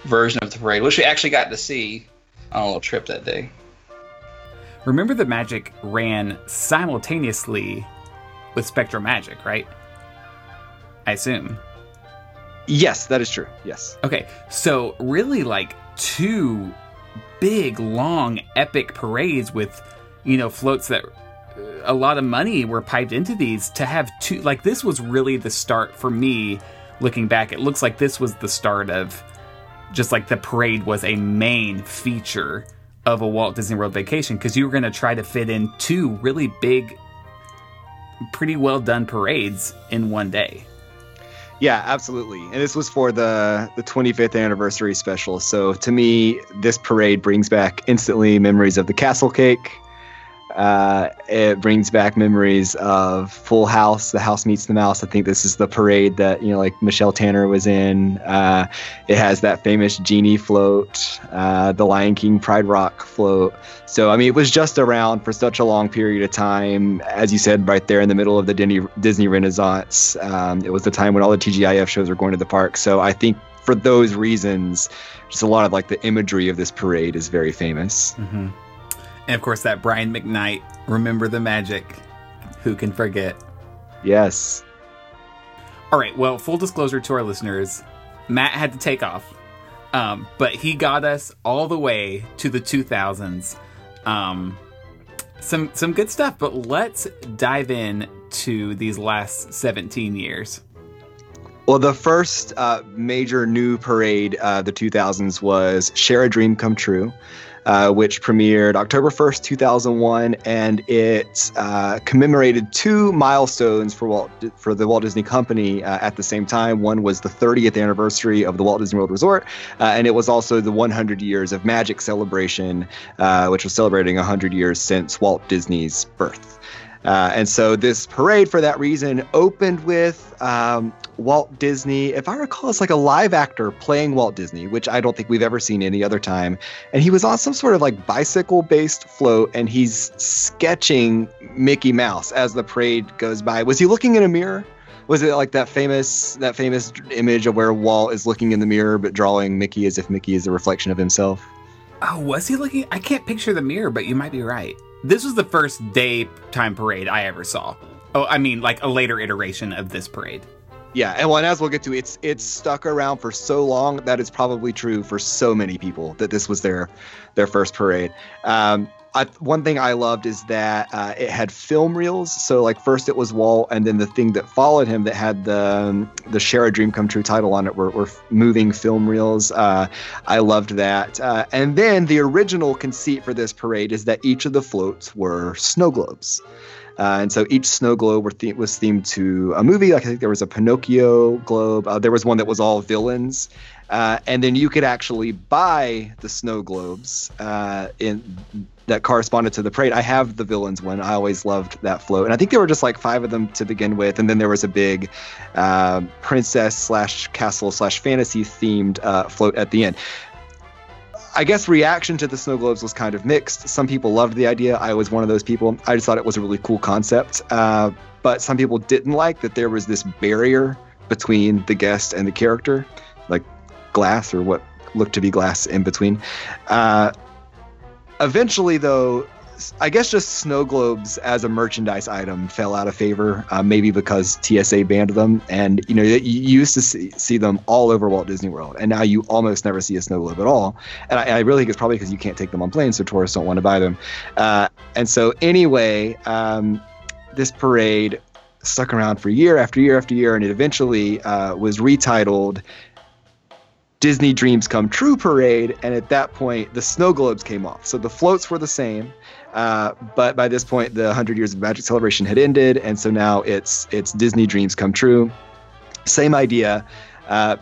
version of the parade, which we actually got to see on a little trip that day. Remember that Magic ran simultaneously with Spectrum Magic, right? I assume. Yes, that is true. Yes. Okay, so really like two big, long, epic parades with, floats that a lot of money were piped into these to have two. Like, this was really the start for me, looking back. It looks like this was the start of just like the parade was a main feature of a Walt Disney World vacation, because you were going to try to fit in two really big, pretty well done parades in one day. Yeah, absolutely. And this was for the 25th anniversary special. So to me, this parade brings back instantly memories of the Castle Cake. It brings back memories of Full House, The House Meets the Mouse. I think this is the parade that, like Michelle Tanner was in. It has that famous genie float, the Lion King Pride Rock float. So, it was just around for such a long period of time. As you said, right there in the middle of the Disney Renaissance, it was the time when all the TGIF shows were going to the park. So I think for those reasons, just a lot of like the imagery of this parade is very famous. Mm-hmm. And, of course, that Brian McKnight, Remember the Magic. Who can forget? Yes. All right. Well, full disclosure to our listeners, Matt had to take off. But he got us all the way to the 2000s. Some good stuff. But let's dive in to these last 17 years. Well, the first major new parade of the 2000s was Share a Dream Come True, which premiered October 1st, 2001, and it commemorated two milestones for the Walt Disney Company at the same time. One was the 30th anniversary of the Walt Disney World Resort, and it was also the 100 years of Magic celebration, which was celebrating 100 years since Walt Disney's birth. And so this parade, for that reason, opened with Walt Disney. If I recall, it's like a live actor playing Walt Disney, which I don't think we've ever seen any other time. And he was on some sort of like bicycle-based float, and he's sketching Mickey Mouse as the parade goes by. Was he looking in a mirror? Was it like that famous image of where Walt is looking in the mirror but drawing Mickey as if Mickey is a reflection of himself? Oh, was he looking? I can't picture the mirror, but you might be right. This was the first daytime parade I ever saw. Oh, like a later iteration of this parade. Yeah, and as we'll get to, it's stuck around for so long that it's probably true for so many people that this was their first parade. One thing I loved is that it had film reels. So, like, first it was Walt, and then the thing that followed him that had the Share a Dream Come True title on it were moving film reels. I loved that. And then the original conceit for this parade is that each of the floats were snow globes. And so each snow globe was themed to a movie. Like, I think there was a Pinocchio globe. There was one that was all villains. And then you could actually buy the snow globes that corresponded to the parade. I have the villains one. I always loved that float. And I think there were just like 5 of them to begin with. And then there was a big princess / castle / fantasy themed float at the end. I guess reaction to the snow globes was kind of mixed. Some people loved the idea. I was one of those people. I just thought it was a really cool concept. But some people didn't like that there was this barrier between the guest and the character, like glass or what looked to be glass in between. Eventually, though, I guess just snow globes as a merchandise item fell out of favor, maybe because TSA banned them. And, you used to see them all over Walt Disney World, and now you almost never see a snow globe at all. And I really think it's probably because you can't take them on planes, so tourists don't want to buy them. And so anyway, this parade stuck around for year after year after year, and it eventually was retitled Disney Dreams Come True Parade, and at that point, the snow globes came off. So the floats were the same, but by this point, the 100 years of Magic celebration had ended, and so now it's Disney Dreams Come True. Same idea,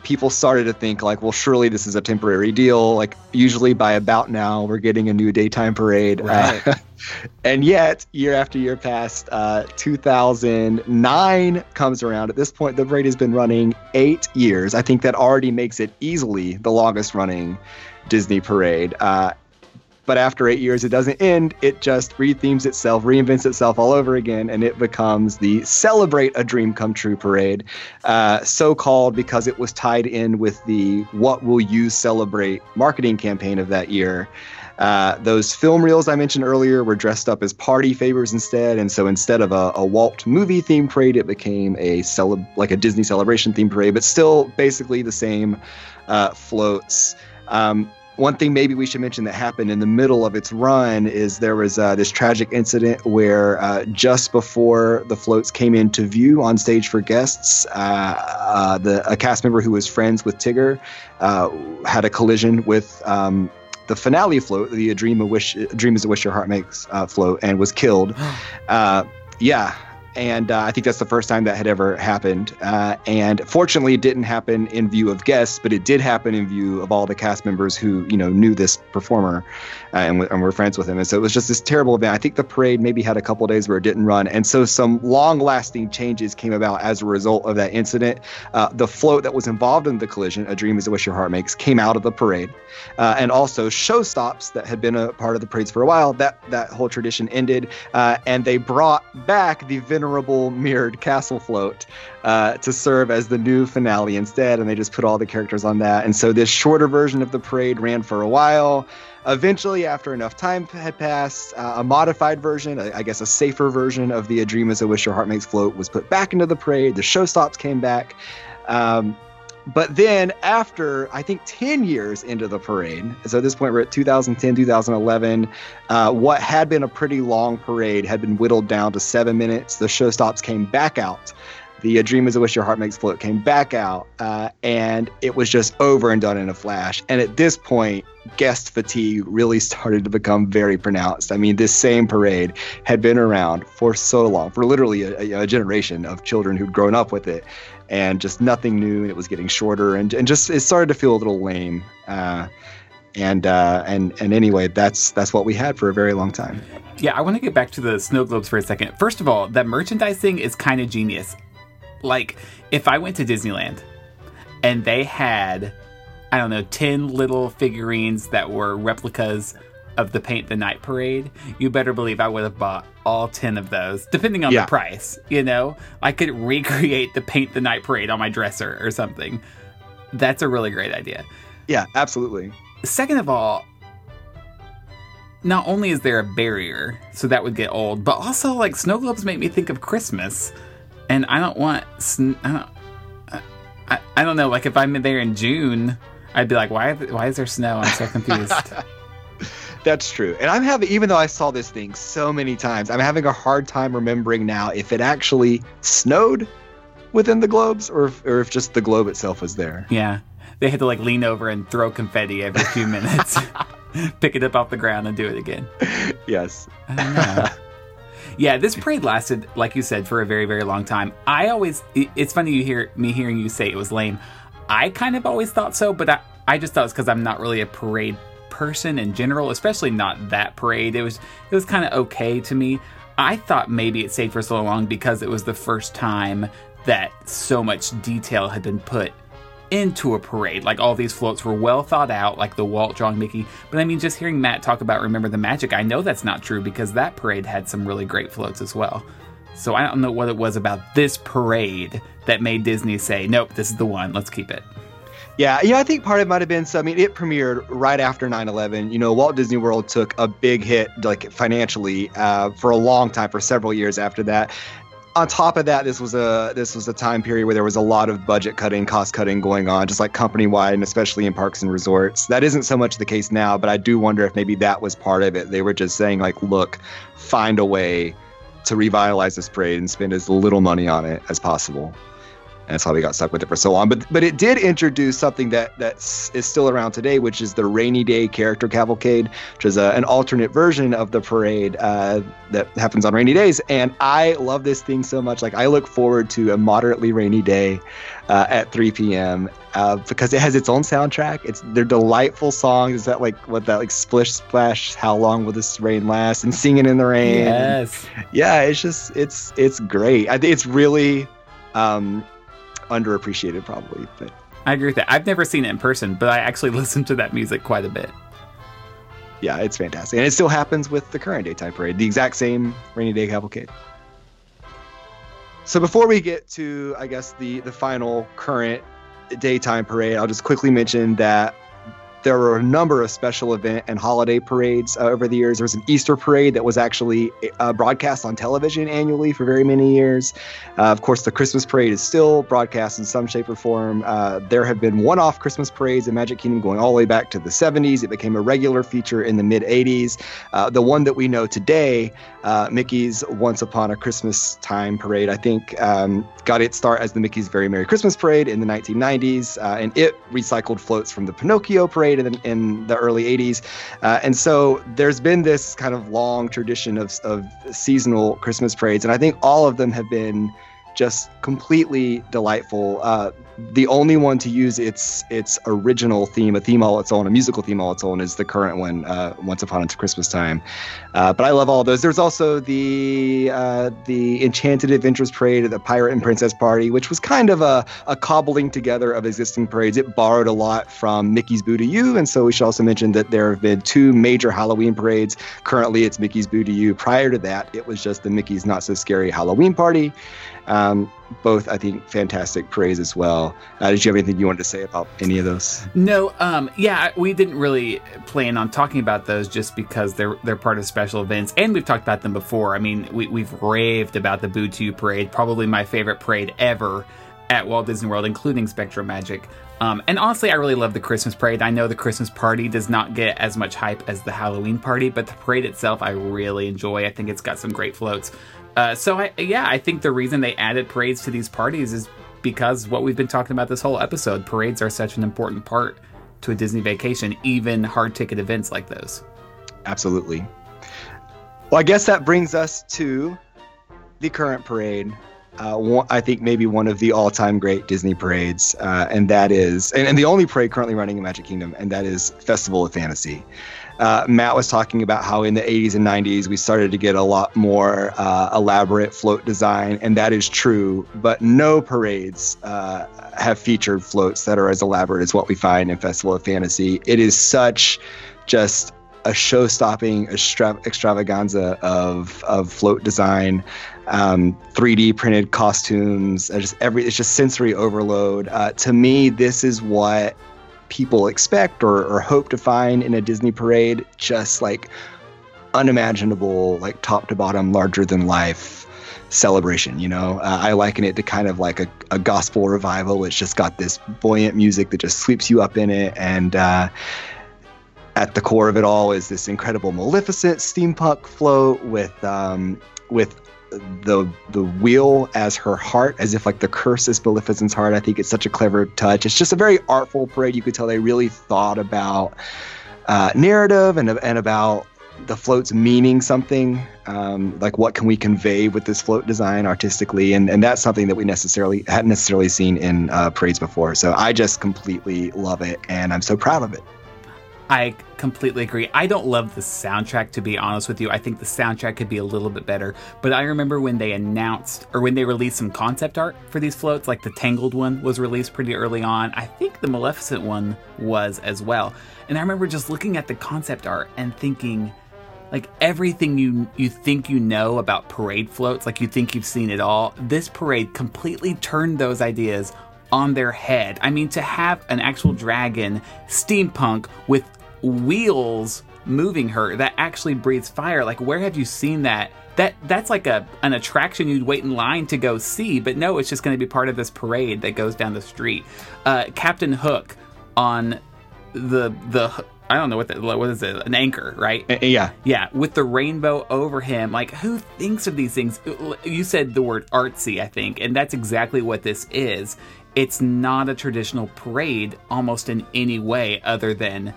people started to think like, well, surely this is a temporary deal. Like usually by about now we're getting a new daytime parade. Right. And yet year after year passed, 2009 comes around. At this point, the parade has been running 8 years. I think that already makes it easily the longest running Disney parade. But after 8 years, it doesn't end. It just rethemes itself, reinvents itself all over again, and it becomes the Celebrate a Dream Come True Parade, so called because it was tied in with the What Will You Celebrate marketing campaign of that year. Those film reels I mentioned earlier were dressed up as party favors instead, and so instead of a Walt movie-themed parade, it became like a Disney celebration-themed parade, but still basically the same floats. One thing maybe we should mention that happened in the middle of its run is there was this tragic incident where just before the floats came into view on stage for guests, a cast member who was friends with Tigger had a collision with the finale float, the "A Dream Is a Wish Your Heart Makes" float, and was killed. Yeah. And I think that's the first time that had ever happened. And fortunately, it didn't happen in view of guests, but it did happen in view of all the cast members who, you know, knew this performer and were friends with him. And so it was just this terrible event. I think the parade maybe had a couple days where it didn't run. And so some long-lasting changes came about as a result of that incident. The float that was involved in the collision, "A Dream Is a Wish Your Heart Makes," came out of the parade. And also show stops that had been a part of the parades for a while, that whole tradition ended. And they brought back the venerable mirrored castle float to serve as the new finale instead, and they just put all the characters on that. And so this shorter version of the parade ran for a while. Eventually, after enough time had passed, a modified version, I guess a safer version of the "A Dream Is a Wish Your Heart Makes" float was put back into the parade. The show stops came back. But then after, I think, 10 years into the parade, so at this point we're at 2010, 2011, what had been a pretty long parade had been whittled down to 7 minutes. The show stops came back out. The "A Dream Is a Wish Your Heart Makes" float came back out, and it was just over and done in a flash. And at this point, guest fatigue really started to become very pronounced. I mean, this same parade had been around for so long, for literally a generation of children who'd grown up with it, and just nothing new, and it was getting shorter, and just it started to feel a little lame. And anyway, that's what we had for a very long time. Yeah, I want to get back to the snow globes for a second. First of all, that merchandise thing is kind of genius. Like, if I went to Disneyland and they had, I don't know, 10 little figurines that were replicas of the Paint the Night parade, you better believe I would have bought all 10 of those, depending on the price, you know? I could recreate the Paint the Night parade on my dresser or something. That's a really great idea. Yeah, absolutely. Second of all, not only is there a barrier, so that would get old, but also, like, snow globes make me think of Christmas. And I don't want... I don't know. Like, if I'm there in June, I'd be like, why is there snow? I'm so confused. That's true. And I'm having... Even though I saw this thing so many times, I'm having a hard time remembering now if it actually snowed within the globes or if just the globe itself was there. Yeah. They had to, like, lean over and throw confetti every few minutes. Pick it up off the ground and do it again. Yes. I don't know. Yeah, this parade lasted, like you said, for a very, very long time. It's funny you hear me hearing you say it was lame. I kind of always thought so, but I just thought it's because I'm not really a parade person in general, especially not that parade. It was kind of okay to me. I thought maybe it stayed for so long because it was the first time that so much detail had been put into a parade. Like, all these floats were well thought out, like the Walt drawing Mickey. But I mean, just hearing Matt talk about Remember the Magic, I know that's not true because that parade had some really great floats as well. So I don't know what it was about this parade that made Disney say, nope, this is the one, let's keep it. Yeah, I think part of it might have been, so I mean, it premiered right after 9/11. You know, Walt Disney World took a big hit, like, financially for a long time, for several years after that. On top of that, this was a time period where there was a lot of budget cutting, cost cutting going on, just like company wide, and especially in parks and resorts. That isn't so much the case now, but I do wonder if maybe that was part of it. They were just saying, like, look, find a way to revitalize this parade and spend as little money on it as possible. And that's how we got stuck with it for so long. But it did introduce something that is still around today, which is the Rainy Day Character Cavalcade, which is an alternate version of the parade that happens on rainy days. And I love this thing so much. Like, I look forward to a moderately rainy day at 3 p.m. Because it has its own soundtrack. They're delightful songs. Is that like Splish Splash? How long will this rain last? And Singing in the Rain. Yes. And, yeah, it's just it's great. I think it's really. Underappreciated probably, but I agree with that. I've never seen it in person, but I actually listen to that music quite a bit. Yeah, it's fantastic. And it still happens with the current daytime parade, the exact same Rainy Day Cavalcade. So before we get to, I guess, the final current daytime parade, I'll just quickly mention that there were a number of special event and holiday parades over the years. There was an Easter parade that was actually broadcast on television annually for very many years. Of course, the Christmas parade is still broadcast in some shape or form. There have been one-off Christmas parades in Magic Kingdom going all the way back to the 70s. It became a regular feature in the mid-80s. The one that we know today, Mickey's Once Upon a Christmas Time Parade, I think, got its start as the Mickey's Very Merry Christmas Parade in the 1990s. And it recycled floats from the Pinocchio Parade in the early 80s. And so there's been this kind of long tradition of seasonal Christmas parades. And I think all of them have been just completely delightful. The only one to use its original theme, a theme all its own, a musical theme all its own, is the current one, Once Upon a Christmas Time. But I love all of those. There's also the Enchanted Adventures Parade, the Pirate and Princess Party, which was kind of a cobbling together of existing parades. It borrowed a lot from Mickey's Boo to You, and so we should also mention that there have been two major Halloween parades. Currently, it's Mickey's Boo to You. Prior to that, it was just the Mickey's Not So Scary Halloween Party. Both, I think, fantastic praise as well. Did you have anything you wanted to say about any of those? No. We didn't really plan on talking about those just because they're part of special events. And we've talked about them before. I mean, we've raved about the Boo to You Parade, probably my favorite parade ever at Walt Disney World, including Spectrum Magic. And honestly, I really love the Christmas parade. I know the Christmas party does not get as much hype as the Halloween party, but the parade itself I really enjoy. I think it's got some great floats. I think the reason they added parades to these parties is because what we've been talking about this whole episode, parades are such an important part to a Disney vacation, even hard ticket events like those. Absolutely. Well, I guess that brings us to the current parade. I think maybe one of the all-time great Disney parades, and that is, and the only parade currently running in Magic Kingdom, and that is Festival of Fantasy. Matt was talking about how in the 80s and 90s we started to get a lot more elaborate float design, and that is true, but no parades have featured floats that are as elaborate as what we find in Festival of Fantasy. It is such just a show-stopping extravaganza of float design, 3D printed costumes, it's just sensory overload. To me, this is what people expect or hope to find in a Disney parade, just like unimaginable, like top to bottom, larger than life celebration, you know? I liken it to kind of like a gospel revival. It's just got this buoyant music that just sweeps you up in it, and at the core of it all is this incredible Maleficent steampunk float with the wheel as her heart, as if like the curse is Maleficent's heart. I think it's such a clever touch. It's just a very artful parade. You could tell they really thought about narrative and about the floats meaning something, like what can we convey with this float design artistically, and that's something that we hadn't necessarily seen in parades before. So I just completely love it, and I'm so proud of it. I completely agree. I don't love the soundtrack, to be honest with you. I think the soundtrack could be a little bit better. But I remember when they released some concept art for these floats, like the Tangled one was released pretty early on. I think the Maleficent one was as well. And I remember just looking at the concept art and thinking, like, everything you think you know about parade floats, like you think you've seen it all, this parade completely turned those ideas on their head. I mean, to have an actual dragon, steampunk, with wheels moving her that actually breathes fire, like, where have you seen that? That's like an attraction you'd wait in line to go see, but no, it's just going to be part of this parade that goes down the street. Captain Hook on the I don't know what is it? An anchor, right? Yeah. With the rainbow over him, like, who thinks of these things? You said the word artsy, I think, and that's exactly what this is. It's not a traditional parade almost in any way other than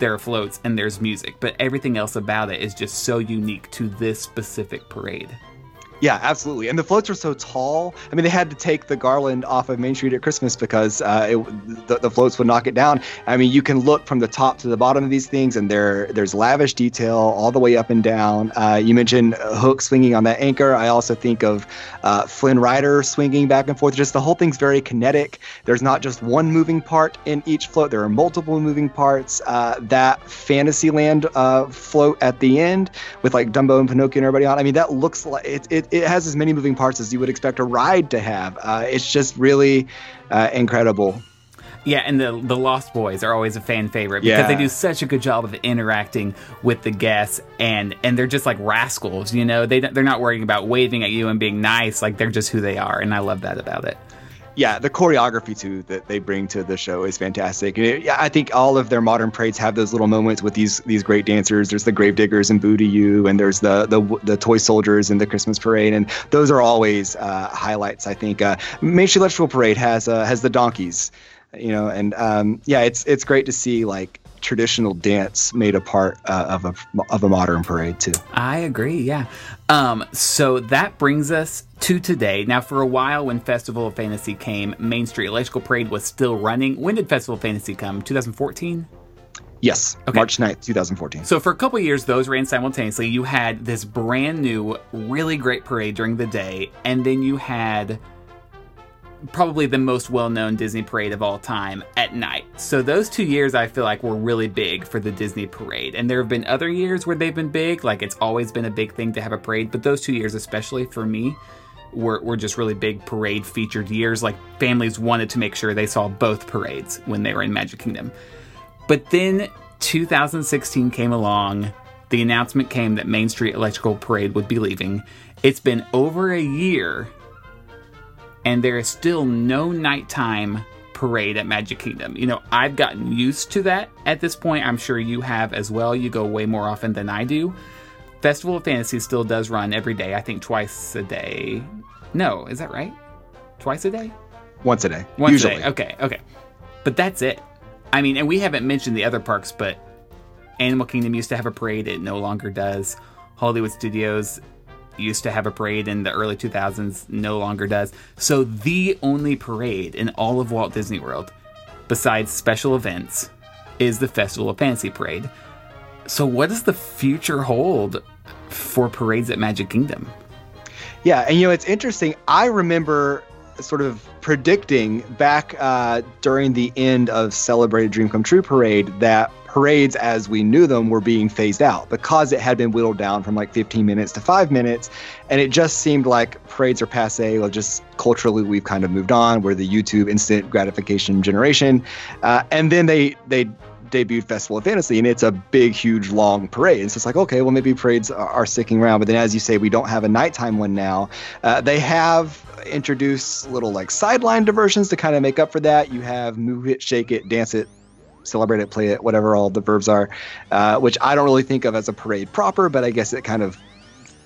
there are floats and there's music, but everything else about it is just so unique to this specific parade. Yeah, absolutely. And the floats were so tall. I mean, they had to take the garland off of Main Street at Christmas because the floats would knock it down. I mean, you can look from the top to the bottom of these things, and there's lavish detail all the way up and down. You mentioned Hook swinging on that anchor. I also think of Flynn Rider swinging back and forth. Just the whole thing's very kinetic. There's not just one moving part in each float. There are multiple moving parts. That Fantasyland float at the end with, like, Dumbo and Pinocchio and everybody on. I mean, that looks like it has as many moving parts as you would expect a ride to have. It's just really incredible. Yeah, and the Lost Boys are always a fan favorite because they do such a good job of interacting with the guests, and they're just like rascals, you know? They're not worrying about waving at you and being nice. Like, they're just who they are, and I love that about it. Yeah, the choreography, too, that they bring to the show is fantastic. And I think all of their modern parades have those little moments with these great dancers. There's the Gravediggers and Boo To You, and there's the Toy Soldiers and the Christmas Parade. And those are always highlights, I think. Main Street Electrical Parade has the donkeys, you know. And, it's great to see, like, traditional dance made a part of a modern parade, too. I agree, yeah. So that brings us to today. Now, for a while, when Festival of Fantasy came, Main Street Electrical Parade was still running. When did Festival of Fantasy come? 2014? Yes, okay. March 9th, 2014. So for a couple of years, those ran simultaneously. You had this brand new, really great parade during the day, and then you had probably the most well-known Disney parade of all time at night. So those 2 years, I feel like, were really big for the Disney parade. And there have been other years where they've been big. Like, it's always been a big thing to have a parade. But those 2 years, especially for me, were just really big parade-featured years. Like, families wanted to make sure they saw both parades when they were in Magic Kingdom. But then 2016 came along. The announcement came that Main Street Electrical Parade would be leaving. It's been over a year, and there is still no nighttime parade at Magic Kingdom. You know, I've gotten used to that at this point. I'm sure you have as well. You go way more often than I do. Festival of Fantasy still does run every day. I think twice a day. No, is that right? Twice a day? Once a day. Once usually. A day. Okay. But that's it. I mean, and we haven't mentioned the other parks, but Animal Kingdom used to have a parade. It no longer does. Hollywood Studios used to have a parade in the early 2000s, no longer does. So the only parade in all of Walt Disney World, besides special events, is the Festival of Fantasy Parade. So what does the future hold for parades at Magic Kingdom? Yeah, and you know, it's interesting. I remember sort of predicting back during the end of Celebrated Dream Come True Parade that parades as we knew them were being phased out because it had been whittled down from like 15 minutes to 5 minutes. And it just seemed like parades are passe. Well, just culturally, we've kind of moved on. We're the YouTube instant gratification generation. And then they debuted Festival of Fantasy, and it's a big, huge, long parade. And so it's like, okay, well, maybe parades are sticking around. But then, as you say, we don't have a nighttime one now. They have introduced little like sideline diversions to kind of make up for that. You have move it, shake it, dance it, celebrate it, play it, whatever all the verbs are, which I don't really think of as a parade proper, but I guess it kind of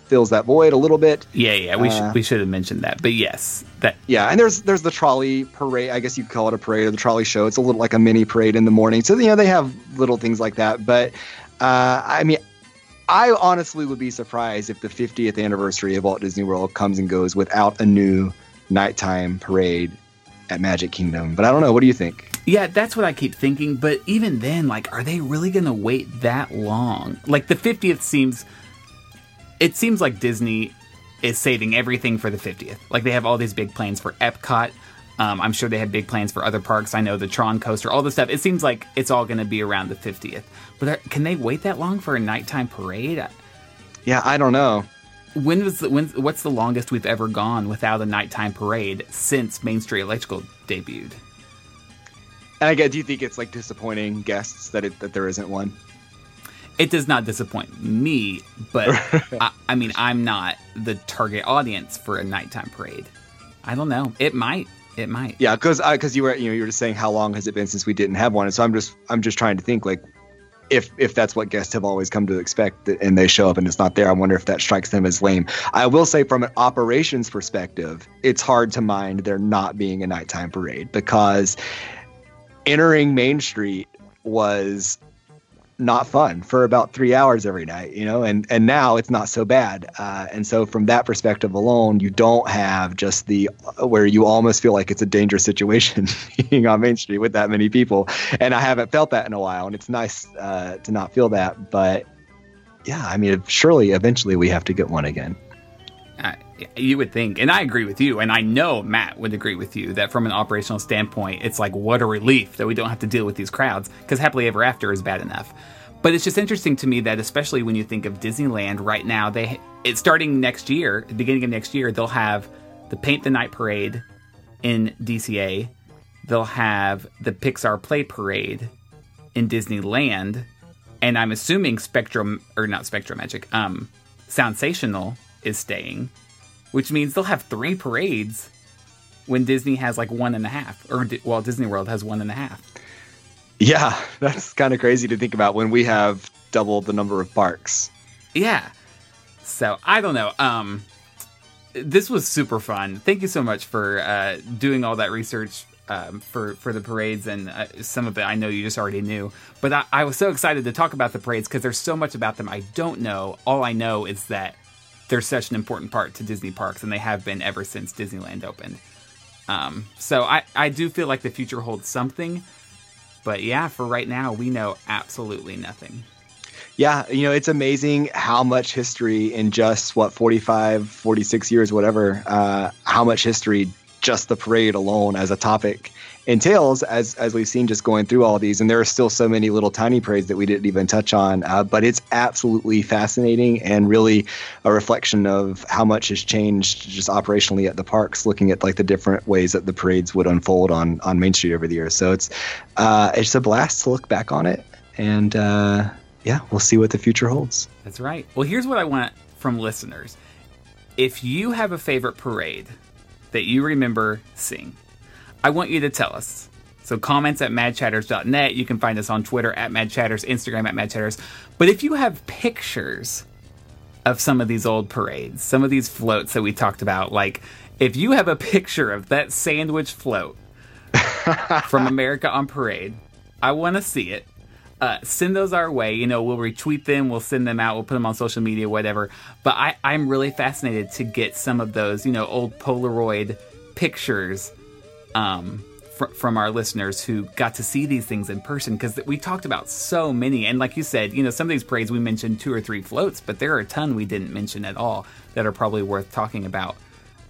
fills that void a little bit. Yeah, we should have mentioned that, but yes. And there's the trolley parade, I guess you could call it a parade, or the trolley show. It's a little like a mini parade in the morning. So, you know, they have little things like that, but I mean, I honestly would be surprised if the 50th anniversary of Walt Disney World comes and goes without a new nighttime parade at Magic Kingdom. But I don't know. What do you think? Yeah, that's what I keep thinking. But even then, like, are they really going to wait that long? Like, the 50th seems like Disney is saving everything for the 50th. Like, they have all these big plans for Epcot. I'm sure they have big plans for other parks. I know the Tron coaster, all this stuff. It seems like it's all going to be around the 50th. But can they wait that long for a nighttime parade? Yeah, I don't know. What's the longest we've ever gone without a nighttime parade since Main Street Electrical debuted? And I guess, do you think it's like disappointing guests that there isn't one? It does not disappoint me, but I mean, I'm not the target audience for a nighttime parade. I don't know. It might. Yeah, because you were just saying how long has it been since we didn't have one, and so I'm just trying to think like if that's what guests have always come to expect and they show up and it's not there, I wonder if that strikes them as lame. I will say from an operations perspective, it's hard to mind there not being a nighttime parade because entering Main Street was not fun for about 3 hours every night, you know, and now it's not so bad. And so from that perspective alone, you don't have just the where you almost feel like it's a dangerous situation being on Main Street with that many people. And I haven't felt that in a while. And it's nice to not feel that. But yeah, I mean, surely eventually we have to get one again. You would think, and I agree with you, and I know Matt would agree with you, that from an operational standpoint, it's like, what a relief that we don't have to deal with these crowds, because Happily Ever After is bad enough. But it's just interesting to me that, especially when you think of Disneyland right now, it's starting next year, the beginning of next year, they'll have the Paint the Night Parade in DCA, they'll have the Pixar Play Parade in Disneyland, and I'm assuming Soundsational is staying, which means they'll have 3 parades when Disney has like 1.5, or well, Disney World has 1.5. Yeah, that's kind of crazy to think about when we have double the number of parks. Yeah. So I don't know. This was super fun. Thank you so much for doing all that research for the parades, and some of it I know you just already knew. But I was so excited to talk about the parades because there's so much about them I don't know. All I know is that they're such an important part to Disney parks, and they have been ever since Disneyland opened. So I do feel like the future holds something, but yeah, for right now, we know absolutely nothing. Yeah, you know, it's amazing how much history in just, 45, 46 years, whatever, how much history just the parade alone as a topic entails, as we've seen just going through all these. And there are still so many little tiny parades that we didn't even touch on, but it's absolutely fascinating and really a reflection of how much has changed just operationally at the parks, looking at like the different ways that the parades would unfold on Main Street over the years. So it's a blast to look back on it, and yeah, we'll see what the future holds. That's right. Well, here's what I want from listeners. If you have a favorite parade that you remember seeing, I want you to tell us. So comments at madchatters.net. You can find us on Twitter at madchatters, Instagram at madchatters. But if you have pictures of some of these old parades, some of these floats that we talked about, like if you have a picture of that sandwich float from America on Parade, I want to see it. Send those our way. You know, we'll retweet them, we'll send them out, we'll put them on social media, whatever. But I'm really fascinated to get some of those, you know, old Polaroid pictures from our listeners who got to see these things in person, because we talked about so many. And like you said, you know, some of these parades we mentioned 2 or 3 floats, but there are a ton we didn't mention at all that are probably worth talking about.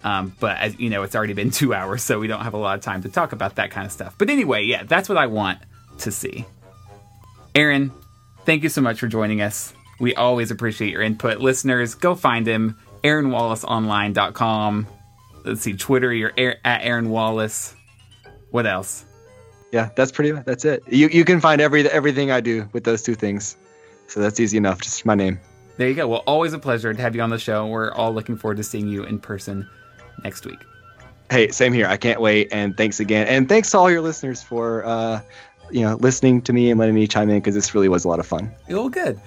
But, as you know, it's already been 2 hours, so we don't have a lot of time to talk about that kind of stuff. But anyway, yeah, that's what I want to see. Aaron, thank you so much for joining us. We always appreciate your input. Listeners, go find him, AaronWallaceOnline.com. Let's see, Twitter, you're at Aaron Wallace. What else? Yeah, that's it. You can find everything I do with those 2 things. So that's easy enough, just my name. There you go. Well, always a pleasure to have you on the show. We're all looking forward to seeing you in person next week. Hey, same here. I can't wait, and thanks again. And thanks to all your listeners for listening to me and letting me chime in, because this really was a lot of fun. Oh, good.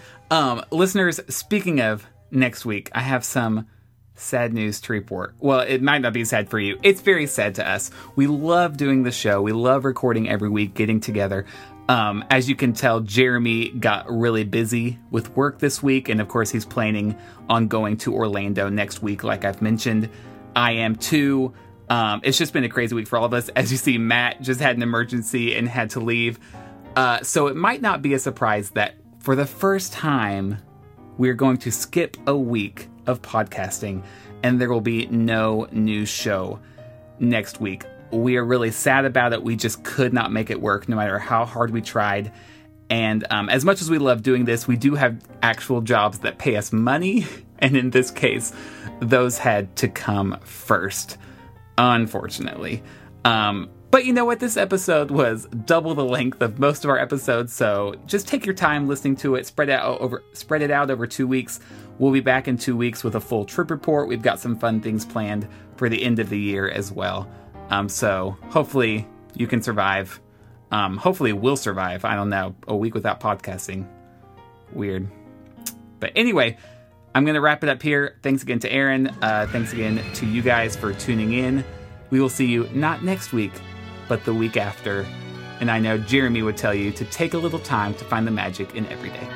Listeners, speaking of next week, I have some sad news to report. Well, it might not be sad for you. It's very sad to us. We love doing the show. We love recording every week, getting together. As you can tell, Jeremy got really busy with work this week. And of course, he's planning on going to Orlando next week, like I've mentioned. I am too. It's just been a crazy week for all of us. As you see, Matt just had an emergency and had to leave. So it might not be a surprise that for the first time, we're going to skip a week of podcasting, and there will be no new show next week. We are really sad about it. We just could not make it work, no matter how hard we tried. And as much as we love doing this, we do have actual jobs that pay us money, and in this case, those had to come first, unfortunately. But you know what? This episode was double the length of most of our episodes, so just take your time listening to it. Spread it out over 2 weeks. We'll be back in 2 weeks with a full trip report. We've got some fun things planned for the end of the year as well. So hopefully you can survive. Hopefully we'll survive. I don't know. A week without podcasting Weird. But anyway, I'm going to wrap it up here. Thanks again to Aaron. Thanks again to you guys for tuning in. We will see you not next week, but the week after. And I know Jeremy would tell you to take a little time to find the magic in every day.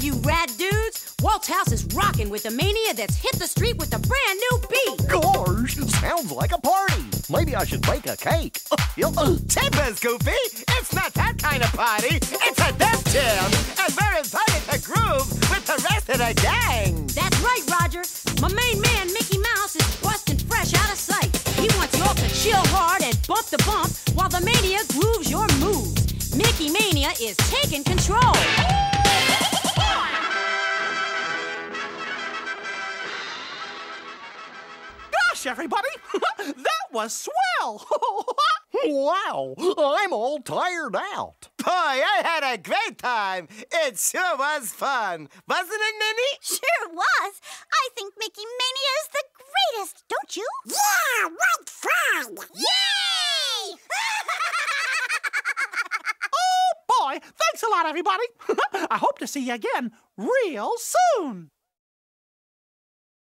You rad dudes, Walt's house is rocking with a mania that's hit the street with a brand new beat. Gosh, sounds like a party. Maybe I should bake a cake. Timbers, Goofy. It's not that kind of party. It's a death jam, and we're invited to groove with the rest of the gang. That's right, Roger. My main man, Mickey Mouse, is busting fresh out of sight. He wants y'all to chill hard and bump the bump while the mania grooves your moves. Mickey Mania is taking control. Everybody, that was swell. Wow, I'm all tired out. Boy, I had a great time. It sure was fun, wasn't it, Minnie? Sure was. I think Mickey Mania is the greatest, don't you? Yeah, what fun! Yay! Oh boy, thanks a lot, everybody. I hope to see you again real soon.